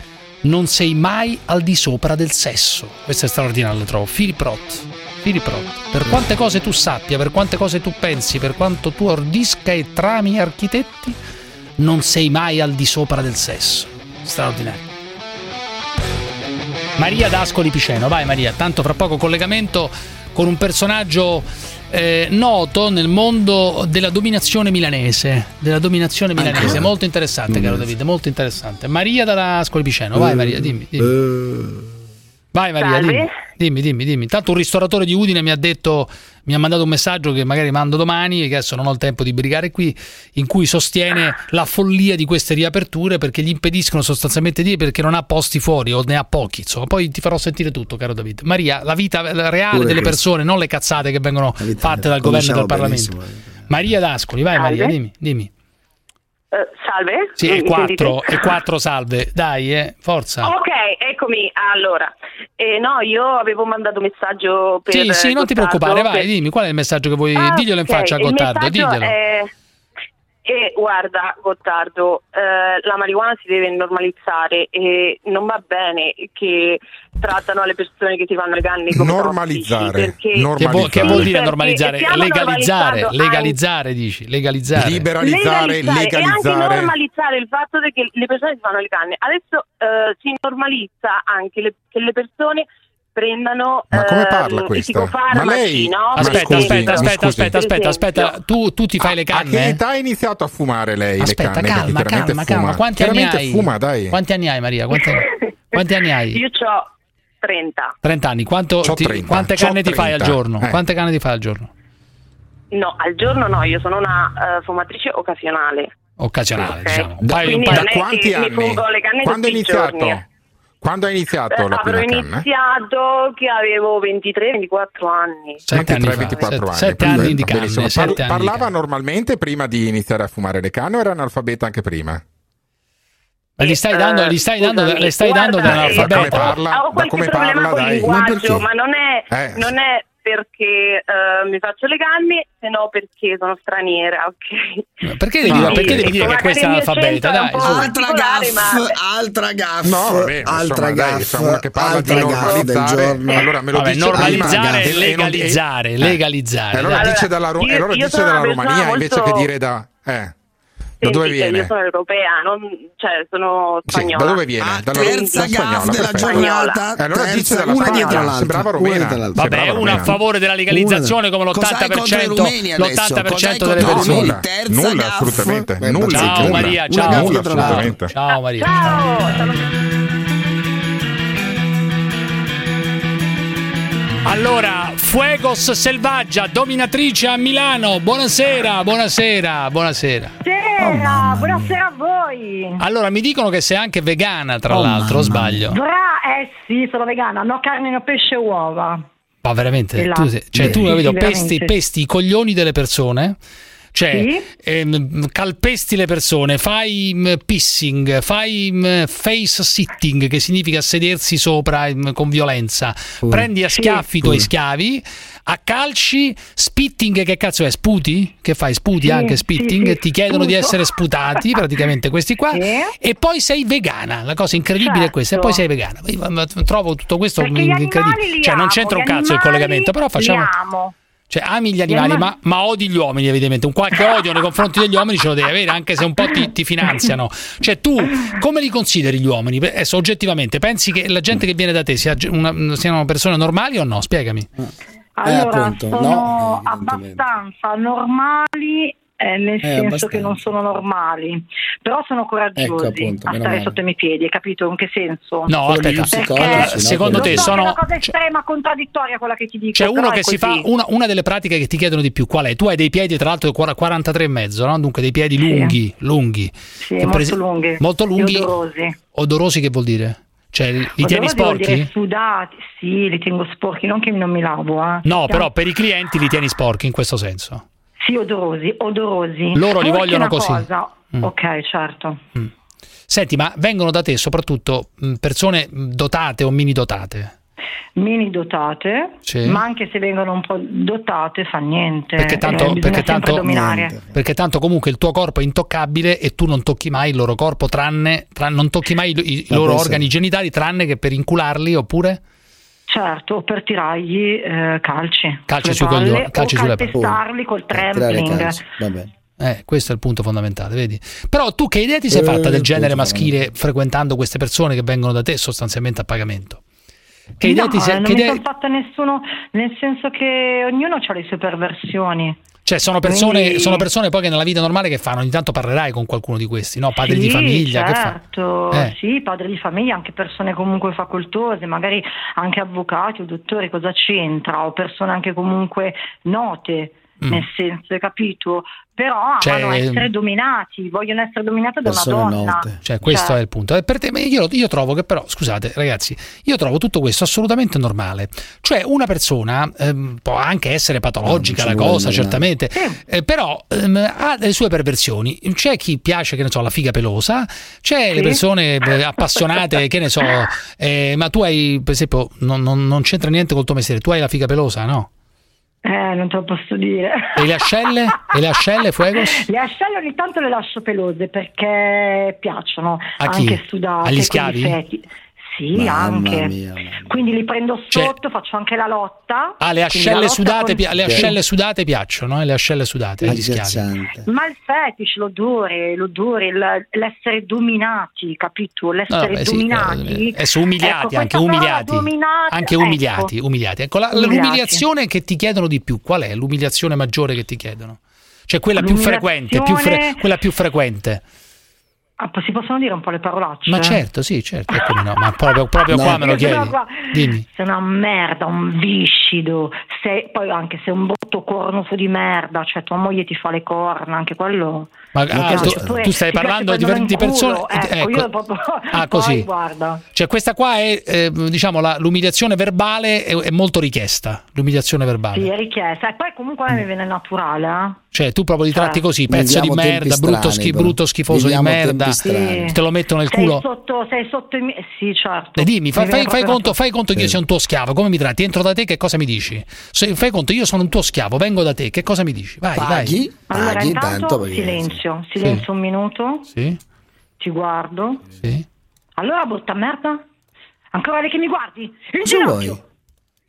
non sei mai al di sopra del sesso. Questo è straordinario, lo trovo. Filiprot. Filiprot. Per quante cose tu sappia, per quante cose tu pensi, per quanto tu ordisca e trami e architetti, non sei mai al di sopra del sesso. Straordinario. Maria d'Ascoli Piceno, vai Maria, tanto fra poco collegamento con un personaggio eh, noto nel mondo della dominazione milanese, della dominazione milanese, molto interessante, caro Davide, molto interessante. Maria da Scolipiceno, vai Maria, dimmi, dimmi. Uh. Vai Maria, dimmi, dimmi, dimmi, dimmi. Intanto un ristoratore di Udine mi ha detto, mi ha mandato un messaggio che magari mando domani, che adesso non ho il tempo di brigare qui, in cui sostiene la follia di queste riaperture perché gli impediscono sostanzialmente di, perché non ha posti fuori o ne ha pochi, insomma. Poi ti farò sentire tutto, caro David. Maria, la vita reale delle persone, non le cazzate che vengono fatte dal governo e dal Parlamento. Maria D'Ascoli, vai Maria, dimmi, dimmi. Uh, salve? Sì, e quattro, e quattro salve, dai, eh, forza. Ok, eccomi, allora, eh, no, io avevo mandato messaggio per... Sì, sì, non ti preoccupare, vai, per... dimmi, qual è il messaggio che vuoi... Ah, diglielo okay. In faccia a Gottardo, diglielo. È... Eh, guarda, Gottardo, eh, la marijuana si deve normalizzare e non va bene che trattano le persone che si fanno le canne come normalizzare, tossici, normalizzare. Che, che vuol dire normalizzare? Legalizzare, legalizzare dici, legalizzare, liberalizzare, legalizzare, legalizzare. E anche normalizzare il fatto che le persone si fanno le canne. Adesso eh, si normalizza anche le, che le persone prendano ma come parla ehm, questa? Ma lei no? aspetta, ma scusi, aspetta, aspetta, aspetta, aspetta, aspetta, tu, tu ti fai a, le canne? A che età ha iniziato a fumare lei? Aspetta, le canne? calma, calma, calma. Quanti anni hai? Fuma, dai. Quanti anni hai, Maria? Quanti, quanti anni hai? Io c'ho trenta. trenta anni. Quanto, c'ho ti, trenta. Quante canne c'ho ti fai al giorno? Eh. Quante canne ti fai al giorno? No, al giorno no, io sono una uh, fumatrice occasionale. Occasionale, okay. diciamo. Dai, un da quanti anni? Quando è iniziato? Quando hai iniziato eh, la prima canna? Avrò iniziato che avevo ventitré ventiquattro anni. sette ventitré ventiquattro anni. sette anni di canne. Parl- parlava canne. Normalmente prima di iniziare a fumare le canne o era analfabeta anche prima? Ma gli stai dando, uh, gli stai dando, le stai guarda, dando dall'alfabeto? Ho, ho qualche come problema con il linguaggio, ma non è, eh. non è perché uh, mi faccio le canne, se no perché sono straniera, ok? Perché devi, no, perché devi dire che questa è analfabeta, dai. Altra gaff, ma... altra gaff, no, vabbè, altra gaff, una che parla di normalizzare. Allora me lo vabbè, dice normalizzare e legalizzare, eh. legalizzare. E allora dai. dice dalla, io, allora io dice dalla Romania molto... invece che dire da... Eh. Da dove viene? Io sono europea, non, cioè sono spagnola. Sì, da dove viene? Ah, dalla terza gaff della giornata. Eh, allora dice dalla una Spagna, dietro l'altra. Sembrava romena. Vabbè, sembrava una a favore della legalizzazione come l'ottanta per cento, l'ottanta per cento delle persone. Nulla, nulla assolutamente. Beh, nulla. Ciao nulla. Maria, ciao. Nulla assolutamente. Ciao Maria. Ciao. Allora, Fuegos Selvaggia, dominatrice a Milano. Buonasera, buonasera, buonasera. Buonasera, oh, buonasera a voi. Allora, mi dicono che sei anche vegana, tra oh, l'altro, mamma. sbaglio. Bra- eh sì, sono vegana, no carne, no pesce e uova. Ma veramente, e tu sei, cioè Beh, tu sì, vedo, pesti, pesti i coglioni delle persone. Cioè, sì? ehm, calpesti le persone, fai mh, pissing, fai mh, face sitting, che significa sedersi sopra mh, con violenza, uh, prendi a schiaffi i sì, tuoi uh. schiavi, a calci, spitting, che cazzo è? Sputi? Che fai? Sputi sì, anche spitting? Sì, sì, ti chiedono sputo. di essere sputati, praticamente questi qua, eh? e poi sei vegana, la cosa incredibile certo. è questa, e poi sei vegana. Io trovo tutto questo Perché incredibile, cioè amo, non c'entra un cazzo il collegamento, però facciamo... Cioè ami gli animali yeah, ma, ma odi gli uomini, evidentemente un qualche odio nei confronti degli uomini ce lo devi avere, anche se un po' ti, ti finanziano. Cioè tu come li consideri gli uomini? Adesso, oggettivamente, pensi che la gente che viene da te sia una, siano persone normali o no? Spiegami. Allora eh, appunto, sono no, abbastanza normali eh, nel eh, senso abbastanza. che non sono normali, però sono coraggiosi, ecco, appunto, a stare sotto i miei piedi, hai capito in che senso? No, aspetta, perché secondo te so sono una cosa estrema, contraddittoria quella che ti dico. C'è uno che si fa una, una delle pratiche che ti chiedono di più, qual è? Tu hai dei piedi tra l'altro quarantatré e mezzo, no? Dunque dei piedi sì. lunghi, lunghi. Sì, molto presi, lunghi. Molto lunghi. E odorosi. Odorosi che vuol dire? Cioè li odorosi tieni sporchi? Sudati. Sì, li tengo sporchi, non che non mi lavo, eh. No, però per i clienti li tieni sporchi in questo senso. Sì, odorosi, odorosi. Loro li vogliono così. Mm. Ok, certo. Mm. Senti, ma vengono da te soprattutto persone dotate o mini dotate? Mini dotate, sì. ma anche se vengono un po' dotate fa niente. Perché tanto, eh, perché, tanto niente. perché tanto comunque il tuo corpo è intoccabile e tu non tocchi mai il loro corpo, tranne, tranne non tocchi mai i, i loro organi sì. genitali, tranne che per incularli oppure... Certo, per tirargli eh, calci, calci sui coglioni, calci sulle palle, o calpestarli col trampling. Eh, questo è il punto fondamentale, vedi? Però tu che idea ti sei fatta eh, del genere maschile frequentando queste persone che vengono da te sostanzialmente a pagamento? Che idea no, ti sei, non che mi idea... sono fatta nessuno, nel senso che ognuno ha le sue perversioni. Cioè sono persone, quindi... sono persone poi che nella vita normale che fanno, ogni tanto parlerai con qualcuno di questi, no? Padri sì, di famiglia, certo, che fa? eh. Sì, padri di famiglia, anche persone comunque facoltose, magari anche avvocati o dottori, cosa c'entra? O persone anche comunque note, mm. nel senso, hai capito? Però cioè, amano essere dominati, vogliono essere dominati da una donna. Note. Cioè questo cioè. È il punto. E per te, io, io trovo che però, scusate ragazzi, io trovo tutto questo assolutamente normale. Cioè una persona ehm, può anche essere patologica no, la cosa, certamente, sì. eh, però ehm, ha delle sue perversioni. C'è chi piace, che ne so, la figa pelosa, c'è sì. le persone appassionate, che ne so, eh, ma tu hai, per esempio, non, non, non c'entra niente col tuo mestiere, tu hai la figa pelosa, no? Eh, non te lo posso dire. E le ascelle? E le ascelle, Fuegos? Le ascelle ogni tanto le lascio pelose perché piacciono. A chi? Anche sudate. Agli schiavi? Feti. Sì, mamma anche. Mia, mamma. Quindi li prendo sotto, cioè, faccio anche la lotta. Ah, le ascelle lotta sudate, con... le ascelle sudate piacciono, eh? Le ascelle sudate agli schiavi. Ma il fetish, l'odore, l'odore, l'essere dominati, capito? L'essere no, beh, dominati. Sì, è su umiliati, ecco, anche umiliati. Dominati, anche umiliati, ecco. umiliati. Ecco, la, umiliati. L'umiliazione che ti chiedono di più, qual è l'umiliazione maggiore che ti chiedono? Cioè quella più frequente, più fre- quella più frequente. Ah, si possono dire un po' le parolacce? Ma certo, sì, certo, ecco, no, ma proprio, proprio no, qua me lo chiedi. Qua. Dimmi. Sei una merda, un viscido, sei, poi anche se un brutto cornuto di merda, cioè tua moglie ti fa le corna, anche quello. Ma ah, tu, cioè, tu stai parlando di differenti persone, ecco, ecco. Io proprio, ah, così. Poi, guarda. Cioè questa qua è eh, diciamo la, l'umiliazione verbale è, è molto richiesta, l'umiliazione verbale. Sì, è richiesta, e poi comunque mm. mi viene naturale, eh. Cioè tu proprio li tratti così, pezzo Viviamo di merda, strani, brutto, schi- brutto schifoso Viviamo di merda, sì. te lo mettono nel sei culo. Sotto, sei sotto i miei... Sì, certo. E dimmi, fai, fai, fai conto, fai conto sì. che io sono un tuo schiavo, come mi tratti? Entro da te, che cosa mi dici? Se, fai conto, io sono un tuo schiavo, vengo da te, che cosa mi dici? Vai, paghi, vai. Allora, paghi, intanto silenzio, silenzio sì. un minuto, sì. ti guardo. Sì. Allora, brutta merda, ancora lei che mi guardi? In sì, ginocchio. Voi.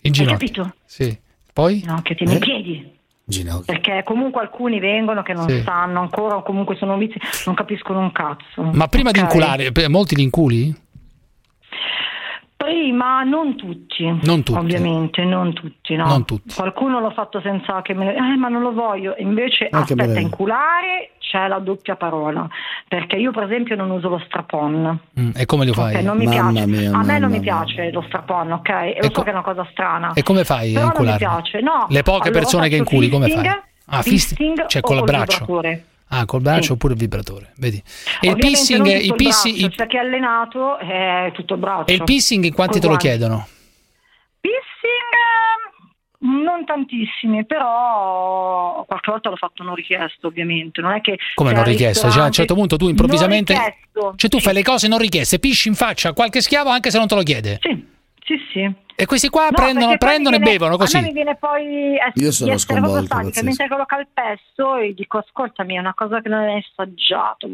In ginocchio. Hai capito? Sì. Poi? No, che ti eh? piedi. Ginocchio. Perché comunque alcuni vengono che non sì. sanno ancora o comunque sono vizi, non capiscono un cazzo. Ma prima okay. di inculare, molti li inculi? Prima non tutti, non tutti. ovviamente non tutti, no. non tutti. Qualcuno l'ho fatto senza che me lo... eh, ma non lo voglio, invece Anche aspetta inculare c'è la doppia parola, perché io per esempio non uso lo strapon. Mm, e come lo fai? Okay, non mi piace. Mia, a me non mi piace mia. lo strapon, ok? E lo co- so che è una cosa strana. E come fai a inculare? Non mi piace. No. Le poche allora, persone che inculi come fai? Ah, fisting, cioè con il braccio. Vibratore. Ah, col braccio sì. oppure il vibratore, vedi. E il piercing, il piercing, perché è allenato è tutto il braccio. E il piercing in quanti Con te guanti. Lo chiedono? Piercing non tantissimi, però qualche volta l'ho fatto non richiesto, ovviamente. Non è che Come non richiesto? Cioè, a un certo punto tu improvvisamente cioè tu fai le cose non richieste, pisci in faccia a qualche schiavo anche se non te lo chiede. Sì. Sì, sì. E questi qua no, prendono, prendono viene, e bevono così. A me mi viene poi essere, Io sono sconvolto, statica, mentre lo calpesto e dico ascoltami, è una cosa che non hai assaggiato.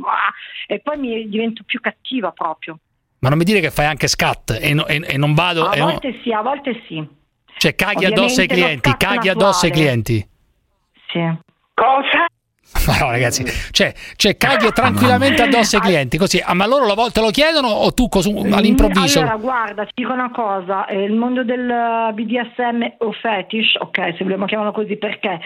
E poi mi divento più cattiva proprio. Ma non mi dire che fai anche scat e, no, e, e non vado. A volte non... sì, a volte sì. Cioè caghi Ovviamente addosso ai clienti, caghi naturale. addosso ai clienti. Sì. Cosa? Ma no, ragazzi, cioè, cioè caghi tranquillamente addosso ai clienti così, ma loro la volta lo chiedono o tu così, all'improvviso? Allora guarda, ti dico una cosa, il mondo del B D S M o fetish, ok, se vogliamo chiamarlo così, perché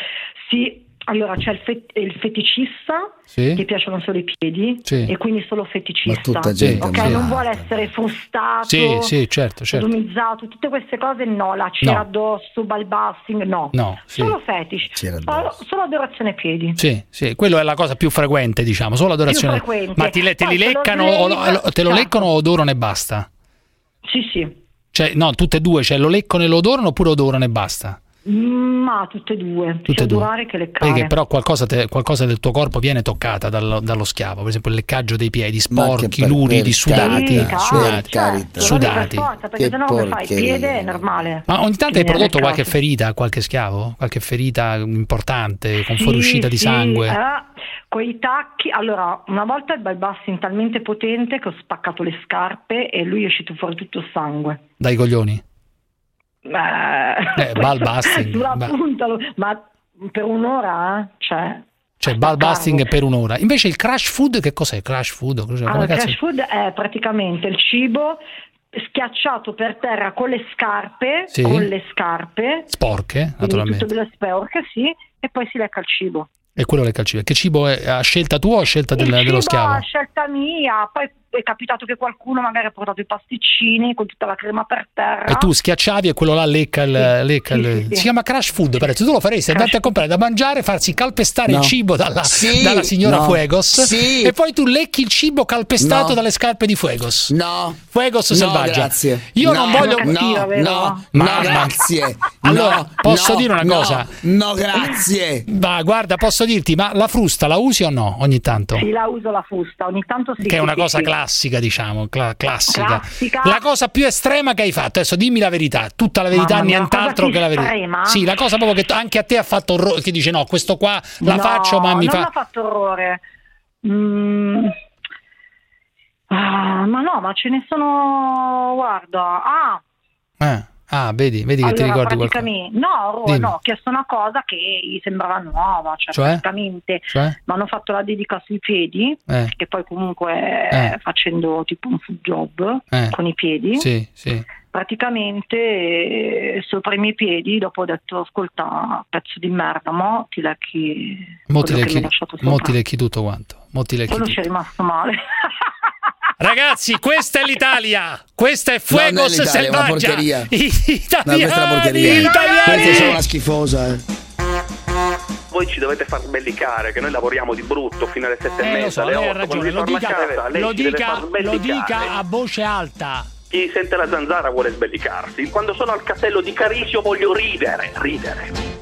sì, allora c'è il, fet- il feticista sì. che piacciono solo i piedi sì. e quindi solo feticista, tutta gente, ok, sì. non vuole essere frustato, sì, sì, certo, certo. sodomizzato, tutte queste cose no, la cera no. addosso, balbassing, no, no sì. solo fetish, solo, solo adorazione ai piedi. Sì, sì, quello è la cosa più frequente, diciamo, solo adorazione. Ma ti, te Poi, li leccano, te lo, leccano, o, te lo certo. leccano o odorano e basta? Sì, sì. Cioè, no, tutte e due, cioè lo leccano e lo odorano oppure odorano e basta? Ma tutte e due, tutte e due, che leccare. Perché però qualcosa, te, qualcosa del tuo corpo viene toccata dallo, dallo schiavo, per esempio il leccaggio dei piedi sporchi, luridi, sudati, carità, sudati, certo. sudati. Per forza, perché sennò che fai? Piede è normale. Ma ogni tanto hai prodotto qualche ferita a qualche schiavo? Qualche ferita importante con sì, fuoriuscita sì. di sangue? Ah, quei tacchi, allora una volta il balbassing talmente potente che ho spaccato le scarpe e lui è uscito fuori tutto sangue. Dai coglioni? Eh, balbasting sulla punta, ma per un'ora eh? cioè cioè balbasting per un'ora. Invece il crash food che cos'è? Crash food, allora, crash food è praticamente il cibo schiacciato per terra con le scarpe, sì. con le scarpe sporche, naturalmente, tutte le sporche, sì, e poi si lecca il cibo. E quello lecca il cibo. Che cibo è a scelta tua o a scelta del, dello schiavo? A scelta mia. Poi è capitato che qualcuno magari ha portato i pasticcini con tutta la crema per terra. E tu schiacciavi e quello là lecca il... Sì, lecca sì, il... Sì, si chiama crash food, Parenzo. Tu lo faresti, andarti a comprare da mangiare, farsi calpestare no. il cibo dalla, sì, dalla signora no. Fuegos sì. e poi tu lecchi il cibo calpestato no. dalle scarpe di Fuegos. No. Fuegos no, selvaggia. Grazie. Io no, non voglio... No, no, no, no, grazie. Allora, no, posso no, dire una cosa? No, no, grazie. Ma guarda, posso dirti, ma la frusta la usi o no ogni tanto? Sì, la uso la frusta, ogni tanto sì. Che è una sì, cosa sì. classica. Classica, diciamo, cl- classica. classica. La cosa più estrema che hai fatto, adesso dimmi la verità, tutta la verità, mamma, nient'altro che, che la verità. Estrema? Sì, la cosa proprio che t- anche a te ha fatto orrore, che dice no, questo qua la no, faccio ma mi non fa... Non ha fatto orrore. Mm. Ah, ma no, ma ce ne sono, guarda, ah... Eh. Ah, vedi, vedi che allora, ti ricordi praticamente... qualcosa. No, no, ho chiesto una cosa che gli sembrava nuova, cioè, cioè? praticamente cioè? mi hanno fatto la dedica sui piedi, eh. che poi comunque eh. facendo tipo un food job eh. con i piedi, sì, sì. praticamente sopra i miei piedi, dopo ho detto ascolta pezzo di merda, mo ti lecchi, mo ti lecchi, mo ti lecchi tutto quanto, mo ti lecchi quello tutto. Ci è rimasto male. Ragazzi, questa è l'Italia, questa è Fuegos no, selvaggia. È italiani, no, questa è una porcheria. Questa è solo una schifosa. Eh. Voi ci dovete far sbellicare, che noi lavoriamo di brutto fino alle sette eh, e mezza, so, alle otto. Ragione, lo dica, casa, lo, dica, lo dica a voce alta. Chi sente La Zanzara vuole sbellicarsi. Quando sono al castello di Carisio voglio ridere, ridere.